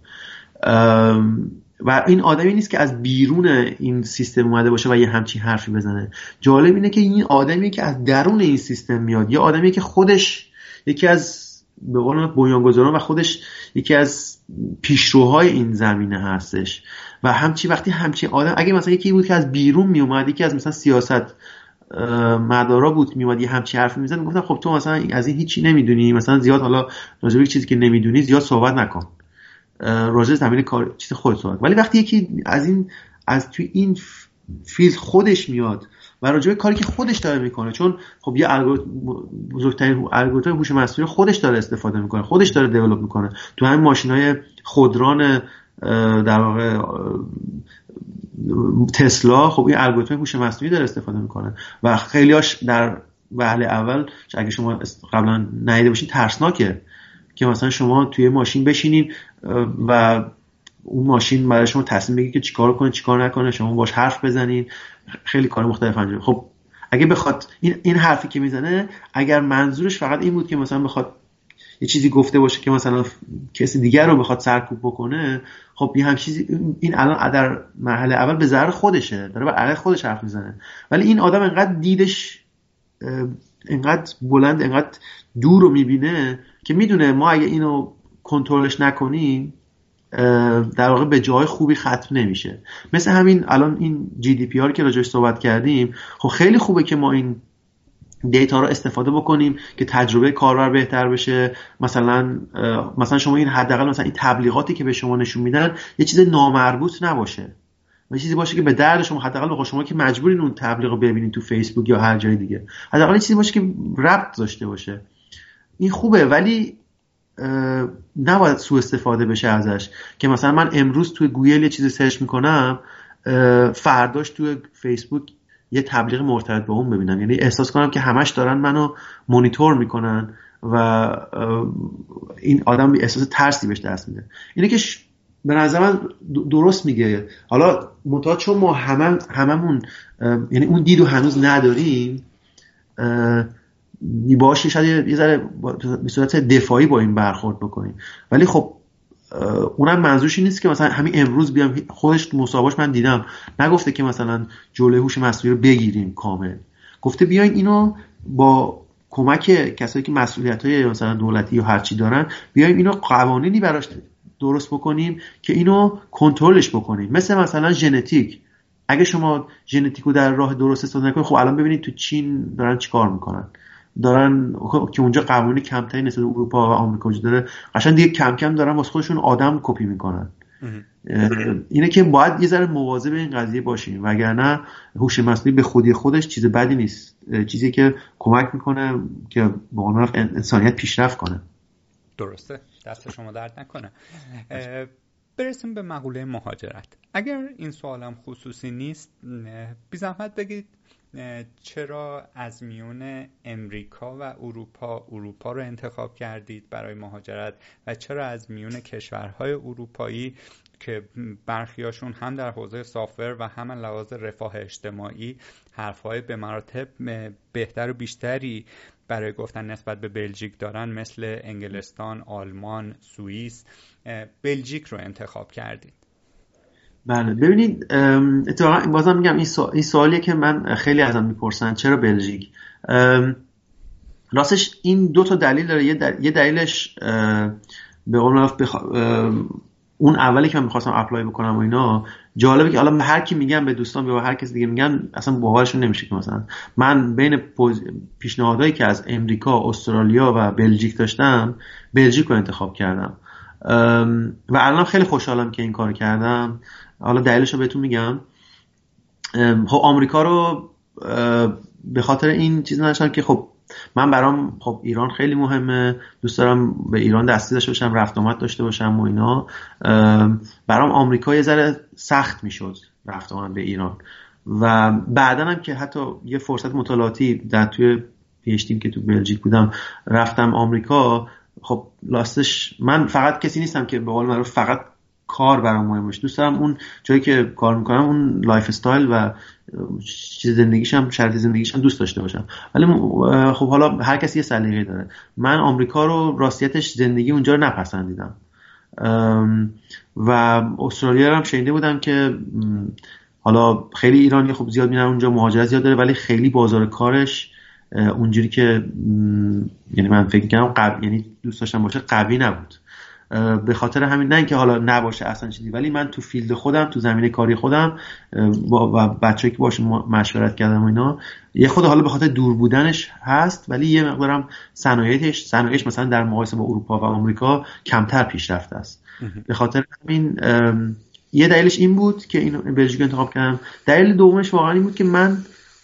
و این آدمی نیست که از بیرون این سیستم اومده باشه و یه همچین حرفی بزنه. جالب اینه که این آدمی که از درون این سیستم میاد، یه آدمی که خودش یکی از به قول بنیانگذاران و خودش یکی از پیشروهای این زمینه هستش، و همچی وقتی همچین آدم اگه مثلا یکی بود که از بیرون میومد، یکی از مثلا سیاست مدارا بود میومد یه همچین حرفی میزد، میگفتن خب تو مثلا از این هیچی نمیدونی، مثلا زیاد حالا راجع به چیزی که نمیدونی زیاد صحبت نکن، راجع زمین کار چیز خودت صحبت. ولی وقتی یکی از این از توی این فیلد خودش میاد و راجع به کاری که خودش داره میکنه، چون خب یه الگوریتم بزرگترین الگوریتم هوش مصنوعی خودش داره استفاده میکنه، خودش داره دیولپ میکنه تو همین ماشینای خودران در واقع تسلا. خب این الگوریتم هوش مصنوعی داره استفاده میکنه و خیلیاش در وهله اول اگه شما قبلا ندیده باشین ترسناکه که مثلا شما توی ماشین بشینین و اون ماشین برای شما تصمیم بگیره که چیکار کنه چیکار نکنه، شما باش حرف بزنین، خیلی کار مختلف انجام. خب اگه بخواد این این حرفی که میزنه اگر منظورش فقط این بود که مثلا بخواد یه چیزی گفته باشه که مثلا کسی دیگر رو بخواد سرکوب بکنه، خب یه هم چیزی این الان در مرحله اول به ضرر خودشه، داره به علیه خودش حرف میزنه. ولی این آدم انقدر دیدش انقدر بلند، انقدر دور رو میبینه که میدونه ما اگه اینو کنترلش نکنیم در واقع به جای خوبی ختم نمیشه. مثل همین الان این جی دی پی آر که راجعش صحبت کردیم، خب خیلی خوبه که ما این دیتا رو استفاده بکنیم که تجربه کاربر بهتر بشه. مثلا مثلا شما این حداقل مثلا این تبلیغاتی که به شما نشون میدن یه چیز نامربوط نباشه، یه چیزی باشه که به درد شما، حداقل بخوا شما که مجبورین اون تبلیغ رو ببینید تو فیسبوک یا هر جای دیگه، حداقل یه چیزی باشه که ربط داشته باشه. این خوبه ولی نباید سوء استفاده بشه ازش که مثلا من امروز توی گوگل یه چیزی سرچ میکنم، فرداش توی فیسبوک یه تبلیغ مرتبط با اون ببینم، یعنی احساس کنم که همش دارن منو مانیتور میکنن و این آدم احساس ترسی بهش دست میده. اینه که به نظر من درست میگه. حالا متأ چون ما همه هممون یعنی اون دیدو هنوز نداریم، باشه شاید یه ذره به صورت دفاعی با این برخورد بکنیم، ولی خب اونم منظورش نیست که مثلا همین امروز بیام، خودش مصاحبهش من دیدم نگفته که مثلا جلوی هوش مصنوعی رو بگیریم کامل، گفته بیاین اینو با کمک کسایی که مسئولیت‌های مثلا دولتی یا هر چی دارن بیایم اینو قوانینی براش درست بکنیم که اینو کنترلش بکنیم. مثل مثلا ژنتیک، اگه شما ژنتیکو در راه درست استفاده نکنید، خب الان ببینید تو چین دارن چیکار میکنن، دارن که اونجا قوانین کمتری نسبت به اروپا و آمریکا وجود داره، قشنگ دیگه کم کم دارن واسه خودشون آدم کپی میکنن. اینه که باید یه ذره مواظب این قضیه باشیم، وگرنه هوش مصنوعی به خودی خودش چیز بدی نیست، چیزی که کمک میکنه که به عنوان انسانیت پیشرفت کنه. درسته، دست شما درد نکنه. برسیم به مقوله مهاجرت. اگر این سوالم خصوصی نیست بی زحمت بگید چرا از میون امریکا و اروپا اروپا رو انتخاب کردید برای مهاجرت و چرا از میون کشورهای اروپایی که برخیاشون هم در حوزه سافتور و هم لحاظ رفاه اجتماعی حرفهای به مراتب بهتر و بیشتری برای گفتن نسبت به بلژیک دارن، مثل انگلستان، آلمان، سوئیس، بلژیک رو انتخاب کردید؟ بله، ببینید اتفاقا بازم میگم این, سو... این سوالیه که من خیلی ازم میپرسن چرا بلژیک. راستش این دو تا دلیل داره. یه, دل... یه دلیلش به قول بخ... اون اولی که من میخواستم اپلای بکنم و اینا، جالبه که الان هر کی میگم به دوستان یا هر کس دیگه میگن اصلا باورشون نمیشه که مثلا من بین پوز... پیشنهادایی که از امریکا، استرالیا و بلژیک داشتم بلژیک رو انتخاب کردم و الان خیلی خوشحالم که این کار کردم. حالا دلیلش رو بهتون میگم. خب آمریکا رو به خاطر این چیز نداشتم که خب من برام خب ایران خیلی مهمه، دوست دارم به ایران دستی داشته باشم، رفت آمد داشته باشم و اینا. برام آمریکا یه ذره سخت میشد رفت آمد به ایران و بعدن هم که حتی یه فرصت مطالعاتی در توی پی‌اچ‌دیم که تو بلژیک بودم رفتم آمریکا. خب لاستش من فقط کسی نیستم که به قول معروف فقط کار برام مهم باشه، دوست دارم اون جایی که کار میکنم اون لایف استایل و چیز زندگیشم، شرط زندگیشم دوست داشته باشم. ولی خب حالا هر کسی یه سلیقه‌ای داره. من آمریکا رو راستیتش زندگی اونجا رو نپسندیدم و استرالیا رو هم شنیده بودم که حالا خیلی ایرانی خب زیاد میرن اونجا، مهاجرت زیاد داره، ولی خیلی بازار کارش اونجوری که یعنی من فکر می‌کنم قبل یعنی دوست داشتم باشه قوی نبود. به خاطر همین، نه اینکه حالا نباشه اصلا چیزی، ولی من تو فیلد خودم، تو زمینه کاری خودم و بچه‌ای که باشه مشورت کردم و اینا، یه خود حالا به خاطر دور بودنش هست، ولی یه مقدارم صنایعش صنایعش مثلا در مقایسه با اروپا و آمریکا کمتر پیشرفته است. به خاطر همین یه دلیلش این بود که اینو بلژیک انتخاب کردم. دلیل دومش واقعا این بود که من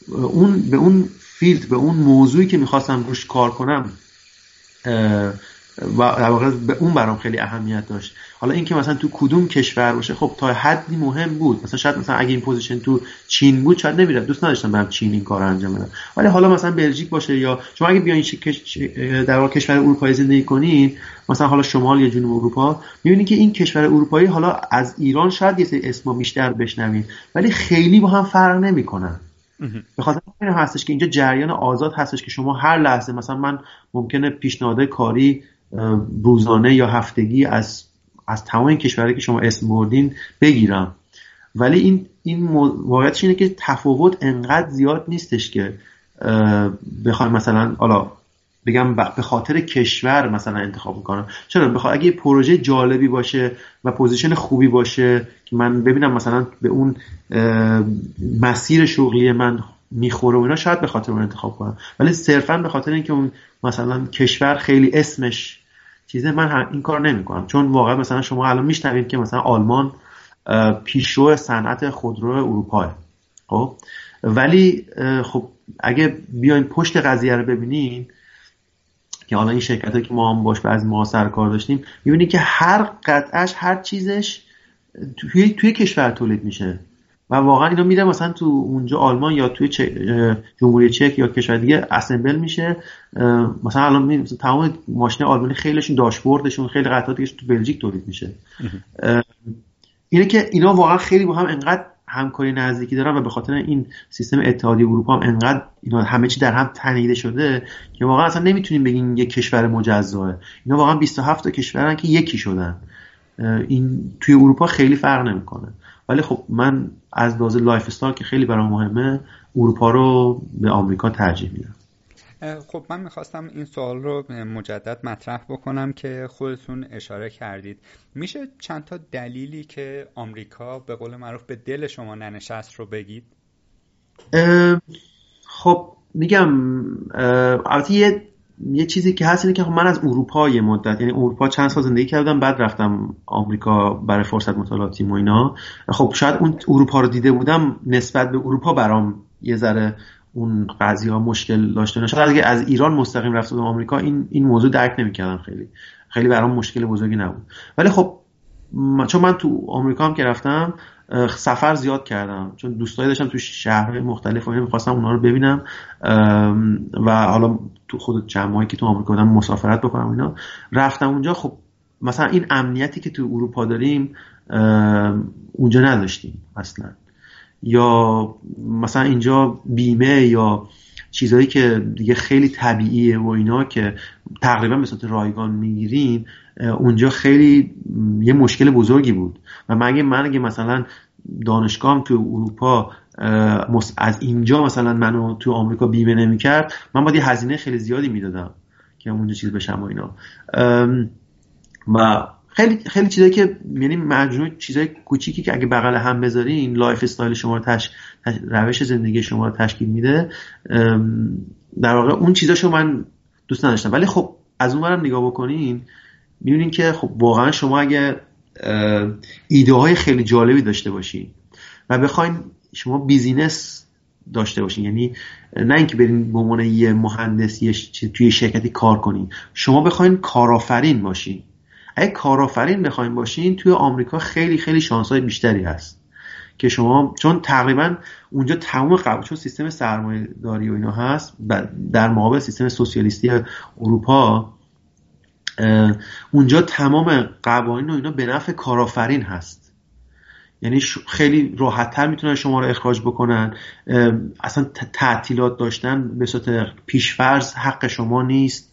اون به اون فیلد، به اون موضوعی که میخواستم روش کار کنم و در واقع به اون برام خیلی اهمیت داشت. حالا این که مثلا تو کدوم کشور باشه خب تا حدی مهم بود. مثلا شاید مثلا اگه این پوزیشن تو چین بود شاید نمیرم، دوست نداشتم برم چین این کار انجام بدم. ولی حالا مثلا بلژیک باشه یا شما اگه بیاین در واقع کشور اروپایی زندگی کنین، مثلا حالا شمال یا جنوب اروپا، میبینین که این کشور اروپایی، حالا از ایران شاید یه سری اسما بیشتر بشنوین ولی خیلی با هم فرق نمیکنن. بخاطر این هستش که اینجا جریان آزاد هستش که شما هر لحظه، مثلا من ممکنه پیشنهاد کاری روزانه یا هفتگی از از تمام این کشورهایی که شما اسم بردین بگیرم، ولی این این واقعیتش اینه که تفاوت انقدر زیاد نیستش که بخوام مثلا حالا بگم به خاطر کشور مثلا انتخاب میکنم. چرا؟ بخوام اگه پروژه جالبی باشه و پوزیشن خوبی باشه که من ببینم مثلا به اون مسیر شغلی من میخوره و اینا، شاید به خاطر اون انتخاب کنم، ولی صرفا به خاطر اینکه اون مثلا کشور خیلی اسمش چیزه، من این کار نمیکنم. چون واقعا مثلا شما الان میشنوید که مثلا آلمان پیشرو صنعت خودرو اروپا، خب ولی خب اگه بیاین پشت قضیه رو ببینین که حالا این شرکتایی که ما هم باش بعضی ما سر کار داشتیم، میبینید که هر قطعش هر چیزش توی توی کشور تولید میشه و واقعا اینا میره مثلا تو اونجا آلمان یا توی جمهوری چک یا کشور دیگه اسمبل میشه. مثلا الان میبینیم تمام ماشین آلمانی خیلیشون داشبوردشون خیلی قطعاتش تو بلژیک تولید میشه. اینه که اینا واقعا خیلی با هم انقدر همکاری نزدیکی دارن و به خاطر این سیستم اتحادیه اروپا هم انقدر اینا همه چی در هم تنیده شده که واقعا اصلا نمیتونیم بگیم یک کشور مجزاه. اینا واقعا بیست و هفت تا کشورن که یکی شدن. این توی اروپا خیلی فرق نمیکنه. ولی خب من از لحاظ لایف استایل که خیلی برام مهمه، اروپا رو به آمریکا ترجیح میدم. خب من میخواستم این سوال رو مجدد مطرح بکنم که خودتون اشاره کردید. میشه چند تا دلیلی که آمریکا به قول معروف به دل شما ننشست رو بگید؟ خب میگم البته یه،, یه چیزی که هست اینه که خب من از اروپا یه مدت، یعنی اروپا چند سال زندگی کردم، بعد رفتم آمریکا برای فرصت مطالعاتیم و اینا. خب شاید اون اروپا رو دیده بودم، نسبت به اروپا برام یه ذره اون قضیه ها مشکل داشته. شاید اگه از ایران مستقیم رفته بودم آمریکا این این موضوع درک نمی‌کردم، خیلی خیلی برام مشکل بزرگی نبود. ولی خب من چون من تو آمریکا هم که رفتم سفر زیاد کردم، چون دوستایی داشتم تو شهرهای مختلف و می‌خواستم اونا رو ببینم و حالا تو خود جمعایی که تو آمریکا بودم مسافرت بکنم اینا، رفتم اونجا. خب مثلا این امنیتی که تو اروپا داریم اونجا نداشتیم اصلاً، یا مثلا اینجا بیمه یا چیزایی که دیگه خیلی طبیعیه و اینا که تقریبا به صورت رایگان میگیریم، اونجا خیلی یه مشکل بزرگی بود. و مگه من اگه مثلا دانشگاهم تو اروپا از اینجا مثلا منو تو آمریکا بیمه نمیکرد، من باید یه هزینه خیلی زیادی میدادم که اونجا چیز بشم و اینا. و خیلی خیلی چیزایی که یعنی مجموعه چیزای کوچیکی که اگه بغل هم بذارین لایف استایل شما رو تش... روش زندگی شما رو تشکیل میده. در واقع اون چیزاشو من دوست نداشتم. ولی خب از اون برم نگاه بکنین میبینین که خب واقعا شما اگه ایده های خیلی جالبی داشته باشین و بخواین شما بیزینس داشته باشین، یعنی نه اینکه برین به عنوان یه مهندس یه ش... توی شرکتی کار کنین، شما بخواین کارآفرین باشین. اگه کارآفرین بخواید باشین توی آمریکا خیلی خیلی شانس‌های بیشتری هست که شما، چون تقریبا اونجا تمام قبل چون سیستم سرمایه‌داری و اینا هست در مقابل سیستم سوسیالیستی اروپا، اونجا تمام قوانین و اینا به نفع کارآفرین هست. یعنی خیلی راحت‌تر میتونن شما رو اخراج بکنن. اصلا تعطیلات داشتن به صورت پیش‌فرض حق شما نیست.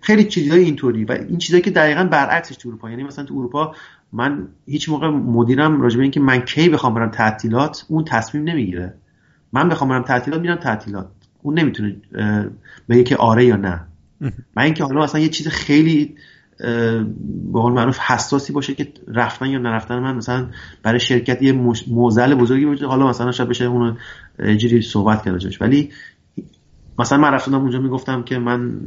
خیلی چیزای اینطوری و این چیزایی که دقیقاً برعکسش تو اروپا. یعنی مثلا تو اروپا من هیچ موقع مدیرم راجع به اینکه من کی بخوام برم تعطیلات اون تصمیم نمیگیره. من بخوام برم تعطیلات میرم تعطیلات، اون نمیتونه بگه که آره یا نه. من اینکه حالا مثلا یه چیز خیلی به قول معروف حساسی باشه که رفتن یا نرفتن من مثلا برای شرکت یه معضل بزرگی باشه، حالا مثلا شاید بشه اون اینجوری صحبت کرد راجعش. ولی مثلا من رفتم اونجا میگفتم که من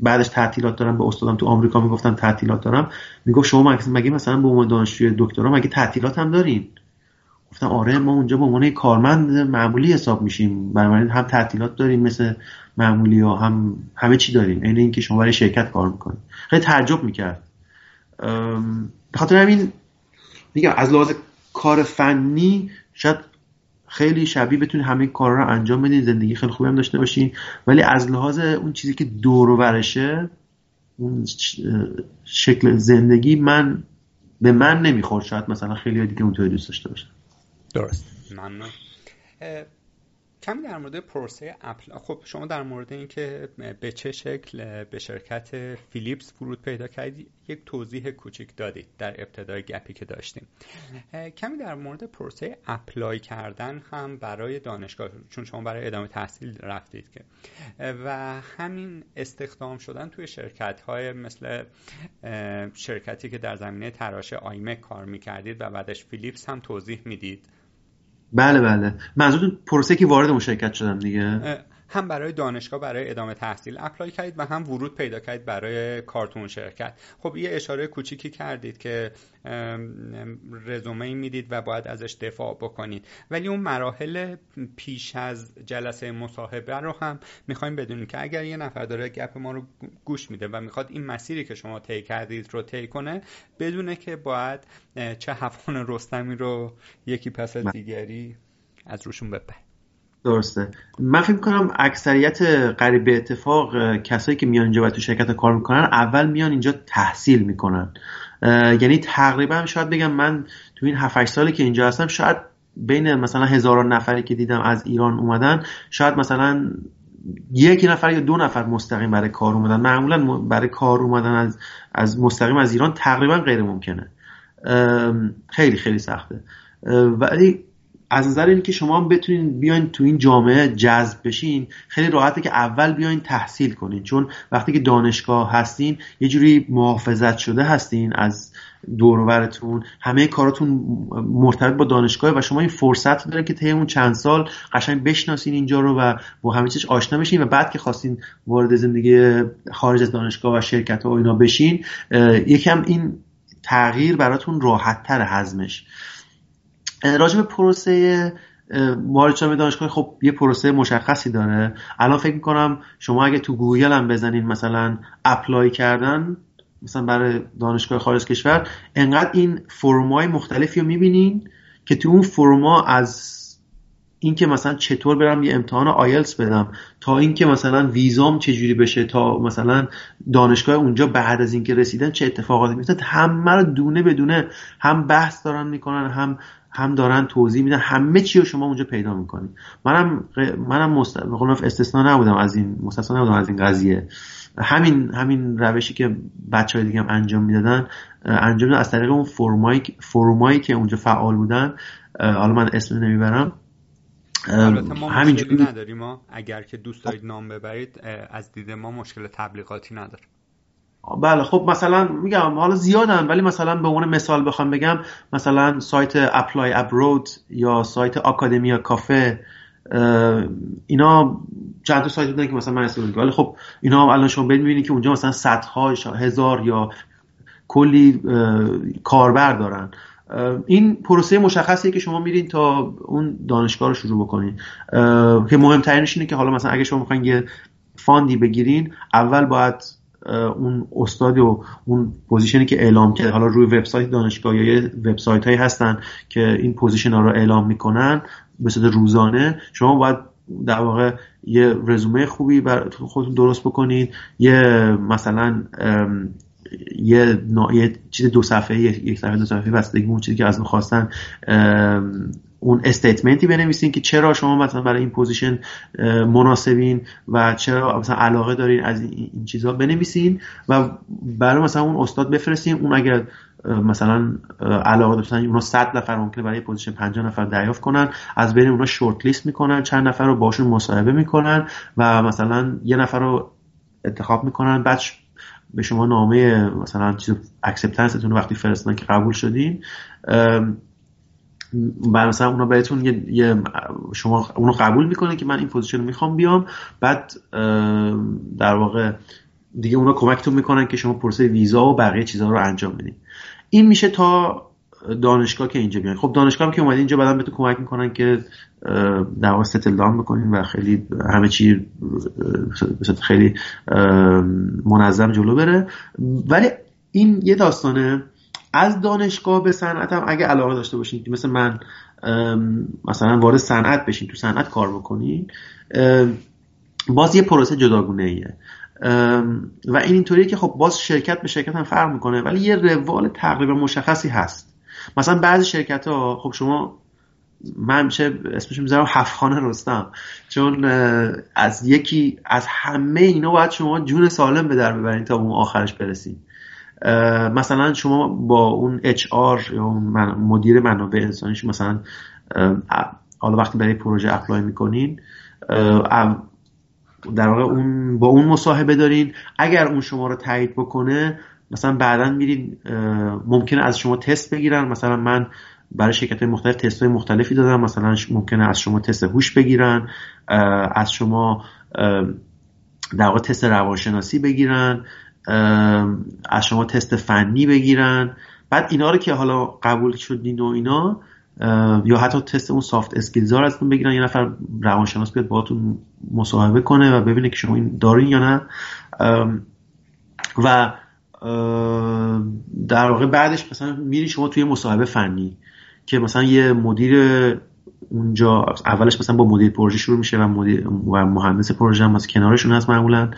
بعدش تعطیلات دارم، به استادم تو آمریکا میگفتم تعطیلات دارم، میگفت شما مگه مثلا به عنوان دانشجوی دکترا مگه تعطیلات هم دارین؟ گفتم آره، ما اونجا به عنوان کارمند معمولی حساب میشیم، بنابراین هم تعطیلات داریم مثل معمولی ها، هم همه چی داریم، عین اینکه شما برای شرکت کار میکنید. خیلی تعجب میکرد. به خاطر همین میگم از لحاظ کار فنی شاید خیلی شبیه بتونید همه کارا رو انجام بدین، زندگی خیلی خوبی هم داشته باشین، ولی از لحاظ اون چیزی که دور و برشه اون شکل زندگی من به من نمیخورد. شاید مثلا خیلی دیگه اونطوری دوست داشته باشن. درست. ممنون. کمی در مورد پروسه اپل. خب شما در مورد اینکه به چه شکل به شرکت فیلیپس ورود پیدا کردید یک توضیح کوچیک دادید در ابتدای گپی که داشتیم. کمی در مورد پروسه اپلای کردن هم برای دانشگاه، چون شما برای ادامه تحصیل رفتید که و همین استخدام شدن توی شرکت‌های مثل شرکتی که در زمینه تراش آیمک کار می‌کردید و بعدش فیلیپس هم توضیح میدید. بله بله، منظور پروسه که وارد اون شرکت شدم دیگه، هم برای دانشگاه برای ادامه تحصیل اپلای کردید و هم ورود پیدا کردید برای کارتون شرکت. خب یه اشاره کوچیکی کردید که رزومه میدید و باید ازش دفاع بکنید، ولی اون مراحل پیش از جلسه مصاحبه رو هم میخوایم بدونید که اگر یه نفر داره گپ ما رو گوش میده و میخواد این مسیری که شما طی کردید رو طی کنه، بدونه که باید چه هفون رستمی رو یکی پس از دیگری از روشون بپره. درسته. من فکر می‌کنم اکثریت قریب به اتفاق کسایی که میان اینجا و تو شرکت کار میکنن اول میان اینجا تحصیل میکنن، یعنی تقریبا شاید بگم من تو این هفت هشت سالی که اینجا هستم شاید بین مثلا هزاران نفری که دیدم از ایران اومدن شاید مثلا یک نفر یا دو نفر مستقیم برای کار اومدن. معمولا برای کار اومدن از از مستقیم از ایران تقریبا غیر ممکنه، خیلی خیلی سخته. ولی از نظر اینکه شما هم بتونین بیاین تو این جامعه جذب بشین خیلی راحته که اول بیاین تحصیل کنین، چون وقتی که دانشگاه هستین یه جوری محافظت شده هستین از دور و برتون، همه کاراتون مرتبط با دانشگاه و شما این فرصت داره که طی اون چند سال قشنگ بشناسین اینجا رو و با همه چیز آشنا بشین و بعد که خواستین وارد زندگی خارج از دانشگاه و شرکت و اینا بشین یکم این تغییر براتون راحت‌تر هضمش. راجع به پروسه وارد شدن به دانشگاه، خب یه پروسه مشخصی داره. الان فکر می‌کنم شما اگه تو گوگل هم بزنین مثلا اپلای کردن مثلا برای دانشگاه خارج کشور، انقدر این فرم‌های مختلفی رو می‌بینین که تو اون فرما از اینکه مثلا چطور برم یه امتحان آیلتس بدم تا اینکه مثلا ویزام چجوری بشه تا مثلا دانشگاه اونجا بعد از اینکه رسیدن چه اتفاقاتی میفته، همه رو دونه بدونه هم بحث دارن می‌کنن هم هم دارن توضیح میدن، همه چی رو شما اونجا پیدا میکنید. منم منم مست... به قول معروف استثنا نبودم از این مستثنا نبودم از این قضیه. همین همین روشی که بچهای دیگه هم انجام میدادن انجام از طریق اون فرمای فرمایی که اونجا فعال بودن، حالا من اسم نمیبرم. البته ما همینجوری نداریم، ما اگر که دوست دارید نام ببرید از دید ما مشکل تبلیغاتی نداره. بله خب مثلا میگم حالا زیادن، ولی مثلا به عنوان مثال بخوام بگم مثلا سایت اپلای ابرود یا سایت آکادمیا کافه، اینا چند تا سایت بودن که مثلا من استفاده کردم، ولی خب اینا الان شما ببینید که اونجا مثلا صدها هزار یا کلی کاربر دارن. این پروسه مشخصیه که شما میرین تا اون دانشگاه رو شروع بکنین، که مهمترینش اینه که حالا مثلا اگه شما میخواین یه فاندی بگیرین اول باید اون استاد و اون پوزیشنی که اعلام کرده، حالا روی وبسایت دانشگاه یا وبسایت هایی هستن که این پوزیشن ها رو اعلام میکنن به صورت روزانه، شما باید در واقع یه رزومه خوبی برای خودتون درست بکنید، یه مثلا یه یه چیز دو صفحه یک صفحه دو صفحه بستگی اون چیزی که از من خواستن اون استیتمنتی بنویسین که چرا شما مثلا برای این پوزیشن مناسبین و چرا مثلا علاقه دارین از این چیزا بنویسین و برای مثلا اون استاد بفرستین. اون اگر مثلا علاقه داشتن اونا صد نفر ممکنه برای پوزیشن پنجاه نفر دریافت کنن، از بین اونا شورت لیست میکنن، چند نفر رو باشون مصاحبه میکنن و مثلا یه نفر رو انتخاب میکنن، بعد به شما نامه مثلا چیز اکسپتنستون وقتی فرستادن که قبول شدین بعد مثلا اونا بهتون یه, یه شما اونو قبول میکنه که من این پوزیشن رو میخوام بیام، بعد در واقع دیگه اونا کمکتون میکنن که شما پروسه ویزا و بقیه چیزها رو انجام بدین. این میشه تا دانشگاه که اینجا بیان. خب دانشگاه هم که اومدین اینجا بعدن بهتون کمک میکنن که در واقع ستل داون بکنین و خیلی همه چی خیلی منظم جلو بره. ولی این یه داستانه. از دانشگاه به صنعت هم اگه علاقه داشته باشین که مثل من مثلا وارد صنعت بشین، تو صنعت کار بکنین، باز یه پروسه جداگونه ایه و این اینطوریه که خب باز شرکت به شرکت هم فرق میکنه، ولی یه روال تقریبا مشخصی هست. مثلا بعضی شرکت ها خب شما من چه اسمش میذارم هفت‌خانه رستم، چون از یکی از همه اینا باید شما جون سالم به در ببرید تا اون آخرش برسید. مثلا شما با اون اچ آر یا مدیر منابع انسانیش مثلا حالا وقتی برای پروژه اپلای میکنین در واقع اون با اون مصاحبه دارین، اگر اون شما رو تایید بکنه مثلا بعداً میرین ممکنه از شما تست بگیرن. مثلا من برای شرکت‌های مختلف تست‌های مختلفی دادم، مثلا ممکنه از شما تست هوش بگیرن، از شما در واقع تست روانشناسی بگیرن، از شما تست فنی بگیرن. بعد اینا رو که حالا قبول شدین و اینا یا حتی تست اون سافت اسکیلزار ازتون بگیرن، یه نفر روانشناس بیاد باهاتون مصاحبه کنه و ببینه که شما این دارین یا نه، و در واقع بعدش مثلا میری شما توی مصاحبه فنی که مثلا یه مدیر اونجا اولش مثلا با مدیر پروژه شروع میشه و مدیر و مهندس پروژه هم از کنارشون هست معمولا،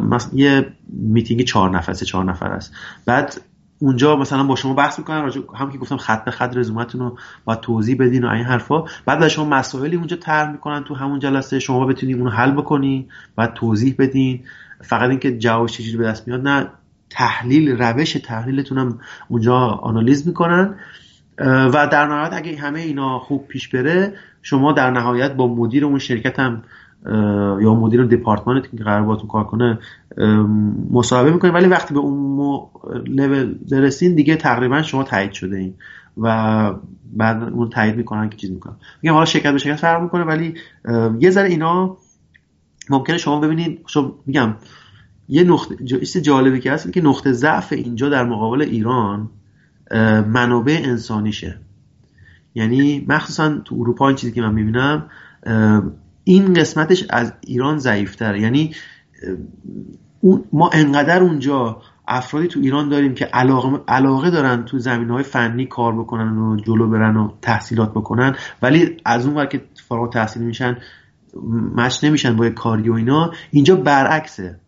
مثلا یه میتینگ چهار نفره چهار نفر است. بعد اونجا مثلا با شما بحث میکنن راجع هم که گفتم خط به خط رزومتون رو باید توضیح بدین و این حرفا. بعد برای شما مسائلی اونجا طرح میکنن تو همون جلسه، شما بتونید اون رو حل بکنین، بعد توضیح بدین. فقط اینکه جوابش چجوری به دست میاد نه، تحلیل روش تحلیلتون هم اونجا آنالیز میکنن. و در نهایت اگه همه اینا خوب پیش بره، شما در نهایت با مدیر اون شرکت هم یا مدیر دپارتمانی که قرار باهاتون کار کنه مصاحبه میکنین. ولی وقتی به اون لول برسین دیگه تقریبا شما تایید شده این و بعد اون تایید میکنن که چیز میکنن. میگم حالا شرکت به شرکت فرق میکنه، ولی یه ذره اینا ممکنه شما ببینید. شما میگم یه نقطه جایسته جالبی که هست که نقطه ضعف اینجا در مقابل ایران منابع انسانیشه. یعنی مخصوصا تو اروپا این چیزی که من میبینم این قسمتش از ایران ضعیفتره. یعنی ما انقدر اونجا افرادی تو ایران داریم که علاقه, علاقه دارن تو زمینه‌های فنی کار بکنن و جلو برن و تحصیلات بکنن، ولی از اون ور که فارغ تحصیل میشن مچ نمیشن با کاری و اینا. اینجا برعکسه،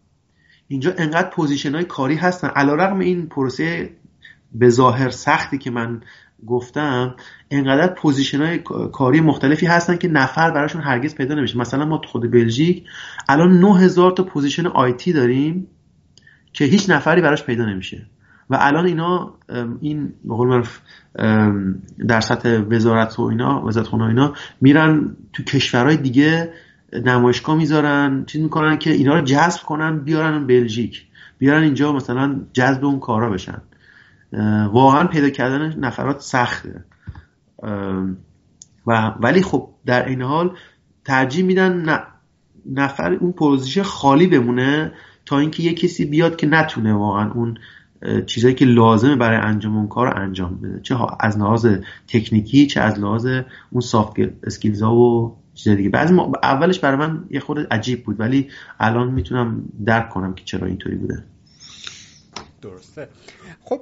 اینجا انقدر پوزیشن‌های کاری هستن علیرغم این پروسه به ظاهر سختی که من گفتم، انقدر پوزیشن‌های کاری مختلفی هستن که نفر براشون هرگز پیدا نمیشه. مثلا ما خود بلژیک الان نه هزار تا پوزیشن آیتی داریم که هیچ نفری براش پیدا نمیشه و الان اینا این به قول معروف در سطح وزارت و اینا وزارتخونه اینا میرن تو کشورهای دیگه نمایشگاه میذارن، چیز میکنن که اینا رو جذب کنن بیارن بلژیک، بیارن اینجا مثلا جذب اون کارا بشن. واقعا پیدا کردن نفرات سخته و ولی خب در این حال ترجیح میدن نفر اون پوزیشن خالی بمونه تا اینکه یه کسی بیاد که نتونه واقعا اون چیزایی که لازمه برای انجام اون کار رو انجام بده، چه از لحاظ تکنیکی چه از لحاظ اون سافت اسکیلز ها و چیز دیگه. بعضی ما اولش برای من یه خورده عجیب بود، ولی الان میتونم درک کنم که چرا اینطوری بوده. درسته. خب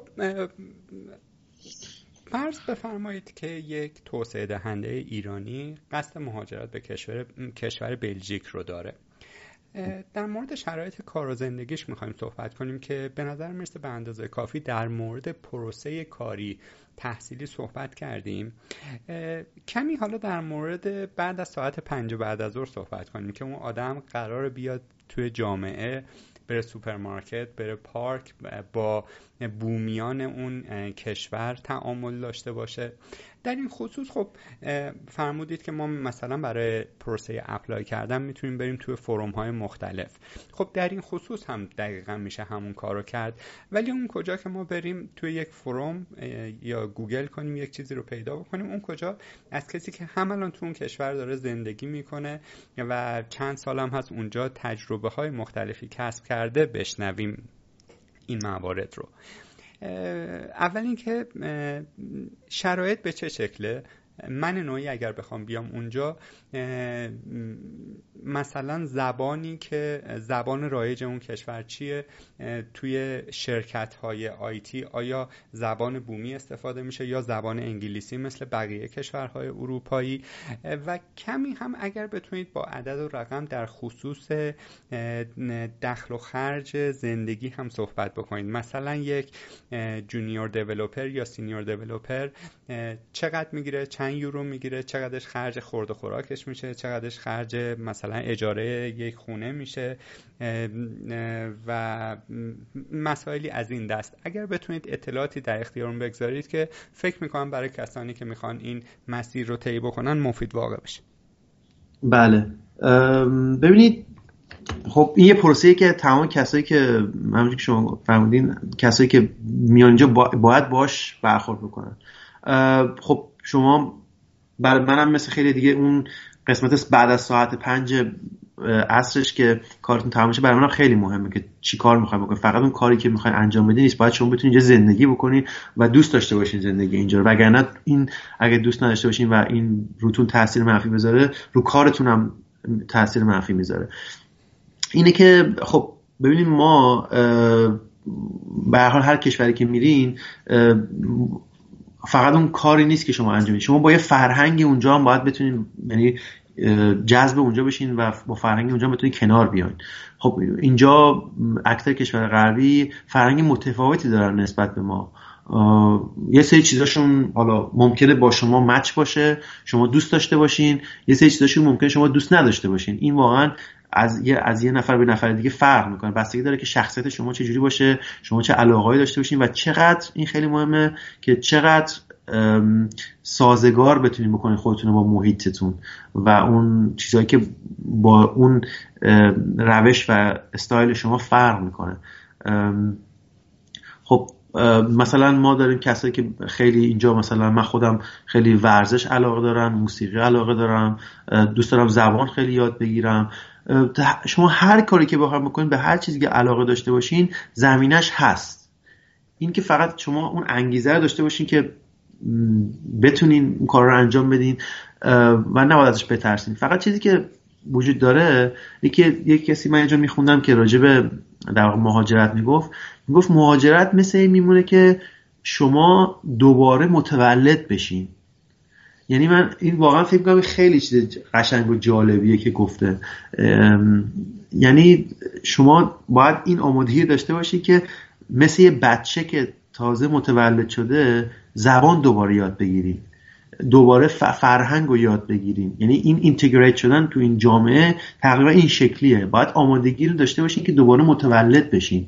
فرض بفرمایید که یک توسعه دهنده ایرانی قصد مهاجرت به کشور کشور بلژیک رو داره. در مورد شرایط کار و زندگیش میخوایم صحبت کنیم که به نظر میرسه به اندازه کافی در مورد پروسه کاری تحصیلی صحبت کردیم. کمی حالا در مورد بعد از ساعت پنج بعد از ظهر صحبت کنیم که اون آدم قرار بیاد توی جامعه، بره سوپرمارکت، بره پارک، با بومیان اون کشور تعامل داشته باشه. در این خصوص خب فرمودید که ما مثلا برای پروسه اپلای کردن میتونیم بریم توی فروم های مختلف. خب در این خصوص هم دقیقا میشه همون کارو کرد، ولی اون کجا که ما بریم توی یک فروم یا گوگل کنیم یک چیزی رو پیدا بکنیم، اون کجا از کسی که هم الان تو اون کشور داره زندگی میکنه و چند سال هم هست اونجا تجربه های مختلفی کسب کرده بشنویم این موارد رو. اول اینکه شرایط به چه شکله؟ من نوعی اگر بخوام بیام اونجا مثلا زبانی که زبان رایج اون کشور چیه؟ توی شرکت های آیتی آیا زبان بومی استفاده میشه یا زبان انگلیسی مثل بقیه کشورهای اروپایی؟ و کمی هم اگر بتونید با عدد و رقم در خصوص دخل و خرج زندگی هم صحبت بکنید. مثلا یک جونیور دیولوپر یا سینیور دیولوپر چقدر میگیره؟ چند چند یورو میگیره، چقدرش خرج خورد و خوراکش میشه، چقدرش خرج مثلا اجاره یک خونه میشه و مسائلی از این دست. اگر بتونید اطلاعاتی در اختیارون بگذارید که فکر میکنم برای کسانی که میخوان این مسیر رو طی بکنن مفید واقع بشه. بله ببینید، خب این یه پروسه‌ای که تمام کسایی که همونجوری که شما فرمودین کسایی که میان اینجا باید باش برخورد بکنن. خب شما برای منم مثل خیلی دیگه اون قسمت بعد از ساعت پنج عصرش که کارتون تمام شه برای منم خیلی مهمه که چی کار میخواین بکنین. فقط اون کاری که میخواین انجام بدین نیست، باید شما بتونین اینجا زندگی بکنین و دوست داشته باشین زندگی اینجا، وگرنه این اگه دوست نداشته باشین و این روتون تاثیر منفی بذاره، رو کارتون هم تاثیر منفی میذاره. اینه که خب ببینید ما به هر حال هر کشوری که میرین فقط اون کاری نیست که شما انجام میدید، شما با یه فرهنگ اونجا هم باید بتونین، یعنی جذب اونجا بشین و با فرهنگ اونجا بتونین کنار بیاین. خب اینجا اکثر کشور غربی فرهنگ متفاوتی دارن نسبت به ما. یه سری چیزاشون حالا ممکنه با شما مچ باشه، شما دوست داشته باشین، یه سری چیزاشون ممکنه شما دوست نداشته باشین. این واقعا از یه از یه نفر به نفر دیگه فرق میکنه، بستگی داره که شخصیت شما چه جوری باشه، شما چه علاقه‌ای داشته باشین و چقدر این خیلی مهمه که چقدر سازگار بتونین بکنین خودتون با محیطتون و اون چیزایی که با اون روش و استایل شما فرق میکنه. خب مثلا ما داریم کسایی که خیلی اینجا، مثلا من خودم خیلی ورزش علاقه دارم، موسیقی علاقه دارم، دوست دارم زبان خیلی یاد بگیرم. شما هر کاری که بخواید بکنید، به هر چیزی که علاقه داشته باشین زمینش هست. این که فقط شما اون انگیزه رو داشته باشین که بتونین اون کار رو انجام بدین و نباید ازش بترسین. فقط چیزی که وجود داره یکی یک کسی من یه جا میخوندم که راجع به در واقع مهاجرت میگفت میگفت مهاجرت مثل این میمونه که شما دوباره متولد بشین. یعنی من این واقعا فکر می‌کنم خیلی چیز قشنگ و جالبیه که گفته. یعنی شما باید این آمادگی داشته باشی که مثل یه بچه که تازه متولد شده زبان دوباره یاد بگیریم، دوباره فرهنگ رو یاد بگیریم. یعنی این اینتگریت شدن تو این جامعه تقریبا این شکلیه. باید آمادگی رو داشته باشین که دوباره متولد بشین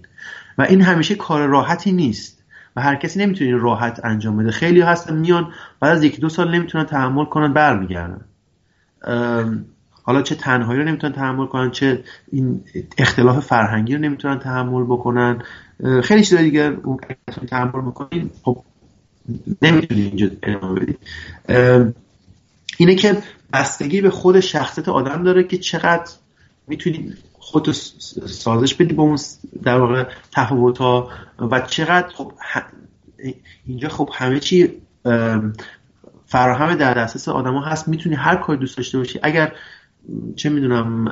و این همیشه کار راحتی نیست و هر کسی نمیتونه راحت انجام بده. خیلی هستن میان بعد از یکی دو سال نمیتونن تحمل کنن برمیگردن. حالا چه تنهایی رو نمیتونن تحمل کنن، چه این اختلاف فرهنگی رو نمیتونن تحمل بکنن، خیلی چیزای دیگه اون تحمل میکنین. خب نمیتونی اینجا ادامه بدی. اینه که بستگی به خود شخصیت آدم داره که چقدر میتونی خودتو سازش بدی با اون در واقع تفاوت ها و چقدر خب اینجا خب همه چی فراهم در دسترس آدما هست. میتونی هر کاری دوست داشته باشی، اگر چه میدونم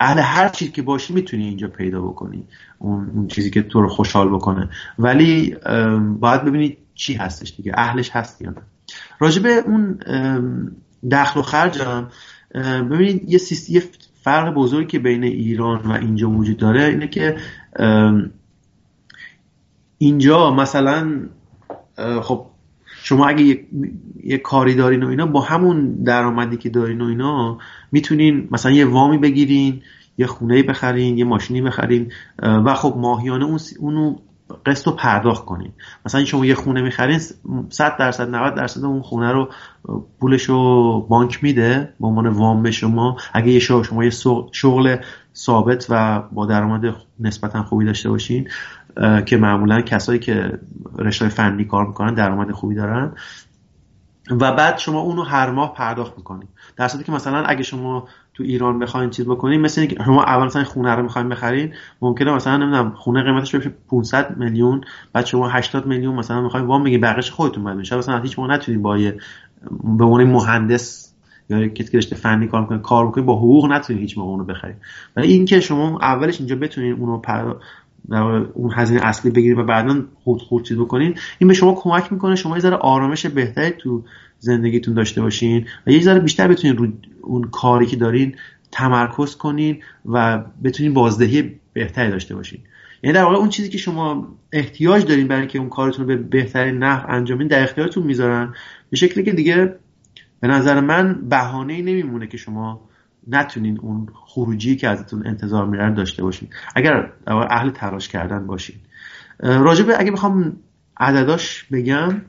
اهل هر چیزی که باشی میتونی اینجا پیدا بکنی اون چیزی که تو رو خوشحال بکنه، ولی باید ببینی چی هستش دیگه، اهلش هست یا نه. راجب اون دخل و خرجم ببینید یه سیست... یه فرق بزرگی که بین ایران و اینجا وجود داره اینه که اینجا مثلا خب شما اگه یه, یه کاری دارین و اینا با همون درآمدی که دارین و اینا میتونین مثلا یه وامی بگیرین، یه خونه‌ای بخرین، یه ماشینی بخرین و خب ماهیانه اون س... اونو قسط رو پرداخت کنین. مثلا شما یه خونه میخرین صد درصد نود درصد اون خونه رو پولش رو بانک میده به عنوان وام به شما. اگه یه شغل شما یه شغل ثابت و با درآمد نسبتا خوبی داشته باشین که معمولا کسایی که رشته‌های فنی کار میکنن درآمد خوبی دارن و بعد شما اونو هر ماه پرداخت میکنین. در صورتی که مثلا اگه شما تو ایران بخواید چیز بکنین، مثلا اینکه شما اول مثلا خونه رو میخواید بخرین، ممکنه مثلا نمیدونم خونه قیمتش بشه پانصد میلیون، بعد شما هشتاد میلیون مثلا میخواید وام بگیرید، بقیه‌اش خودتون باید میشه. مثلا هیچ موقع نتونید با یه به عنوان مهندس یا کسی که رشته فنی کار میکنه کار بکنید، با حقوق نتونید هیچ موقع اون رو بخرید. ولی اینکه شما اولش اینجا بتونید اون رو پر... اون هزینه اصلی بگیرید و بعداً خود خود چیز بکنین، این به شما کمک میکنه شما یه ذره آرامش بهتری تو زندگیتون داشته باشین و یه ذره بیشتر بتونین رو اون کاری که دارین تمرکز کنین و بتونین بازدهی بهتری داشته باشین. یعنی در واقع اون چیزی که شما احتیاج دارین برای اینکه اون کارتون رو به بهترین نحو انجام بدین در اختیارتون میذارن، به شکلی که دیگه به نظر من بهانه‌ای نمیمونه که شما نتونین اون خروجی که ازتون انتظار میرن داشته باشین اگر اهل تلاش کردن باشین. راجبه اگه بخوام عدداش بگم،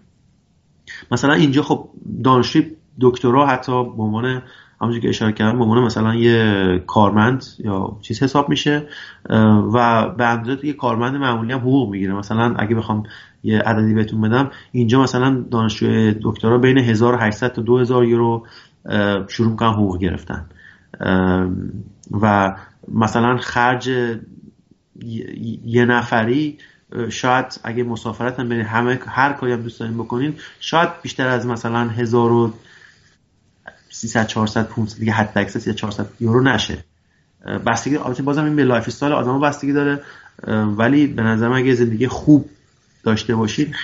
مثلا اینجا خب دانشجوی دکترا حتی به عنوان همونجوری که اشاره کردم به عنوان مثلا یه کارمند یا چیز حساب میشه و به اندازه یه کارمند معمولی هم حقوق میگیره. مثلا اگه بخوام یه عددی بهتون بدم، اینجا مثلا دانشجوی دکترا بین هزار و هشتصد تا دو هزار یورو شروع میکنن حقوق گرفتن و مثلا خرج یه نفری شاید اگه مسافرت هم برید همه هر کاری هم دوست دارین بکنین شاید بیشتر از مثلا هزار و سیصد چهارصد پانصد دیگه حد اکثر سیصد چهارصد یورو نشه. بستگی البته بازم این به لایف استایل آدمو بستگی داره، ولی به نظر من اگه زندگی خوب داشته باشین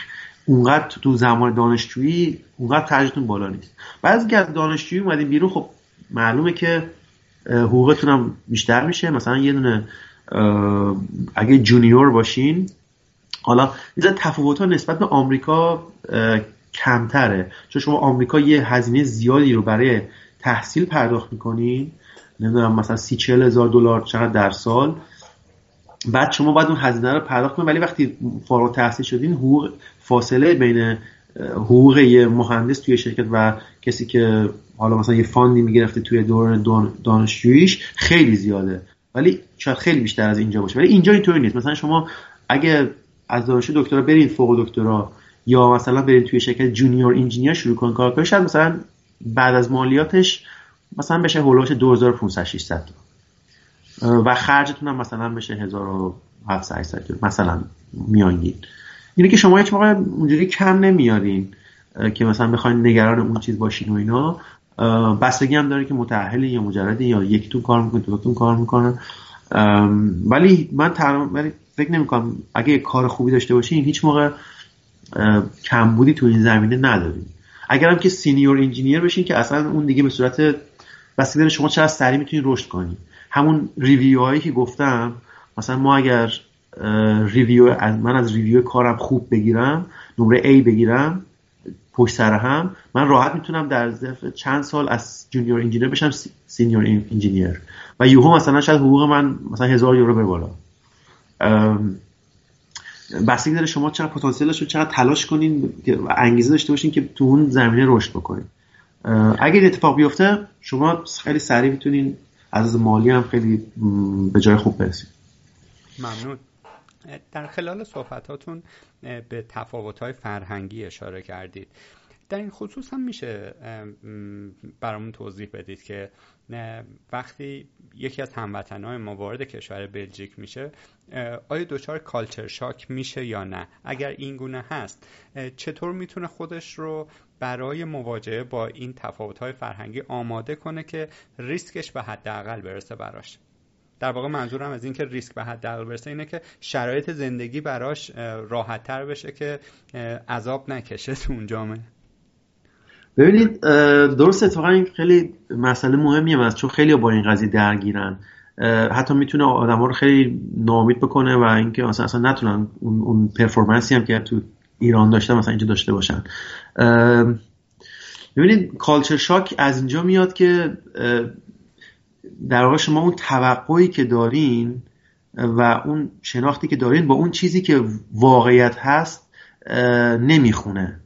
اونقدر تو زمان دانشجویی اونقدر خرجتون بالا نیست. بعضی از دانشجویی اومدین بیرون، خب معلومه که حقوقتون هم بیشتر میشه. مثلا یه دونه اگه جونیور باشین، حالا این تفاوت‌ها نسبت به آمریکا کمتره، چون شما آمریکا یه هزینه زیادی رو برای تحصیل پرداخت میکنین، نمیدونم مثلا سی چهل هزار دلار چقدر در سال، بعد شما باید اون هزینه رو پرداخت کنین. ولی وقتی فارغ التحصیل شدین، حقوق فاصله بین حقوق یه مهندس توی شرکت و کسی که حالا مثلا یه فاندی میگرفته توی دوران دانشجوییش خیلی زیاده، ولی شاید خیلی بیشتر از اینجا باشه. ولی اینجا اینطوری نیست. مثلا شما اگه از دانشجو دکترا برید فوق دکترا یا مثلا برید توی شرکت جونیور انجینیر شروع کن کار کنید، شاید مثلا بعد از مالیاتش مثلا بشه هولوش دو هزار و پانصد ششصد و خرجتون هم مثلا بشه هزار و هفتصد هشتصد مثلا میانگین. اینه که شما هیچ موقع اونجوری کم نمیارین که مثلا بخواید نگران اون چیز باشین و اینا. بستگی هم داره که متأهلی یا مجردی یا یکیتون کار میکنه دوتون کار میکنه. ولی من ولی فکر نمیکنم اگه کار خوبی داشته باشین هیچ موقع کمبودی تو این زمینه ندارین. اگرم که سینیور انجینیر بشین که اصلا اون دیگه به صورت بستگی داره شما چقدر سریع میتونین رشد کنین. همون ریویو هایی که گفتم، مثلا ما اگر ریویو من از ریویو کارم خوب بگیرم، نمره A بگیرم پشت سر هم، من راحت میتونم در ظرف چند سال از جونیور انجینیر بشم سینیور انجینیر و یهو مثلا شاید حقوق من مثلا هزار یورو بره بالا. بستگی داره شما چقدر پتانسیلش رو چقدر تلاش کنین و انگیزه داشته باشین که تو اون زمینه رشد بکنین. اگه اتفاق بیفته شما خیلی سریع میتونین از مالی هم خیلی به جای خوب برسید. ممنون. در خلال صحبتاتون به تفاوت‌های فرهنگی اشاره کردید، در این خصوص هم میشه برامون توضیح بدید که وقتی یکی از هموطن‌های ما وارد کشور بلژیک میشه آیا دچار کالچر شاک میشه یا نه؟ اگر این گونه هست چطور میتونه خودش رو برای مواجهه با این تفاوت‌های فرهنگی آماده کنه که ریسکش به حداقل برسه براش؟ در واقع منظورم از این که ریسک به حداقل برسه اینه که شرایط زندگی براش راحت‌تر بشه که عذاب نکشه تو اون جامعه. ببینید درست اتفاقا این خیلی مسئله مهمیه است، چون خیلی با این قضیه درگیرن. حتی میتونه آدما رو خیلی ناامید بکنه و اینکه مثلا اصلا نتونن اون اون پرفورمنسی هم که تو ایران داشتن مثلا اینجا داشته باشن. ببینید کالچر شاک از اینجا میاد که در واقع شما اون توقعی که دارین و اون شناختی که دارین با اون چیزی که واقعیت هست نمیخونه،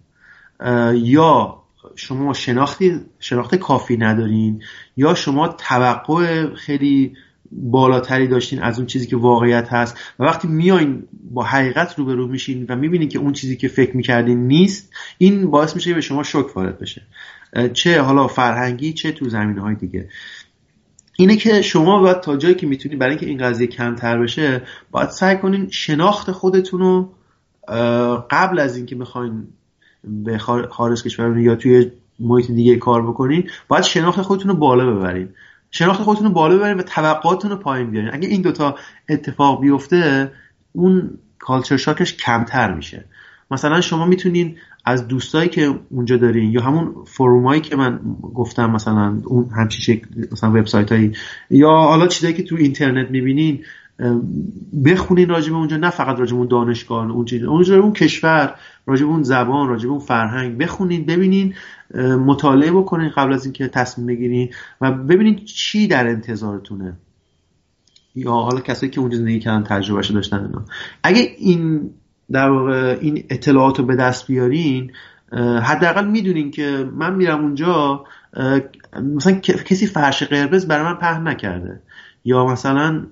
یا شما شناختی شناخت کافی ندارین یا شما توقع خیلی بالاتری داشتین از اون چیزی که واقعیت هست و وقتی میاین با حقیقت روبرو میشین و میبینین که اون چیزی که فکر میکردین نیست، این باعث میشه که به شما شوک وارد بشه، چه حالا فرهنگی چه تو زمینه‌های دیگه. اینه که شما باید تا جایی که میتونید برای اینکه این قضیه کمتر بشه باید سعی کنین شناخت خودتون رو قبل از اینکه بخواین به خارج کشور یا توی محیط دیگه کار بکنین باید شناخت خودتون رو بالا ببرین. شناخت خودتون رو بالا ببرین و توقعاتون رو پایین بیارین. اگه این دوتا اتفاق بیفته اون کالچر شاکش کمتر میشه. مثلا شما میتونین از دوستایی که اونجا دارین یا همون فرومایی که من گفتم، مثلا اون همچین شکل مثلا وبسایتایی یا حالا چیزایی که تو اینترنت میبینین، بخونین راجب اونجا، نه فقط راجب اون دانشگاه، اون چیز، اونجا اون کشور، راجب اون زبان، راجب اون فرهنگ بخونین، ببینین، مطالعه بکنین قبل از اینکه تصمیم بگیرین و ببینین چی در انتظارتونه، یا حالا کسایی که اونجا زندگی کردن تجربهشو داشتن اینا. اگه این در واقع این اطلاعاتو به دست بیارین، حداقل میدونین که من میرم اونجا مثلا کسی فرش قرمز برای من پهن نکرده، یا مثلا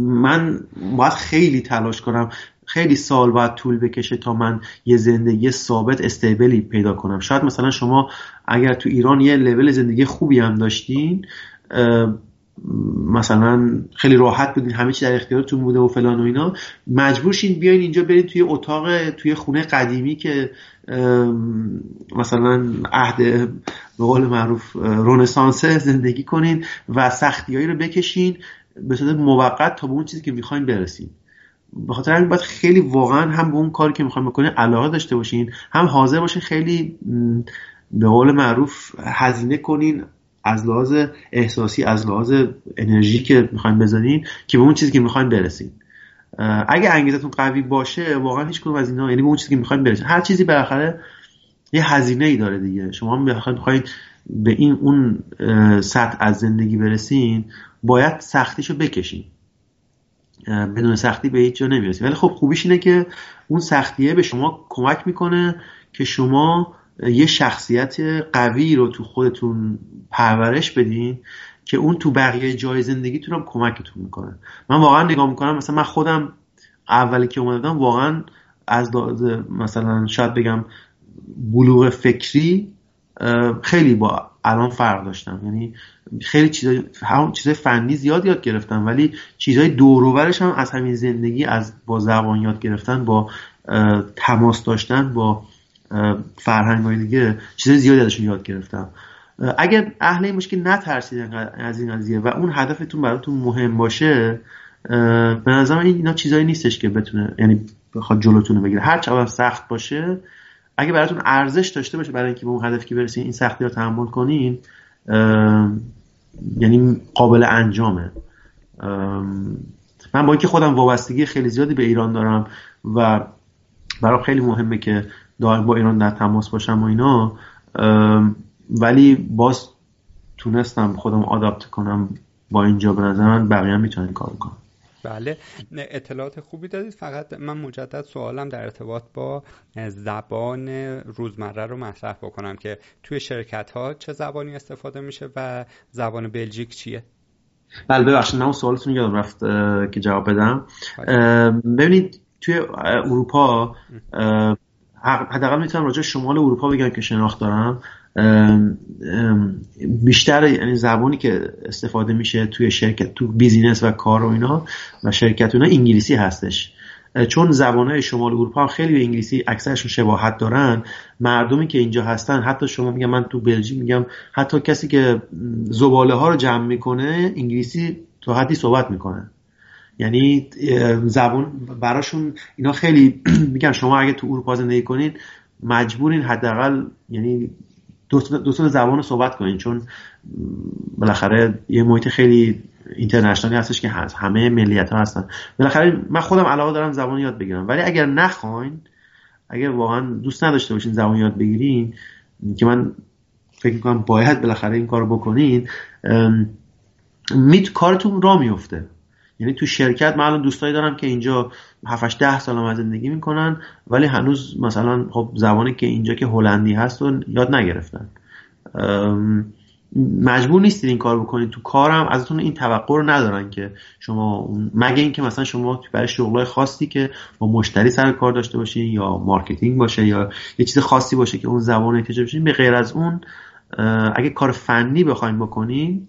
من باید خیلی تلاش کنم، خیلی سال باید طول بکشه تا من یه زندگی ثابت استیبلی پیدا کنم. شاید مثلا شما اگر تو ایران یه لول زندگی خوبی هم داشتین، مثلا خیلی راحت بودین، همه چی در اختیارتون بوده و فلان و اینا، مجبور شین بیاین اینجا، برید توی اتاق، توی خونه قدیمی که مثلا عهد به قول معروف رنسانس زندگی کنین و سختیایی رو بکشین به صورت موقت تا به اون چیزی که میخواین برسین. به خاطر همین باید خیلی واقعا هم به اون کاری که میخواین بکنین علاقه داشته باشین، هم حاضر باشین خیلی به قول معروف هزینه کنین از لحاظ احساسی، از لحاظ انرژی که میخواین بزنین که به اون چیزی که میخواین برسین. اگه انگیزتون قوی باشه، واقعا هیچ کدوم از اینا، یعنی به اون چیزی که میخواین برسین، هر چیزی بالاخره یه هزینه‌ای داره دیگه. شما بالاخره میخواین به این اون سطح از زندگی برسین، باید سختیشو بکشین. بدون سختی به هیچ جا نمیرسین. ولی خب خوبیش اینه که اون سختیه به شما کمک میکنه که شما یه شخصیت قوی رو تو خودتون پرورش بدین که اون تو بقیه جای زندگیتون هم کمکتون میکنه. من واقعا نگاه میکنم، مثلا من خودم اولی که اومدم واقعا از مثلا شاید بگم بلوغ فکری خیلی با الان فرق داشتم، یعنی خیلی چیزای هم چیزای فنی زیاد یاد گرفتم، ولی چیزای دور و برش هم از همین زندگی، از با زبان یاد گرفتن، با تماس داشتن با فرهنگ‌های دیگه، چیزای زیادی ازشون یاد گرفتم. اگر اهل این باشه که نترسید از این قضیه و اون هدفتون براتون مهم باشه، به نظرم اینا چیزایی نیستش که بتونه، یعنی بخواد جلوتون بگیره. هر چقدر سخت باشه، اگه براتون ارزش داشته باشه برای اینکه به اون هدفی که برسین این سختی رو تحمل کنین، یعنی قابل انجامه. من با اینکه خودم وابستگی خیلی زیادی به ایران دارم و برام خیلی مهمه که دائم با ایران در تماس باشم و اینا، ولی باز تونستم خودم آداپت کنم با اینجا. به نظر من بقیه هم میتونن کار کنم. بله، اطلاعات خوبی دادید. فقط من مجدد سوالم در ارتباط با زبان روزمره رو مطرح بکنم که توی شرکت ها چه زبانی استفاده میشه و زبان بلژیک چیه؟ بله، ببخشید، من سوالتون یادم رفت که جواب بدم. ببینید توی اروپا حداقل میتونم راجع شمال اروپا بگم که شناخت دارم، ام ام بیشتر یعنی زبانی که استفاده میشه توی شرکت، تو بیزینس و کار و اینا و شرکت و اینا، انگلیسی هستش. چون زبان‌های شمال اروپا خیلی به انگلیسی اکثرشون شباهت دارن، مردمی که اینجا هستن، حتی شما میگم، من تو بلژیک میگم، حتی کسی که زباله ها رو جمع میکنه انگلیسی تو حدی صحبت میکنه، یعنی زبان براشون اینا خیلی میگم شما اگه تو اروپا زندگی کنین مجبورین حداقل یعنی دو تا زبان رو صحبت کنین، چون بالاخره یه محیط خیلی اینترنشنالی هستش که هست، همه ملیت‌ها هستن. بالاخره من خودم علاقه دارم زبان یاد بگیرم، ولی اگر نخواین، اگر واقعا دوست نداشته باشین زبان یاد بگیرین، که من فکر می‌کنم باید بالاخره این کارو بکنین، میت کارتون را میفته. یعنی تو شرکت من الان دوستایی دارم که اینجا هفت ده سال هم زندگی میکنن، ولی هنوز مثلا خب زبانی که اینجا که هلندی هست و یاد نگرفتن. مجبور نیستید این کار بکنید. تو کارم ازتون این توقع رو ندارن که شما، مگه اینکه مثلا شما برای شغلای خاصی که با مشتری سر کار داشته باشین یا مارکتینگ باشه یا یه چیز خاصی باشه که اون زبان احتیاج بشین، به غیر از اون اگه کار فنی بخواید بکنین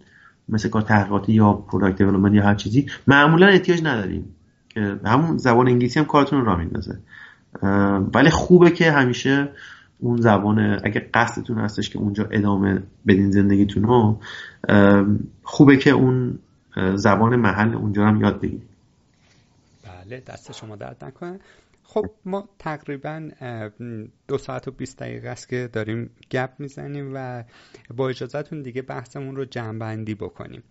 مثل کار تحقیقاتی یا پروداکت دیولپمنت یا هر چیزی، معمولا احتیاج نداریم که همون زبان انگلیسی هم کارتون را میندازه. ولی خوبه که همیشه اون زبان، اگه قصدتون هستش که اونجا ادامه بدین زندگیتون رو، خوبه که اون زبان محل اونجا هم یاد بگیرید. بله، دست شما درد نکنه. خب ما تقریبا دو ساعت و بیست دقیقه است که داریم گپ میزنیم و با اجازتون دیگه بحثمون رو جمع‌بندی بکنیم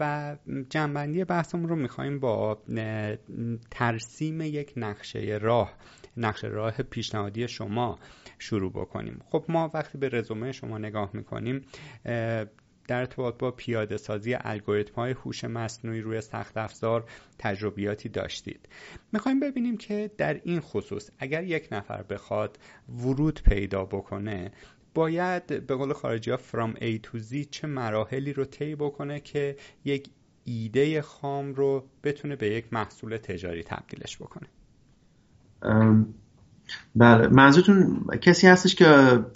و جمع‌بندی بحثمون رو میخواییم با ترسیم یک نقشه راه نقشه راه پیشنهادی شما شروع بکنیم. خب ما وقتی به رزومه شما نگاه میکنیم در ارتباط با پیاده سازی الگوریتم‌های هوش مصنوعی روی سخت افزار تجربیاتی داشتید. می‌خوایم ببینیم که در این خصوص اگر یک نفر بخواد ورود پیدا بکنه باید به قول خارجی‌ها from A to Z چه مراحلی رو طی بکنه که یک ایده خام رو بتونه به یک محصول تجاری تبدیلش بکنه. ام بله، منظورتون کسی هستش که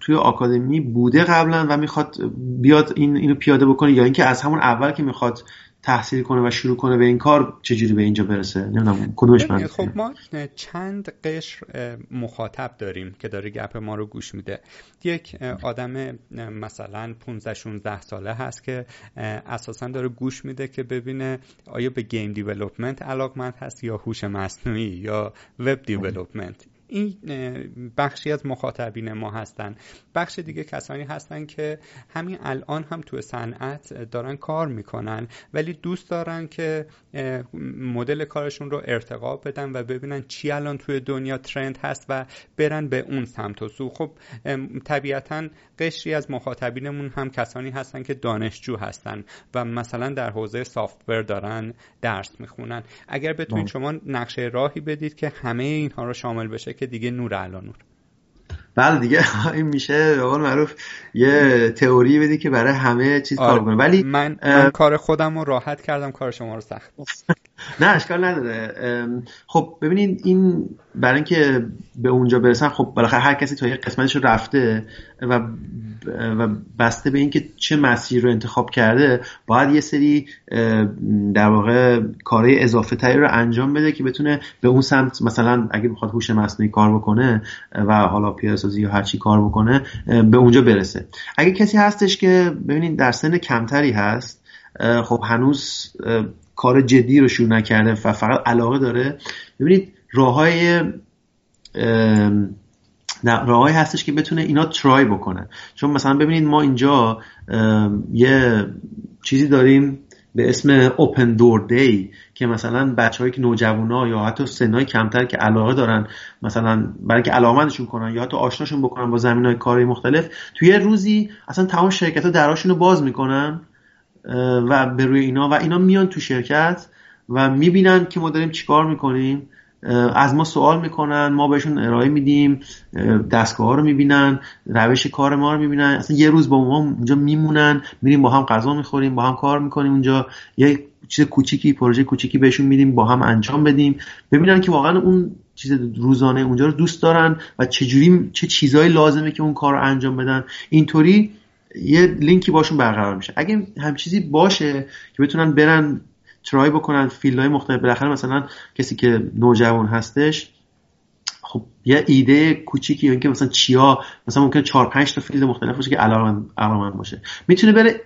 توی آکادمی بوده قبلا و میخواد بیاد این اینو پیاده بکنه، یا اینکه از همون اول که میخواد تحصیل کنه و شروع کنه به این کار چجوری به اینجا برسه؟ نمیدونم کدومش منظورتونه. خب ما چند قشر مخاطب داریم که داره گپ ما رو گوش میده. یک آدم مثلا پانزده شانزده ساله هست که اساسا داره گوش میده که ببینه آیا به گیم دیولپمنت علاقمند هست یا هوش مصنوعی یا وب دیولپمنت. این بخشی از مخاطبین ما هستن. بخش دیگه کسانی هستن که همین الان هم تو صنعت دارن کار میکنن ولی دوست دارن که مدل کارشون رو ارتقا بدن و ببینن چی الان توی دنیا ترند هست و برن به اون سمت و سو. خب طبیعتاً قشری از مخاطبینمون هم کسانی هستن که دانشجو هستن و مثلا در حوزه سافتور دارن درس میخونن. اگر بتونید شما نقشه راهی بدید که همه اینها رو شامل بشه که دیگه نور علا نور. بله دیگه این میشه به قول معروف یه تئوری بدی که برای همه چیز کار کنه. ولی من, من اه... کار خودم رو راحت کردم، کار شما رو سخت. نه اشکال نداره. خب ببینید این برای اینکه به اونجا برسن خب بالاخره هر کسی تا یه قسمتش رو رفته و و بسته به اینکه چه مسیر رو انتخاب کرده باید یه سری در واقع کارهای اضافه تری رو انجام بده که بتونه به اون سمت، مثلا اگه بخواد هوش مصنوعی کار بکنه و حالا پیاده‌سازی یا هر چی کار بکنه به اونجا برسه. اگه کسی هستش که ببینید در سن کمتری هست، خب هنوز کار جدی رو شروع نکرده و فقط علاقه داره، ببینید راههای راههایی هستش که بتونه اینا ترای بکنه. چون مثلا ببینید ما اینجا یه چیزی داریم به اسم اوپن دور دی که مثلا بچه‌هایی که نوجوانا یا حتی سنای کمتر که علاقه دارن مثلا برای که علاقمندشون کنن یا حتی آشناشون بکنن با زمینهای کاری مختلف، توی یه روزی اصلا تمام شرکت‌ها دراشون رو باز میکنن و به روی اینا و اینا میان تو شرکت و میبینن که ما داریم چیکار میکنیم، از ما سوال میکنن، ما بهشون ارائه میدیم، دستگاه‌ها رو میبینن، روش کار ما رو میبینن، اصلا یه روز با ما اونجا میمونن، میریم با هم غذا میخوریم، با هم کار میکنیم، اونجا یه چیز کوچیکی، پروژه کوچیکی بهشون میدیم با هم انجام بدیم، ببینن که واقعا اون چیز روزانه اونجا رو دوست دارن و چجوری چه چیزایی لازمه که اون کار رو انجام بدن. اینطوری یه لینکی باشون برقرار میشه. اگه هم چیزی باشه که بتونن برن ترای بکنن فیلدهای مختلف، بالاخره مثلا کسی که نوجوان هستش خب یه ایده کوچیکی، یا اینکه مثلا چیا مثلا ممکنه چهار پنج تا فیلد مختلف باشه که علاقه‌مند باشه، میتونه بره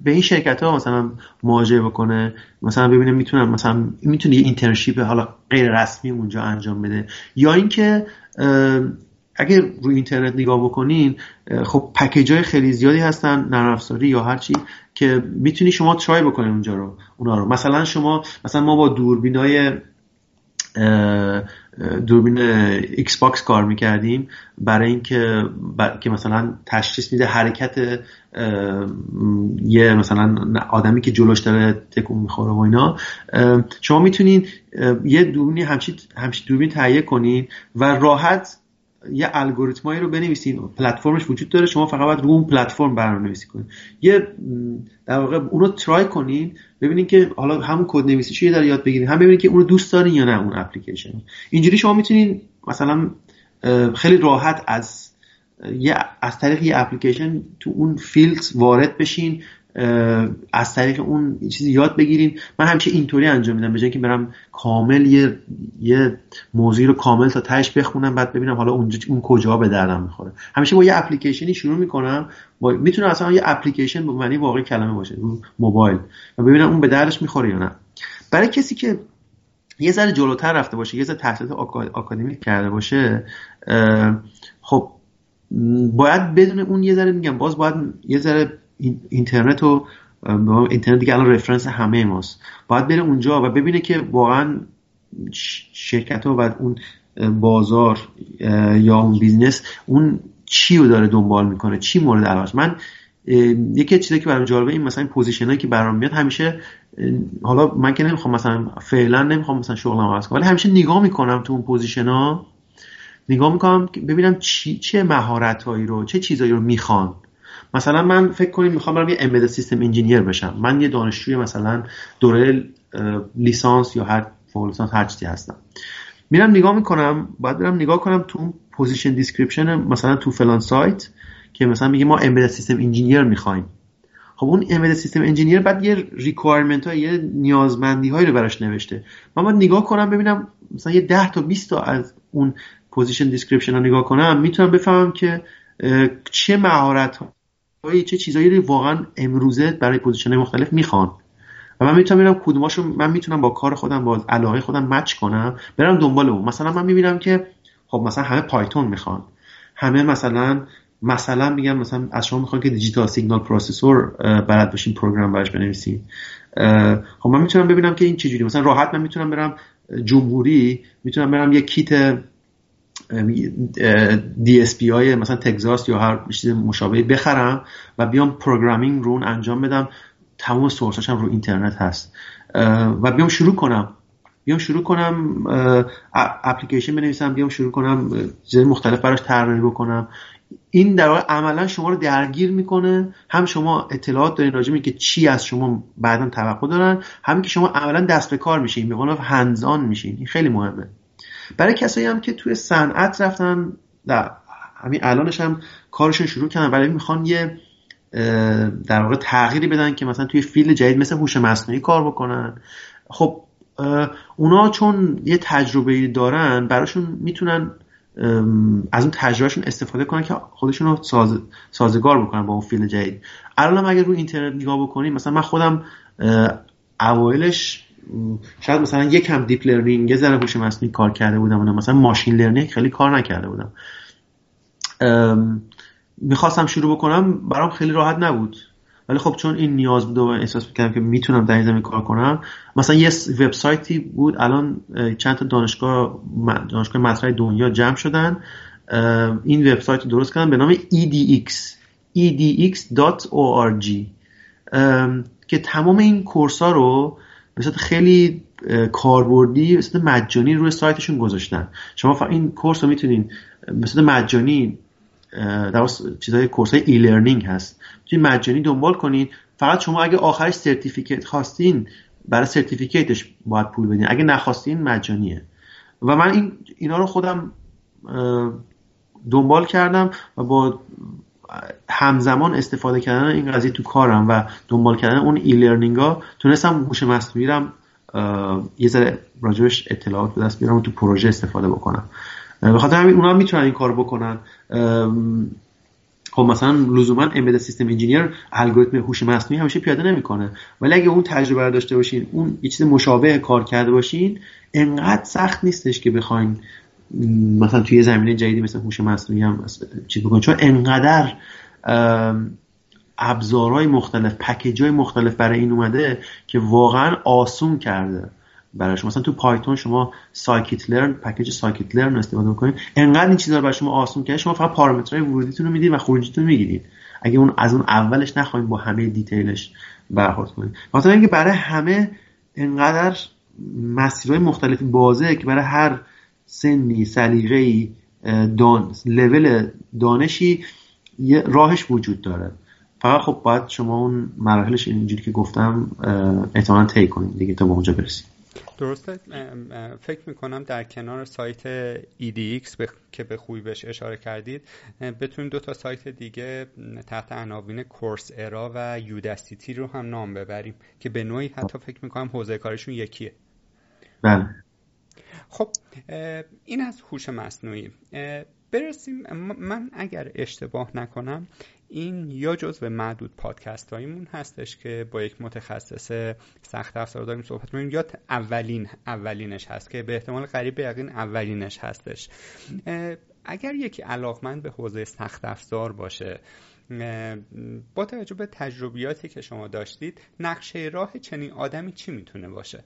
به این شرکت‌ها مثلا مراجعه بکنه، مثلا ببینه میتونه مثلا میتونه یه اینترنشیپ حالا غیر رسمی اونجا انجام بده، یا اینکه اگه روی اینترنت نگاه بکنین خب پکیج‌های خیلی زیادی هستن، نرم افزاری یا هر چی که میتونی شما ترای بکنین اونجا رو اونا رو. مثلا شما مثلا ما با دوربینای دوربین ایکس باکس کار میکردیم برای اینکه بر... که مثلا تشخیص میده حرکت یه مثلا آدمی که جلوش داره تکون میخوره و اینا. شما میتونین یه دوربین همچین همچین دوربین تهیه کنین و راحت یه الگوریتمایی رو بنویسین، پلتفرمش وجود داره، شما فقط باید رو اون پلتفرم برنامه‌نویسی کنین، یه در واقع اون رو ترای کنین، ببینین که حالا همون کدنویسیش رو یاد بگیرین، هم ببینین که اون رو دوست دارین یا نه اون اپلیکیشن. اینجوری شما میتونین مثلا خیلی راحت از یه از طریق یه اپلیکیشن تو اون فیلد وارد بشین، از طریق اون چیزی یاد بگیرین. من همیشه اینطوری انجام میدم، به جای اینکه برم کامل یه یه موضوعی رو کامل تا تهش بخونم بعد ببینم حالا اونجا اون کجا به دردم میخوره، همیشه با یه اپلیکیشنی شروع میکنم. با... میتونه اصلا یه اپلیکیشن به معنی واقعی کلمه باشه، موبایل، و ببینم اون به دردش میخوره یا نه. برای کسی که یه ذره جلوتر رفته باشه، یه ذره تحصیلات آکادمیک کرده باشه، خب باید بدون اون یه ذره میگم باز باید یه ذره اینترنت و اینترنت دیگه الان رفرنس همه ماست، باید بره اونجا و ببینه که واقعا شرکت ها و اون بازار یا اون بیزنس اون چی رو داره دنبال میکنه، چی مورد علاقه. من یکی از چیزایی که برام جالبه این مثلا پوزیشنایی که برام میاد، همیشه حالا من که نمیخوام مثلا فعلا نمیخوام مثلا شغلم عوض کنم، ولی همیشه نگاه میکنم تو اون پوزیشنا، نگاه میکنم ببینم چی چه مهارتایی رو چه چیزایی رو میخوان. مثلا من فکر کنم میخوام برم یه امبدد سیستم انجینیر بشم، من یه دانشجوی مثلا دوره لیسانس یا هر فوق لیسانس هر چیزی هستم، میرم نگاه میکنم، بعد برم نگاه کنم تو اون پوزیشن دیسکریپشن مثلا تو فلان سایت که مثلا میگه ما امبدد سیستم انجینیر میخوایم، خب اون امبدد سیستم انجینیر بعد یه ریکوایرمنت ها یه نیازمندی هایی رو براش نوشته، من باید نگاه کنم ببینم مثلا یه ده تا بیست تا از اون پوزیشن دیسکریپشن ها نگاه کنم، میتونم بفهمم که چه مهارت هایی چه چیزایی رو واقعا امروزه برای پوزیشن های مختلف میخوان و من میتونم ببینم کدوماشو من میتونم با کار خودم با علاقه خودم مچ کنم برم دنبال اون. مثلا من میبینم که خب مثلا همه پایتون میخوان، همه مثلا مثلا میگم مثلا از شما میخوان که دیجیتال سیگنال پروسسور بلد باشین پروگرام براش بنویسین، خب من میتونم ببینم که این چجوری مثلا راحت من میتونم برم جمهوری، میتونم برم یه کیت دی اس پی های مثلا تگزاس یا هر چیز مشابهی بخرم و بیام پروگرامینگ رو اون انجام بدم، تمام سورساش هم رو اینترنت هست و بیام شروع کنم بیام شروع کنم اپلیکیشن بنویسم، بیام شروع کنم چیزهای مختلف براش طراحی بکنم. این در واقع عملا شما رو درگیر میکنه، هم شما اطلاعات دارین راجع به اینکه چی از شما بعداً توقع دارن، هم که شما عملا دست به کار میشین، به قول هندز آن میشین. این خیلی مهمه برای کسایی هم که توی صنعت رفتن، همین الانش هم کارشون شروع کردن ولی میخوان یه در واقع تغییری بدن که مثلا توی فیلد جدید مثل هوش مصنوعی کار بکنن. خب اونا چون یه تجربه دارن براشون میتونن از اون تجربهشون استفاده کنن که خودشون رو ساز... سازگار بکنن با اون فیلد جدید. الان هم اگر روی اینترنت نگاه بکنیم، مثلا من خودم اوایلش شاید مثلا یکم دیپ لرنینگ یه ذره هوش مصنوعی کار کرده بودم، اونم مثلا ماشین لرنینگ خیلی کار نکرده بودم، میخواستم شروع بکنم برام خیلی راحت نبود، ولی خب چون این نیاز بود و احساس میکردم که میتونم در این زمینه کار کنم، مثلا یه وبسایتی بود الان چند تا دانشگاه دانشگاه مطرح دنیا جمع شدن این وبسایت رو درست کردن به نام ای دی ایکس ای دی ایکس دات او آر جی که تمام این کورس‌ها رو به صورت خیلی کاربردی به صورت مجانی روی سایتشون گذاشتن. شما این کورس رو میتونین به صورت مجانی، در واقع چیزای کورسای ای لرنینگ هست، میتونین مجانی دنبال کنین. فقط شما اگه آخرش سرتیفیکیت خواستین برای سرتیفیکیتش باید پول بدین، اگه نخواستین مجانیه. و من این اینا رو خودم دنبال کردم و با همزمان استفاده کردن این قضیه تو کارم و دنبال کردن اون ای لرنینگ ها تونستم هوش مصنوعی رم یه ذره راجبش اطلاعات به دست بیارم و تو پروژه استفاده بکنم. به خاطر همین اونا هم میتونن این کار بکنن. خب مثلا لزوما امبدد سیستم انجینیر الگوریتم هوش مصنوعی همیشه پیاده نمیکنه، ولی اگه اون تجربه رو داشته باشین، اون یه چیز مشابه کار کرده باشین، انقدر سخت نیستش که بخواید مثلا توی زمینه جدیدی مثل هوش مصنوعی هم چیز بکنید، چون انقدر ابزارهای مختلف، پکیج‌های مختلف برای این اومده که واقعا آسون کرده برای شما. مثلا تو پایتون شما سایکیت لرن، پکیج سایکیت لرن رو استفاده می‌کنید، انقدر این چیزا رو برای شما آسون کرده، شما فقط پارامترهای ورودیتون رو میدید و خروجیتون رو میگیرید. اگه اون از اون اولش نخواید با همه دیتیلش برخورد کنید، مثلا اینکه برای همه انقدر مسیرهای مختلف بازه که برای هر سنی، سلیقه‌ای، دان، لول دانشی یه راهش وجود داره. فقط خب باید شما اون مراحلش اینجوری که گفتم احتمالاً طی کنید دیگه تا به اونجا برسید. درسته. فکر میکنم در کنار سایت ای دی ایکس بخ... که به خوبی بهش اشاره کردید، بتونیم دو تا سایت دیگه تحت عناوین کورس ارا و یوداسیتی رو هم نام ببریم که به نوعی حتی فکر میکنم حوزه کارشون یکیه. بله. خب این از هوش مصنوعی. برسیم، من اگر اشتباه نکنم این یا جزو معدود پادکست هایمون هستش که با یک متخصص سخت افزار داریم صحبت می‌کنیم، یا اولین اولینش هست که به احتمال قریب یقین اولینش هستش. اگر یکی علاقمند به حوزه سخت افزار باشه، با توجه به تجربیاتی که شما داشتید، نقشه راه چنین آدمی چی میتونه باشه؟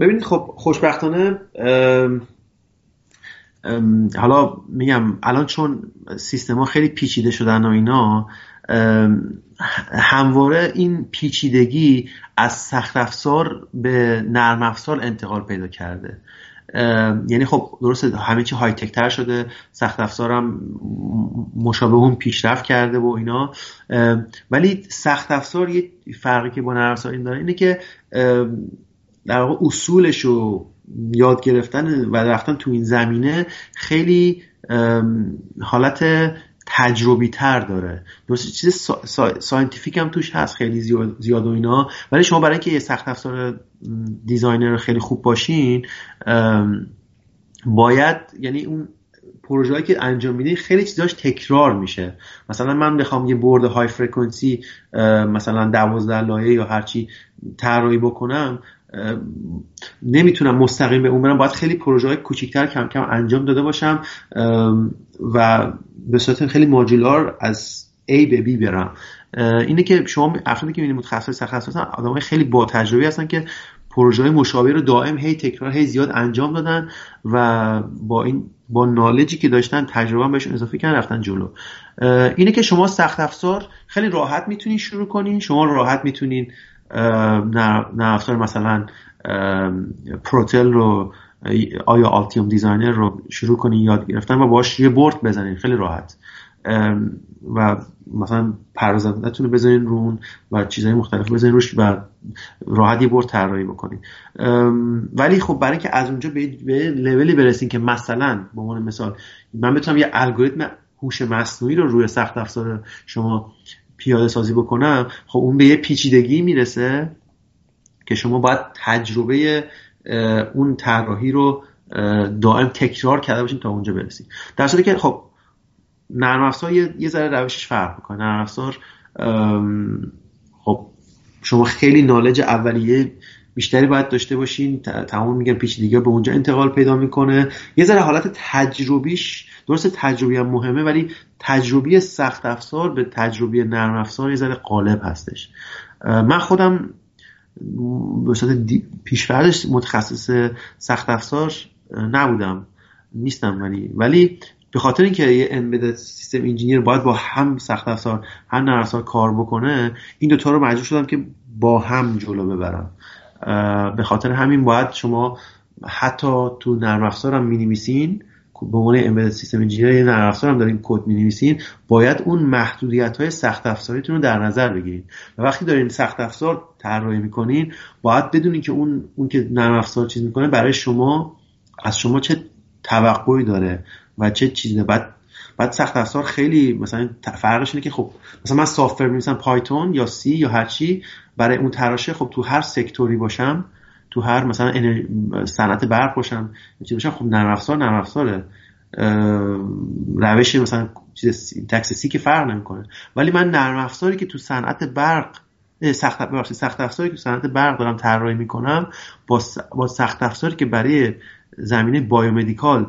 ببینید خب خوشبختانه ام ام حالا میگم الان چون سیستم ها خیلی پیچیده شدن و اینا، همواره این پیچیدگی از سخت افزار به نرم افزار انتقال پیدا کرده. یعنی خب درسته همه چی های تک تر شده، سخت افزارم مشابه اون پیشرفت کرده و اینا، ولی سخت افزار یه فرقی که با نرم افزار این داره اینه که در واقع اصولش رو یاد گرفتن و رفتن تو این زمینه خیلی حالت تجربی تر داره. درسته چیز سا، سا، ساینتیفیک هم توش هست خیلی زیاد, زیاد و اینا، ولی شما برای اینکه یه سخت افزار دیزاینر خیلی خوب باشین باید، یعنی اون پروژه هایی که انجام میدین خیلی چیزاش تکرار میشه. مثلا من بخوام یه برد های فرکانسی مثلا دوازده لایه یا هرچی طراحی بکنم، نمیتونم مستقیم به اون برم، باید خیلی پروژه های کوچیکتر کم کم انجام داده باشم و به صورت خیلی ماجولار از A به B برم. اینه که شما افرادی که میبینید متخصص سخت افزار هستن آدمای خیلی با تجربه هستن که پروژه های مشابه رو دائم هی تکرار هی زیاد انجام دادن و با این با نالجی که داشتن تجربه هم بهشون اضافه کردن رفتن جلو. اینه که شما سخت افزار خیلی راحت میتونین شروع کنین، شما راحت میتونین نرم افزار مثلا پروتل رو آیا آلتیوم دیزاینر رو شروع کنین یاد گرفتن و باهاش یه برد بزنین خیلی راحت و مثلا پردازندتون رو بزنین رو اون و چیزهای مختلف بزنین روش و راحت یه برد طراحی بکنین. ولی خب برای اینکه از اونجا به لولی برسین که مثلا به عنوان مثال من بتونم یه الگوریتم هوش مصنوعی رو روی سخت افزار شما پیاده سازی بکنم، خب اون به یه پیچیدگی میرسه که شما باید تجربه اون طراحی رو دائم تکرار کرده باشین تا اونجا برسید. در صورتی که خب نرم افزار یه ذره روشش فرق میکنه. نرم افزار خب شما خیلی نالج اولیه بیشتری باید داشته باشین، تمام میگم پیچیدگی‌ها به اونجا انتقال پیدا میکنه. یه ذره حالت تجربیش، درسته تجربی هم مهمه، ولی تجربی سخت افزار به تجربی نرم افزار یه ذره غالب هستش. من خودم به صورت پیشفرض متخصص سخت افزار نبودم، نیستم، ولی ولی به خاطر اینکه یه امبدد سیستم انجینیر باید با هم سخت افزار هم نرم افزار کار بکنه، این دوتا رو مجبور شدم که با هم جلو ببرم. به خاطر همین باید شما حتی تو نرم افزار هم می‌نویسین، به عنوان امبدد سیستم انجینیر نرم افزار هم دارین کد می‌نویسین، باید اون محدودیت‌های سخت افزاریتون رو در نظر بگیرید و وقتی دارین سخت افزار طراحی می‌کنین باید بدونین که اون اون که نرم افزار چیز می‌کنه برای شما از شما چه توقعی داره و چه چیزی. بعد بعد سخت افزار خیلی مثلا فرقش اینه که خب مثلا من سافت‌ور می‌نویسم پایتون یا سی یا هر چی برای اون تراشه، خب تو هر سکتوری باشم، تو هر مثلا صنعت برق باشم چی باشم، خب نرم افزار نرم افزاره، روش مثلا چیز تکسسی که فرق نمی‌کنه. ولی من نرم افزاری که تو صنعت برق سخت ببخشید سخت افزاری که تو صنعت برق دارم طراحی می‌کنم با با سخت افزاری که برای زمینه بایومدیکال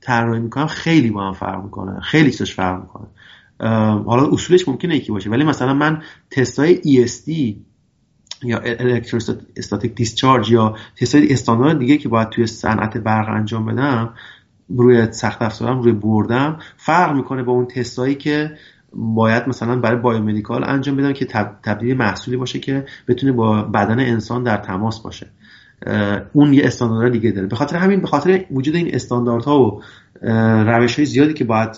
طراحی می‌کنم خیلی با هم فرق می‌کنه، خیلی چیزاش فرق می‌کنه. حالا اصولش ممکنه یکی باشه، ولی مثلا من تست‌های ای اس دی یا الکتروستاتیک دیسچارج یا تست‌های استاندارد دیگه که باید توی صنعت برق انجام بدم روی سخت افزارم روی بردم فرق می‌کنه با اون تست‌هایی که باید مثلا برای بایومدیکال انجام بدم که تبدیل محصولی باشه که بتونه با بدن انسان در تماس باشه. اون یه استاندارد دیگه داره. به خاطر همین به خاطر وجود این استانداردها و روش‌های زیادی که باید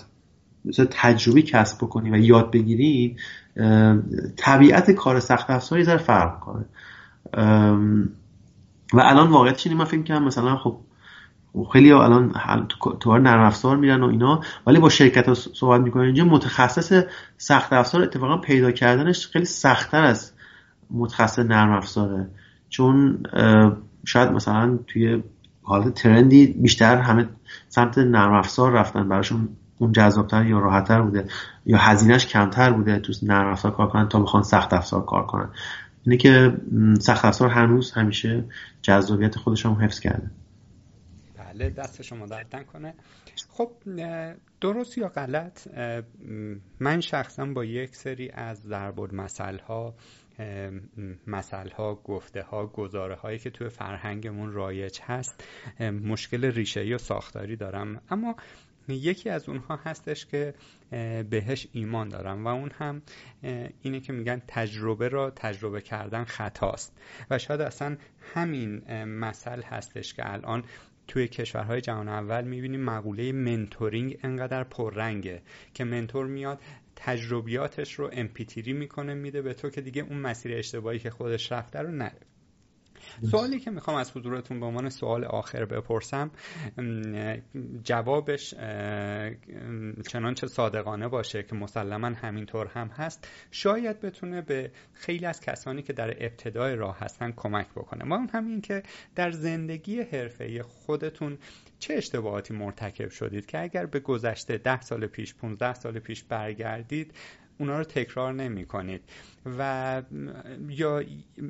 مثلا تجربه کسب بکنی و یاد بگیری، طبیعت کار سخت افزاری ذره فرق می‌کنه. و الان واقعیتش اینه من فکر می‌کنم مثلا خب خیلی الان تو نرم افزار میرن و اینا، ولی با شرکت‌ها صحبت می‌کنن اینجا متخصص سخت افزار اتفاقا پیدا کردنش خیلی سخت‌تر از متخصص نرم افزاره، چون شاید مثلا توی حالت ترندی بیشتر همه سمت نرم افزار رفتن، براشون اون جذابتر یا راحت‌تر بوده یا هزینهش کمتر بوده تو نرم افزار کار کنن تا میخوان سخت افزار کار کنن. اینه که سخت افزار هنوز همیشه جذابیت خودش رو حفظ کرده. بله، دست شما درد نکنه. خب درست یا غلط، من شخصا با یک سری از ضرب المثل ها مسئله ها، گفته ها، گزاره هایی که توی فرهنگمون رایج هست مشکل ریشه‌ای و ساختاری دارم، اما یکی از اونها هستش که بهش ایمان دارم و اون هم اینه که میگن تجربه را تجربه کردن خطاست و شاید اصلا همین مسئله هستش که الان توی کشورهای جهان اول میبینیم مقوله منتورینگ انقدر پررنگه که منتور میاد تجربیاتش رو امپیتیری میکنه میده به تو که دیگه اون مسیر اشتباهی که خودش رفته رو نره. سوالی که میخوام از حضورتون به عنوان سوال آخر بپرسم، جوابش چنانچه صادقانه باشه که مسلما همینطور هم هست، شاید بتونه به خیلی از کسانی که در ابتدای راه هستن کمک بکنه. ما اون همین که در زندگی حرفه‌ای خودتون چه اشتباهاتی مرتکب شدید که اگر به گذشته ده سال پیش، پانزده سال پیش برگردید اونا رو تکرار نمی کنید و یا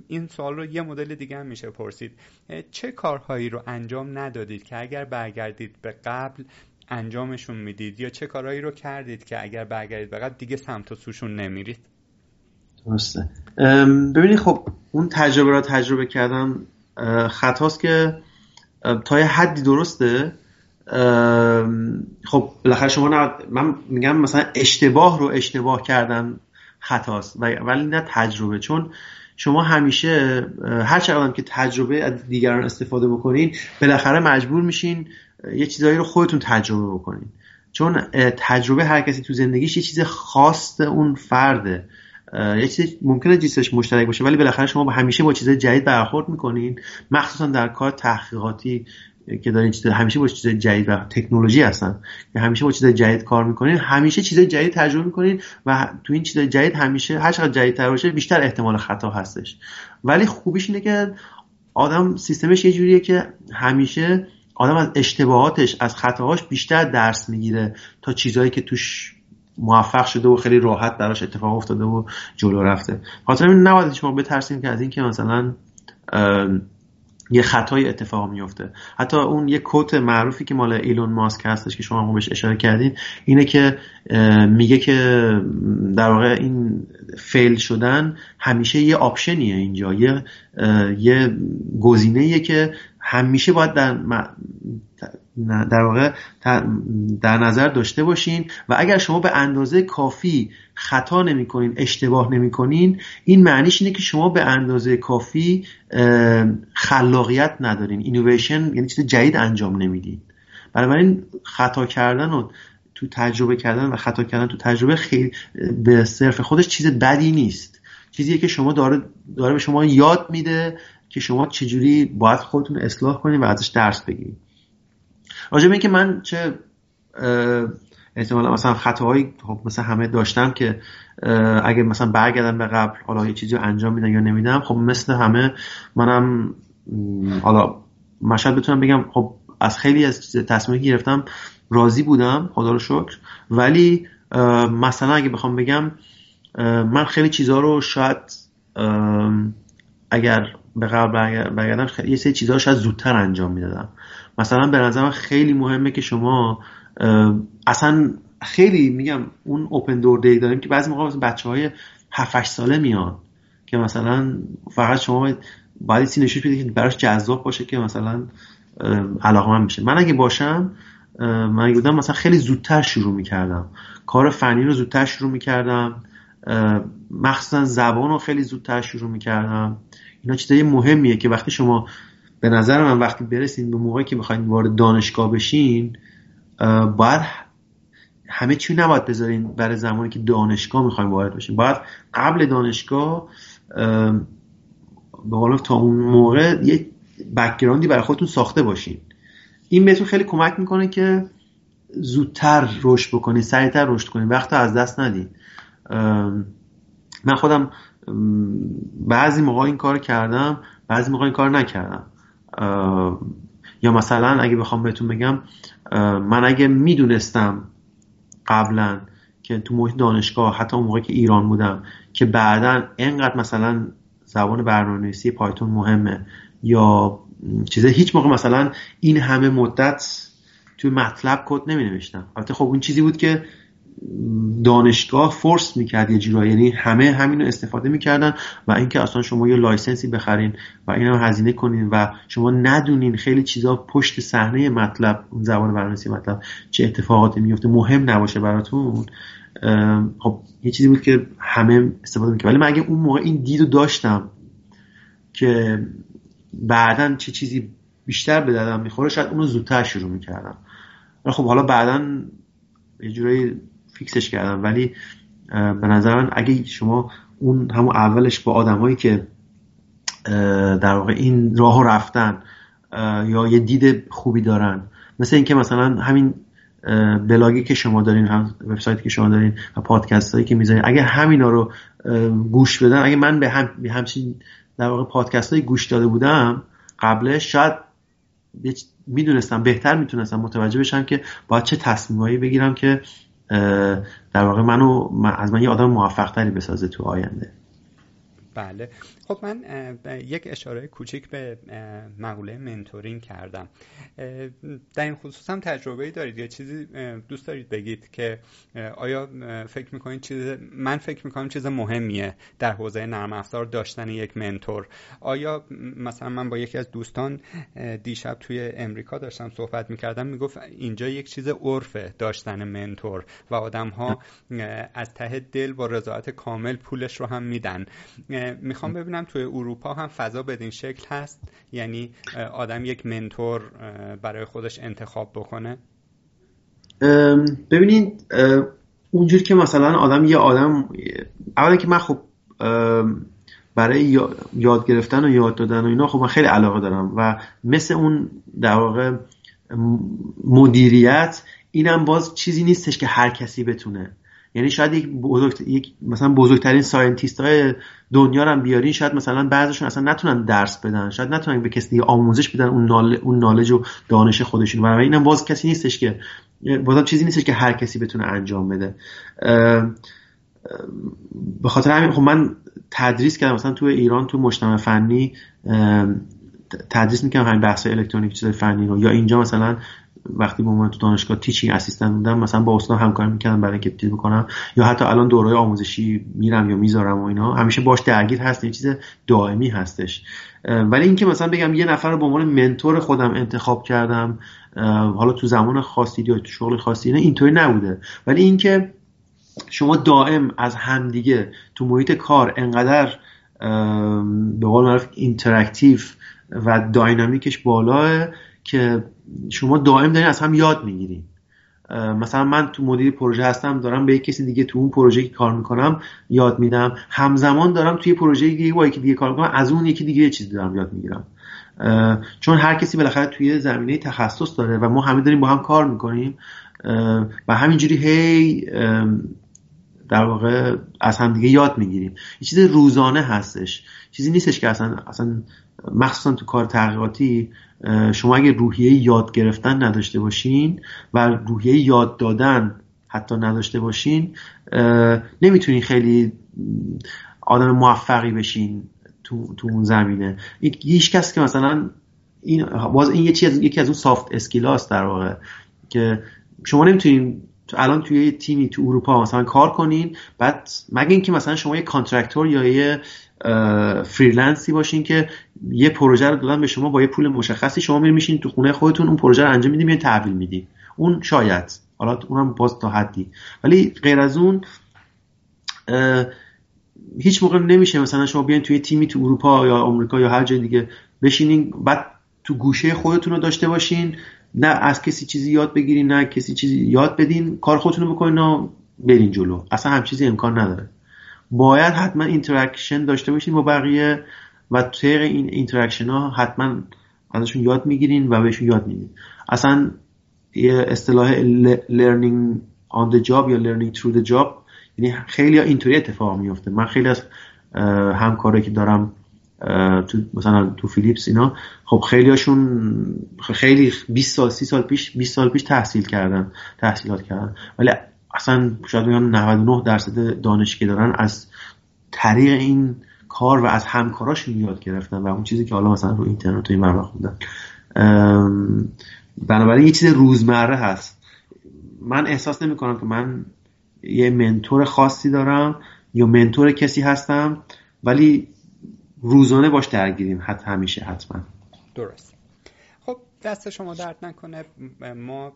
این سوال رو یه مدل دیگه هم میشه پرسید، چه کارهایی رو انجام ندادید که اگر برگردید به قبل انجامشون میدید یا چه کارهایی رو کردید که اگر برگردید به قبل دیگه سمت و سوشون نمیرید؟ درسته. ببینید خب اون تجربه را تجربه کردم خطاست که تا یه حدی درسته. خب بالاخره شما نه، من میگم مثلا اشتباه رو اشتباه کردن خطاست ولی نه تجربه، چون شما همیشه هر چقدر که تجربه از دیگران استفاده بکنین بالاخره مجبور میشین یه چیزایی رو خودتون تجربه بکنین، چون تجربه هر کسی تو زندگیش یه چیز خاص اون فرده، یه چیزی ممکنه جنسش مشترک باشه ولی بالاخره شما همیشه با چیزای جدید برخورد میکنین، مخصوصا در کار تحقیقاتی که دارین چیز همیشه با چیزای جدید و تکنولوژی هستن که همیشه با چیزای جدید کار میکنین، همیشه چیزای جدید تجربه میکنین و تو این چیزای جدید همیشه هر چقدر جدیدتر باشه بیشتر احتمال خطا هستش. ولی خوبیش اینه که آدم سیستمش یه جوریه که همیشه آدم از اشتباهاتش، از خطاهاش بیشتر درس میگیره تا چیزایی که توش موفق شده و خیلی راحت براش اتفاق افتاده و جلو رفته. خاطر این نباید شما بترسیم که از این که مثلا یه خطای اتفاق میفته. حتی اون یه کوت معروفی که مال ایلون ماسک هستش که شما هم بهش اشاره کردین اینه که میگه که در واقع این فیل شدن همیشه یه آپشنیه، اینجا یه یه گزینه‌ایه که همیشه باید در در واقع در نظر داشته باشین و اگر شما به اندازه کافی خطا نمی‌کنین، اشتباه نمی‌کنین، این معنیش اینه که شما به اندازه کافی خلاقیت ندارین، اینویشن، یعنی چیز جدید انجام نمیدین. بنابراین خطا کردن و تو تجربه کردن و خطا کردن تو تجربه خیلی به صرف خودش چیز بدی نیست، چیزیه که شما داره داره به شما یاد میده که شما چجوری باید خودتون اصلاح کنین و ازش درس بگیرید. راجع به اینکه من چه احتمالا مثلا خطاهایی مثلا همه داشتم که اگه مثلا برگردم به قبل حالا یه چیزی رو انجام میدم یا نمیدم، خب مثل همه منم حالا مشهد بتونم بگم خب از خیلی از تصمیمی که گرفتم راضی بودم خدا رو شکر، ولی مثلا اگه بخوام بگم من خیلی چیزها رو شاید اگر به قبل بگردم یه سری چیزها رو شاید زودتر انجام میدادم. مثلا به نظرم خیلی مهمه که شما اصلا خیلی میگم اون اوپن دور دی داریم که بعضی موقع بچه‌های هفت هشت ساله میان که مثلا فقط شما باید سینوشش بده که براش جذاب باشه که مثلا علاقه‌مند بشه. من اگه باشم من اگه بودم مثلا خیلی زودتر شروع میکردم، کار فنی رو زودتر شروع میکردم، مخصوصا زبان رو خیلی زودتر شروع میکردم. اینا چیزای مهمیه که وقتی شما به نظر من وقتی برسید به موقعی که میخواین وارد دانشگاه بشین باید همه چی نباید بذارین برای زمانی که دانشگاه میخواین وارد بشین، باید قبل دانشگاه به قول تا اون موقع یه بک‌گراندی برای خودتون ساخته باشین. این بهتون خیلی کمک میکنه که زودتر رشد بکنین، سریعتر رشد کنین، وقت از دست ندین. من خودم بعضی موقع این کار کردم، بعضی موقع این کار نکردم. یا مثلا اگه بخوام بهتون بگم من اگه میدونستم قبلا که تو محیط دانشگاه، حتی اون موقع که ایران بودم، که بعداً اینقدر مثلا زبان برنامه‌نویسی پایتون مهمه یا چیزه، هیچ موقع مثلا این همه مدت تو مطلب کد نمی‌نوشتم. البته خب این چیزی بود که دانشگاه فورس میکرد یه جورایی، یعنی همه همین رو استفاده میکردن و اینکه اصلا شما یه لایسنسی بخرین و این رو هزینه کنین و شما ندونین خیلی چیزا پشت صحنه مطلب، اون زبان برنامه‌نویسی مطلب چه اتفاقاتی میفته، مهم نباشه براتون. خب یه چیزی بود که همه استفاده میکرد، ولی من اگه اون موقع این دیدو داشتم که بعداً چه چیزی بیشتر به دردم میخوره، شاید اون رو زودتر شروع میکردم. خب حالا بعداً یه جورایی فیکسش کردم، ولی به نظر من اگه شما اون همون اولش با آدمایی که در واقع این راهو رفتن یا یه دید خوبی دارن، مثل اینکه مثلا همین بلاگی که شما دارین، هم وبسایتی که شما دارین و پادکستایی که میذارین، اگه همینا رو گوش بدن، اگه من به هم به همین در واقع پادکستای گوش داده بودم قبلش، شاید میدونستم بهتر میتونستم متوجه بشم که باید چه تصمیمایی بگیرم که در واقع منو از من یه آدم موفق تری بسازه تو آینده. بله، خب من یک اشاره کوچیک به مقوله منتورینگ کردم، در این خصوص هم تجربه‌ای دارید یا چیزی دوست دارید بگید که آیا فکر می‌کنید چیز، من فکر می‌کنم چیز مهمیه در حوزه نرم افزار داشتن یک منتور. آیا مثلا من با یکی از دوستان دیشب توی امریکا داشتم صحبت می‌کردم، میگفت اینجا یک چیز عرفه داشتن منتور و آدم‌ها از ته دل با رضایت کامل پولش رو هم میدن. میخوام ببینم توی اروپا هم فضا بدین شکل هست، یعنی آدم یک منتور برای خودش انتخاب بکنه؟ ببینید اونجور که مثلا آدم یه آدم، اولا که من خب برای یاد گرفتن و یاد دادن و اینا خب من خیلی علاقه دارم و مثل اون در واقع مدیریت، اینم باز چیزی نیستش که هر کسی بتونه، یعنی شاید یک بزرگ یک مثلا بزرگترین ساینتیست‌های دنیا رو هم بیارین، شاید مثلا بعضیشون اصلا نتونن درس بدن، شاید نتونن به کسی آموزش بدن اون نال اون نالج و دانش خودشون، برای اینم باز کسی نیستش که بازم چیزی نیستش که هر کسی بتونه انجام بده. به خاطر همین خب من تدریس کردم، مثلا تو ایران تو مجتمع فنی تدریس می‌کردم همین بحث‌های الکترونیک، چیزای فنی رو، یا اینجا مثلا وقتی به من تو دانشگاه تیچینگ اسیستنت بودم مثلا با استاد همکاری میکردم برای اینکه تدریس بکنم، یا حتی الان دورهای آموزشی میرم یا میذارم و اینا، همیشه باش درگیر هست، این چیز دائمی هستش. ولی اینکه مثلا بگم یه نفر رو به عنوان منتور خودم انتخاب کردم، حالا تو زمان خاصی یا تو شغل خاصی، نه اینطوری نبوده، ولی اینکه شما دائم از همدیگه تو محیط کار انقدر به قول معروف اینتراکتیو و داینامیکش بالاه که شما دائم دارین از هم یاد میگیرین. مثلا من تو مدیر پروژه هستم، دارم به یک کسی دیگه تو اون پروژه که کار میکنم یاد میدم، همزمان دارم توی پروژه دیگه با یکی دیگه کار میکنم، از اون یکی دیگه یه چیزی دارم یاد میگیرم، چون هر کسی بالاخره توی زمینه تخصص داره و ما همه داریم با هم کار میکنیم و همینجوری هی در واقع از هم دیگه یاد میگیریم. یه چیز روزانه هستش، چیزی نیستش که اصلا اصلا مخصوصا تو کار تحقیقاتی شما اگه روحیه یاد گرفتن نداشته باشین و روحیه یاد دادن حتی نداشته باشین، نمیتونین خیلی آدم موفقی بشین تو تو اون زمینه. هیچ کس که مثلا این باز این یه چیز، یکی از اون سافت اسکیلاست در واقع، که شما نمیتونین الان توی یه تیمی تو اروپا مثلا کار کنین، بعد مگه اینکه مثلا شما یه کانترکتور یا یه فریلنسی باشین که یه پروژه رو دادن به شما با یه پول مشخصی، شما میرین میشین تو خونه خودتون اون پروژه رو انجام میدین، یه تحویل میدین، اون شاید حالا اونم باز تا حدی، ولی غیر از اون هیچ موقع نمیشه مثلا شما بیاین توی تیمی تو اروپا یا آمریکا یا هر جای دیگه بشینین، بعد تو گوشه خودتون رو داشته باشین، نه از کسی چیزی یاد بگیرین نه کسی چیزی یاد بدین، کار خودتون رو بکنین و برین جلو، اصلا هم چیزی امکان نداره. باید حتما اینتراکشن داشته باشین با بقیه و طریق این اینتراکشن ها حتما ازشون یاد میگیرین و بهشون یاد میدین. اصلا یه اصطلاح learning on the job یا learning through the job، یعنی خیلی اینطوری اتفاق میفته. من خیلی از همکارایی که دارم تو مثلا تو فیلیپس اینا، خب خیلی هاشون خیلی بیست سال سی سال پیش بیست سال پیش تحصیل کردن تحصیلات کردن، ولی اصلا شاید میگن نود و نه درصد دانشی که دارن از طریق این کار و از همکاراشون یاد گرفتن و اون چیزی که حالا مثلا رو اینترنت و این برنامه خوندن. بنابراین یه چیز روزمره هست. من احساس نمی کنم که من یه منتور خاصی دارم یا منتور کسی هستم، ولی روزانه باش درگیریم، حتی همیشه حتما. درست. خب دست شما درد نکنه، ما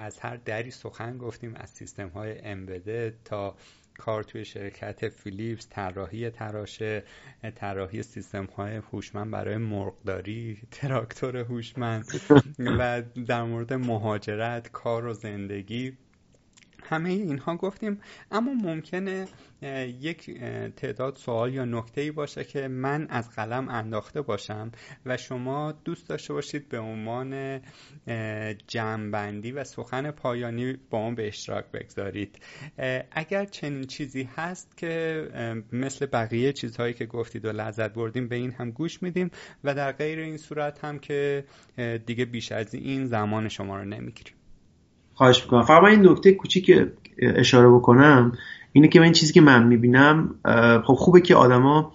از هر دری سخن گفتیم، از سیستم های امبدد تا کار توی شرکت فیلیپس، طراحی تراشه، طراحی سیستم‌های هوشمند برای مرغداری، تراکتور هوشمند و در مورد مهاجرت، کار و زندگی، همه اینها گفتیم. اما ممکنه یک تعداد سوال یا نکته‌ای باشه که من از قلم انداخته باشم و شما دوست داشته باشید به عنوان جمع‌بندی و سخن پایانی با من به اشتراک بگذارید. اگر چنین چیزی هست که مثل بقیه چیزهایی که گفتید و لذت بردیم، به این هم گوش میدیم و در غیر این صورت هم که دیگه بیش از این زمان شما رو نمیگیریم. خواهش میکنم. فقط من این نکته کوچیک اشاره بکنم اینه که من این چیزی که من میبینم، خب خوبه که آدما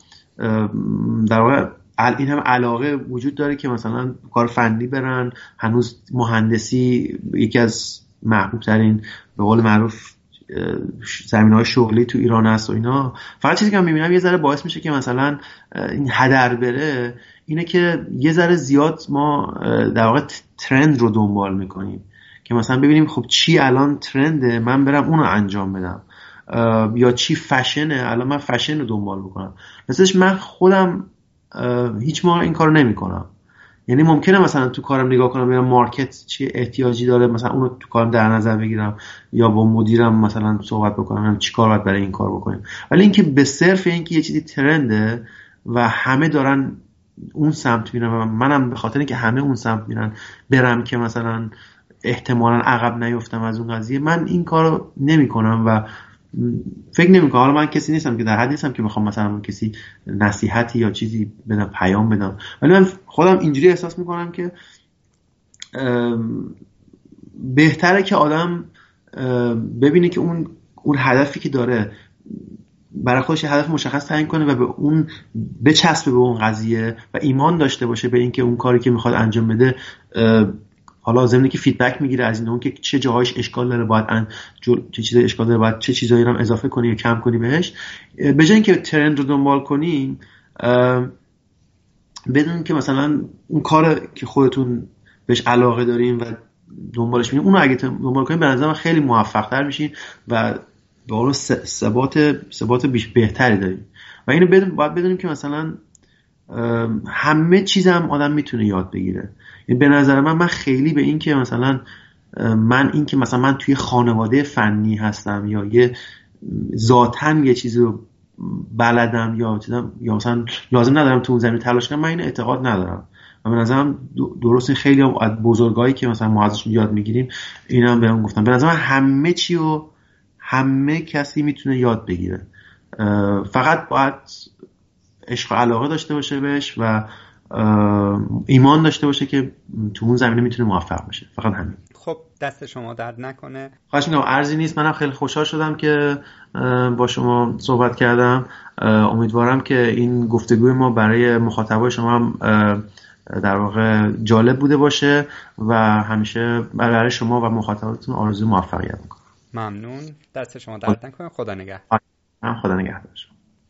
در واقع این هم علاقه وجود داره که مثلا کار فنی برن، هنوز مهندسی یکی از محبوب ترین به قول معروف زمینه‌های شغلی تو ایران است و اینا. فقط چیزی که من میبینم یه ذره باعث میشه که مثلا این هدر بره اینه که یه ذره زیاد ما در واقع ترند رو دنبال میکنیم که مثلا ببینیم خب چی الان ترنده من برم اون رو انجام بدم، یا چی فشنه الان من فشن رو دنبال بکنم. راستش من خودم هیچ موقع این کارو نمیکنم. یعنی ممکنه مثلا تو کارم نگاه کنم ببینم مارکت چی احتیاجی داره، مثلا اون رو تو کارم در نظر بگیرم یا با مدیرم مثلا صحبت بکنم ببینم چی کار باید برای این کار بکنیم. ولی اینکه به صرف اینکه یه چیزی ترنده و همه دارن اون سمت میرن و منم به خاطر اینکه همه اون سمت میرن برم که مثلا احتمالاً عقب نیفتم از اون قضیه، من این کارو نمیکنم و فکر نمیکنم. حالا من کسی نیستم که در حد نیستم که بخوام مثلا کسی نصیحتی یا چیزی بدم، پیام بدم، ولی من خودم اینجوری احساس میکنم که بهتره که آدم ببینه که اون اون هدفی که داره برای خودش هدف مشخص تعیین کنه و به اون بچسبه، به اون قضیه، و ایمان داشته باشه به اینکه اون کاری که میخواد انجام بده، حالا ضمن اینکه فیدبک میگیره از این اون که چه جاهایش اشکال داره، باید ان جل... چه چیزای اشکال داره، باید چه چیزایی رو اضافه کنی یا کم کنی بهش. به جای اینکه ترند رو دنبال کنیم، بدون که مثلا اون کار که خودتون بهش علاقه دارین و دنبالش میرین، اون رو اگه دنبال کنیم به نظرم خیلی موفق‌تر میشین و به قول ثبات ثبات بهتری دارین. و اینو بدون باید بدونیم که مثلا همه چیزم هم آدم میتونه یاد بگیره. به نظر من من خیلی به این که مثلا من این که مثلا من توی خانواده فنی هستم یا یه ذاتاً یه چیزی رو بلدم یا چیزم یا مثلا لازم ندارم تو اون زمین تلاش کنم، من این اعتقاد ندارم. من به نظرم درست خیلی از بزرگایی که مثلا ما ازشون یاد میگیریم اینم بهمون گفتم، به نظر من همه چی رو همه کسی میتونه یاد بگیره، فقط باید عشق و علاقه داشته باشه بهش و ایمان داشته باشه که تو اون زمینه میتونه موفق بشه. فقط همین. خب دست شما درد نکنه. خواهش میکنم، ارزی نیست. منم خیلی خوشحال شدم که با شما صحبت کردم. امیدوارم که این گفتگوی ما برای مخاطبای شما هم در واقع جالب بوده باشه و همیشه برای شما و مخاطباتون آرزوی موفقیت میکنم. ممنون. دست شما درد نکنه. خدا نگهدار. خدا نگهدار.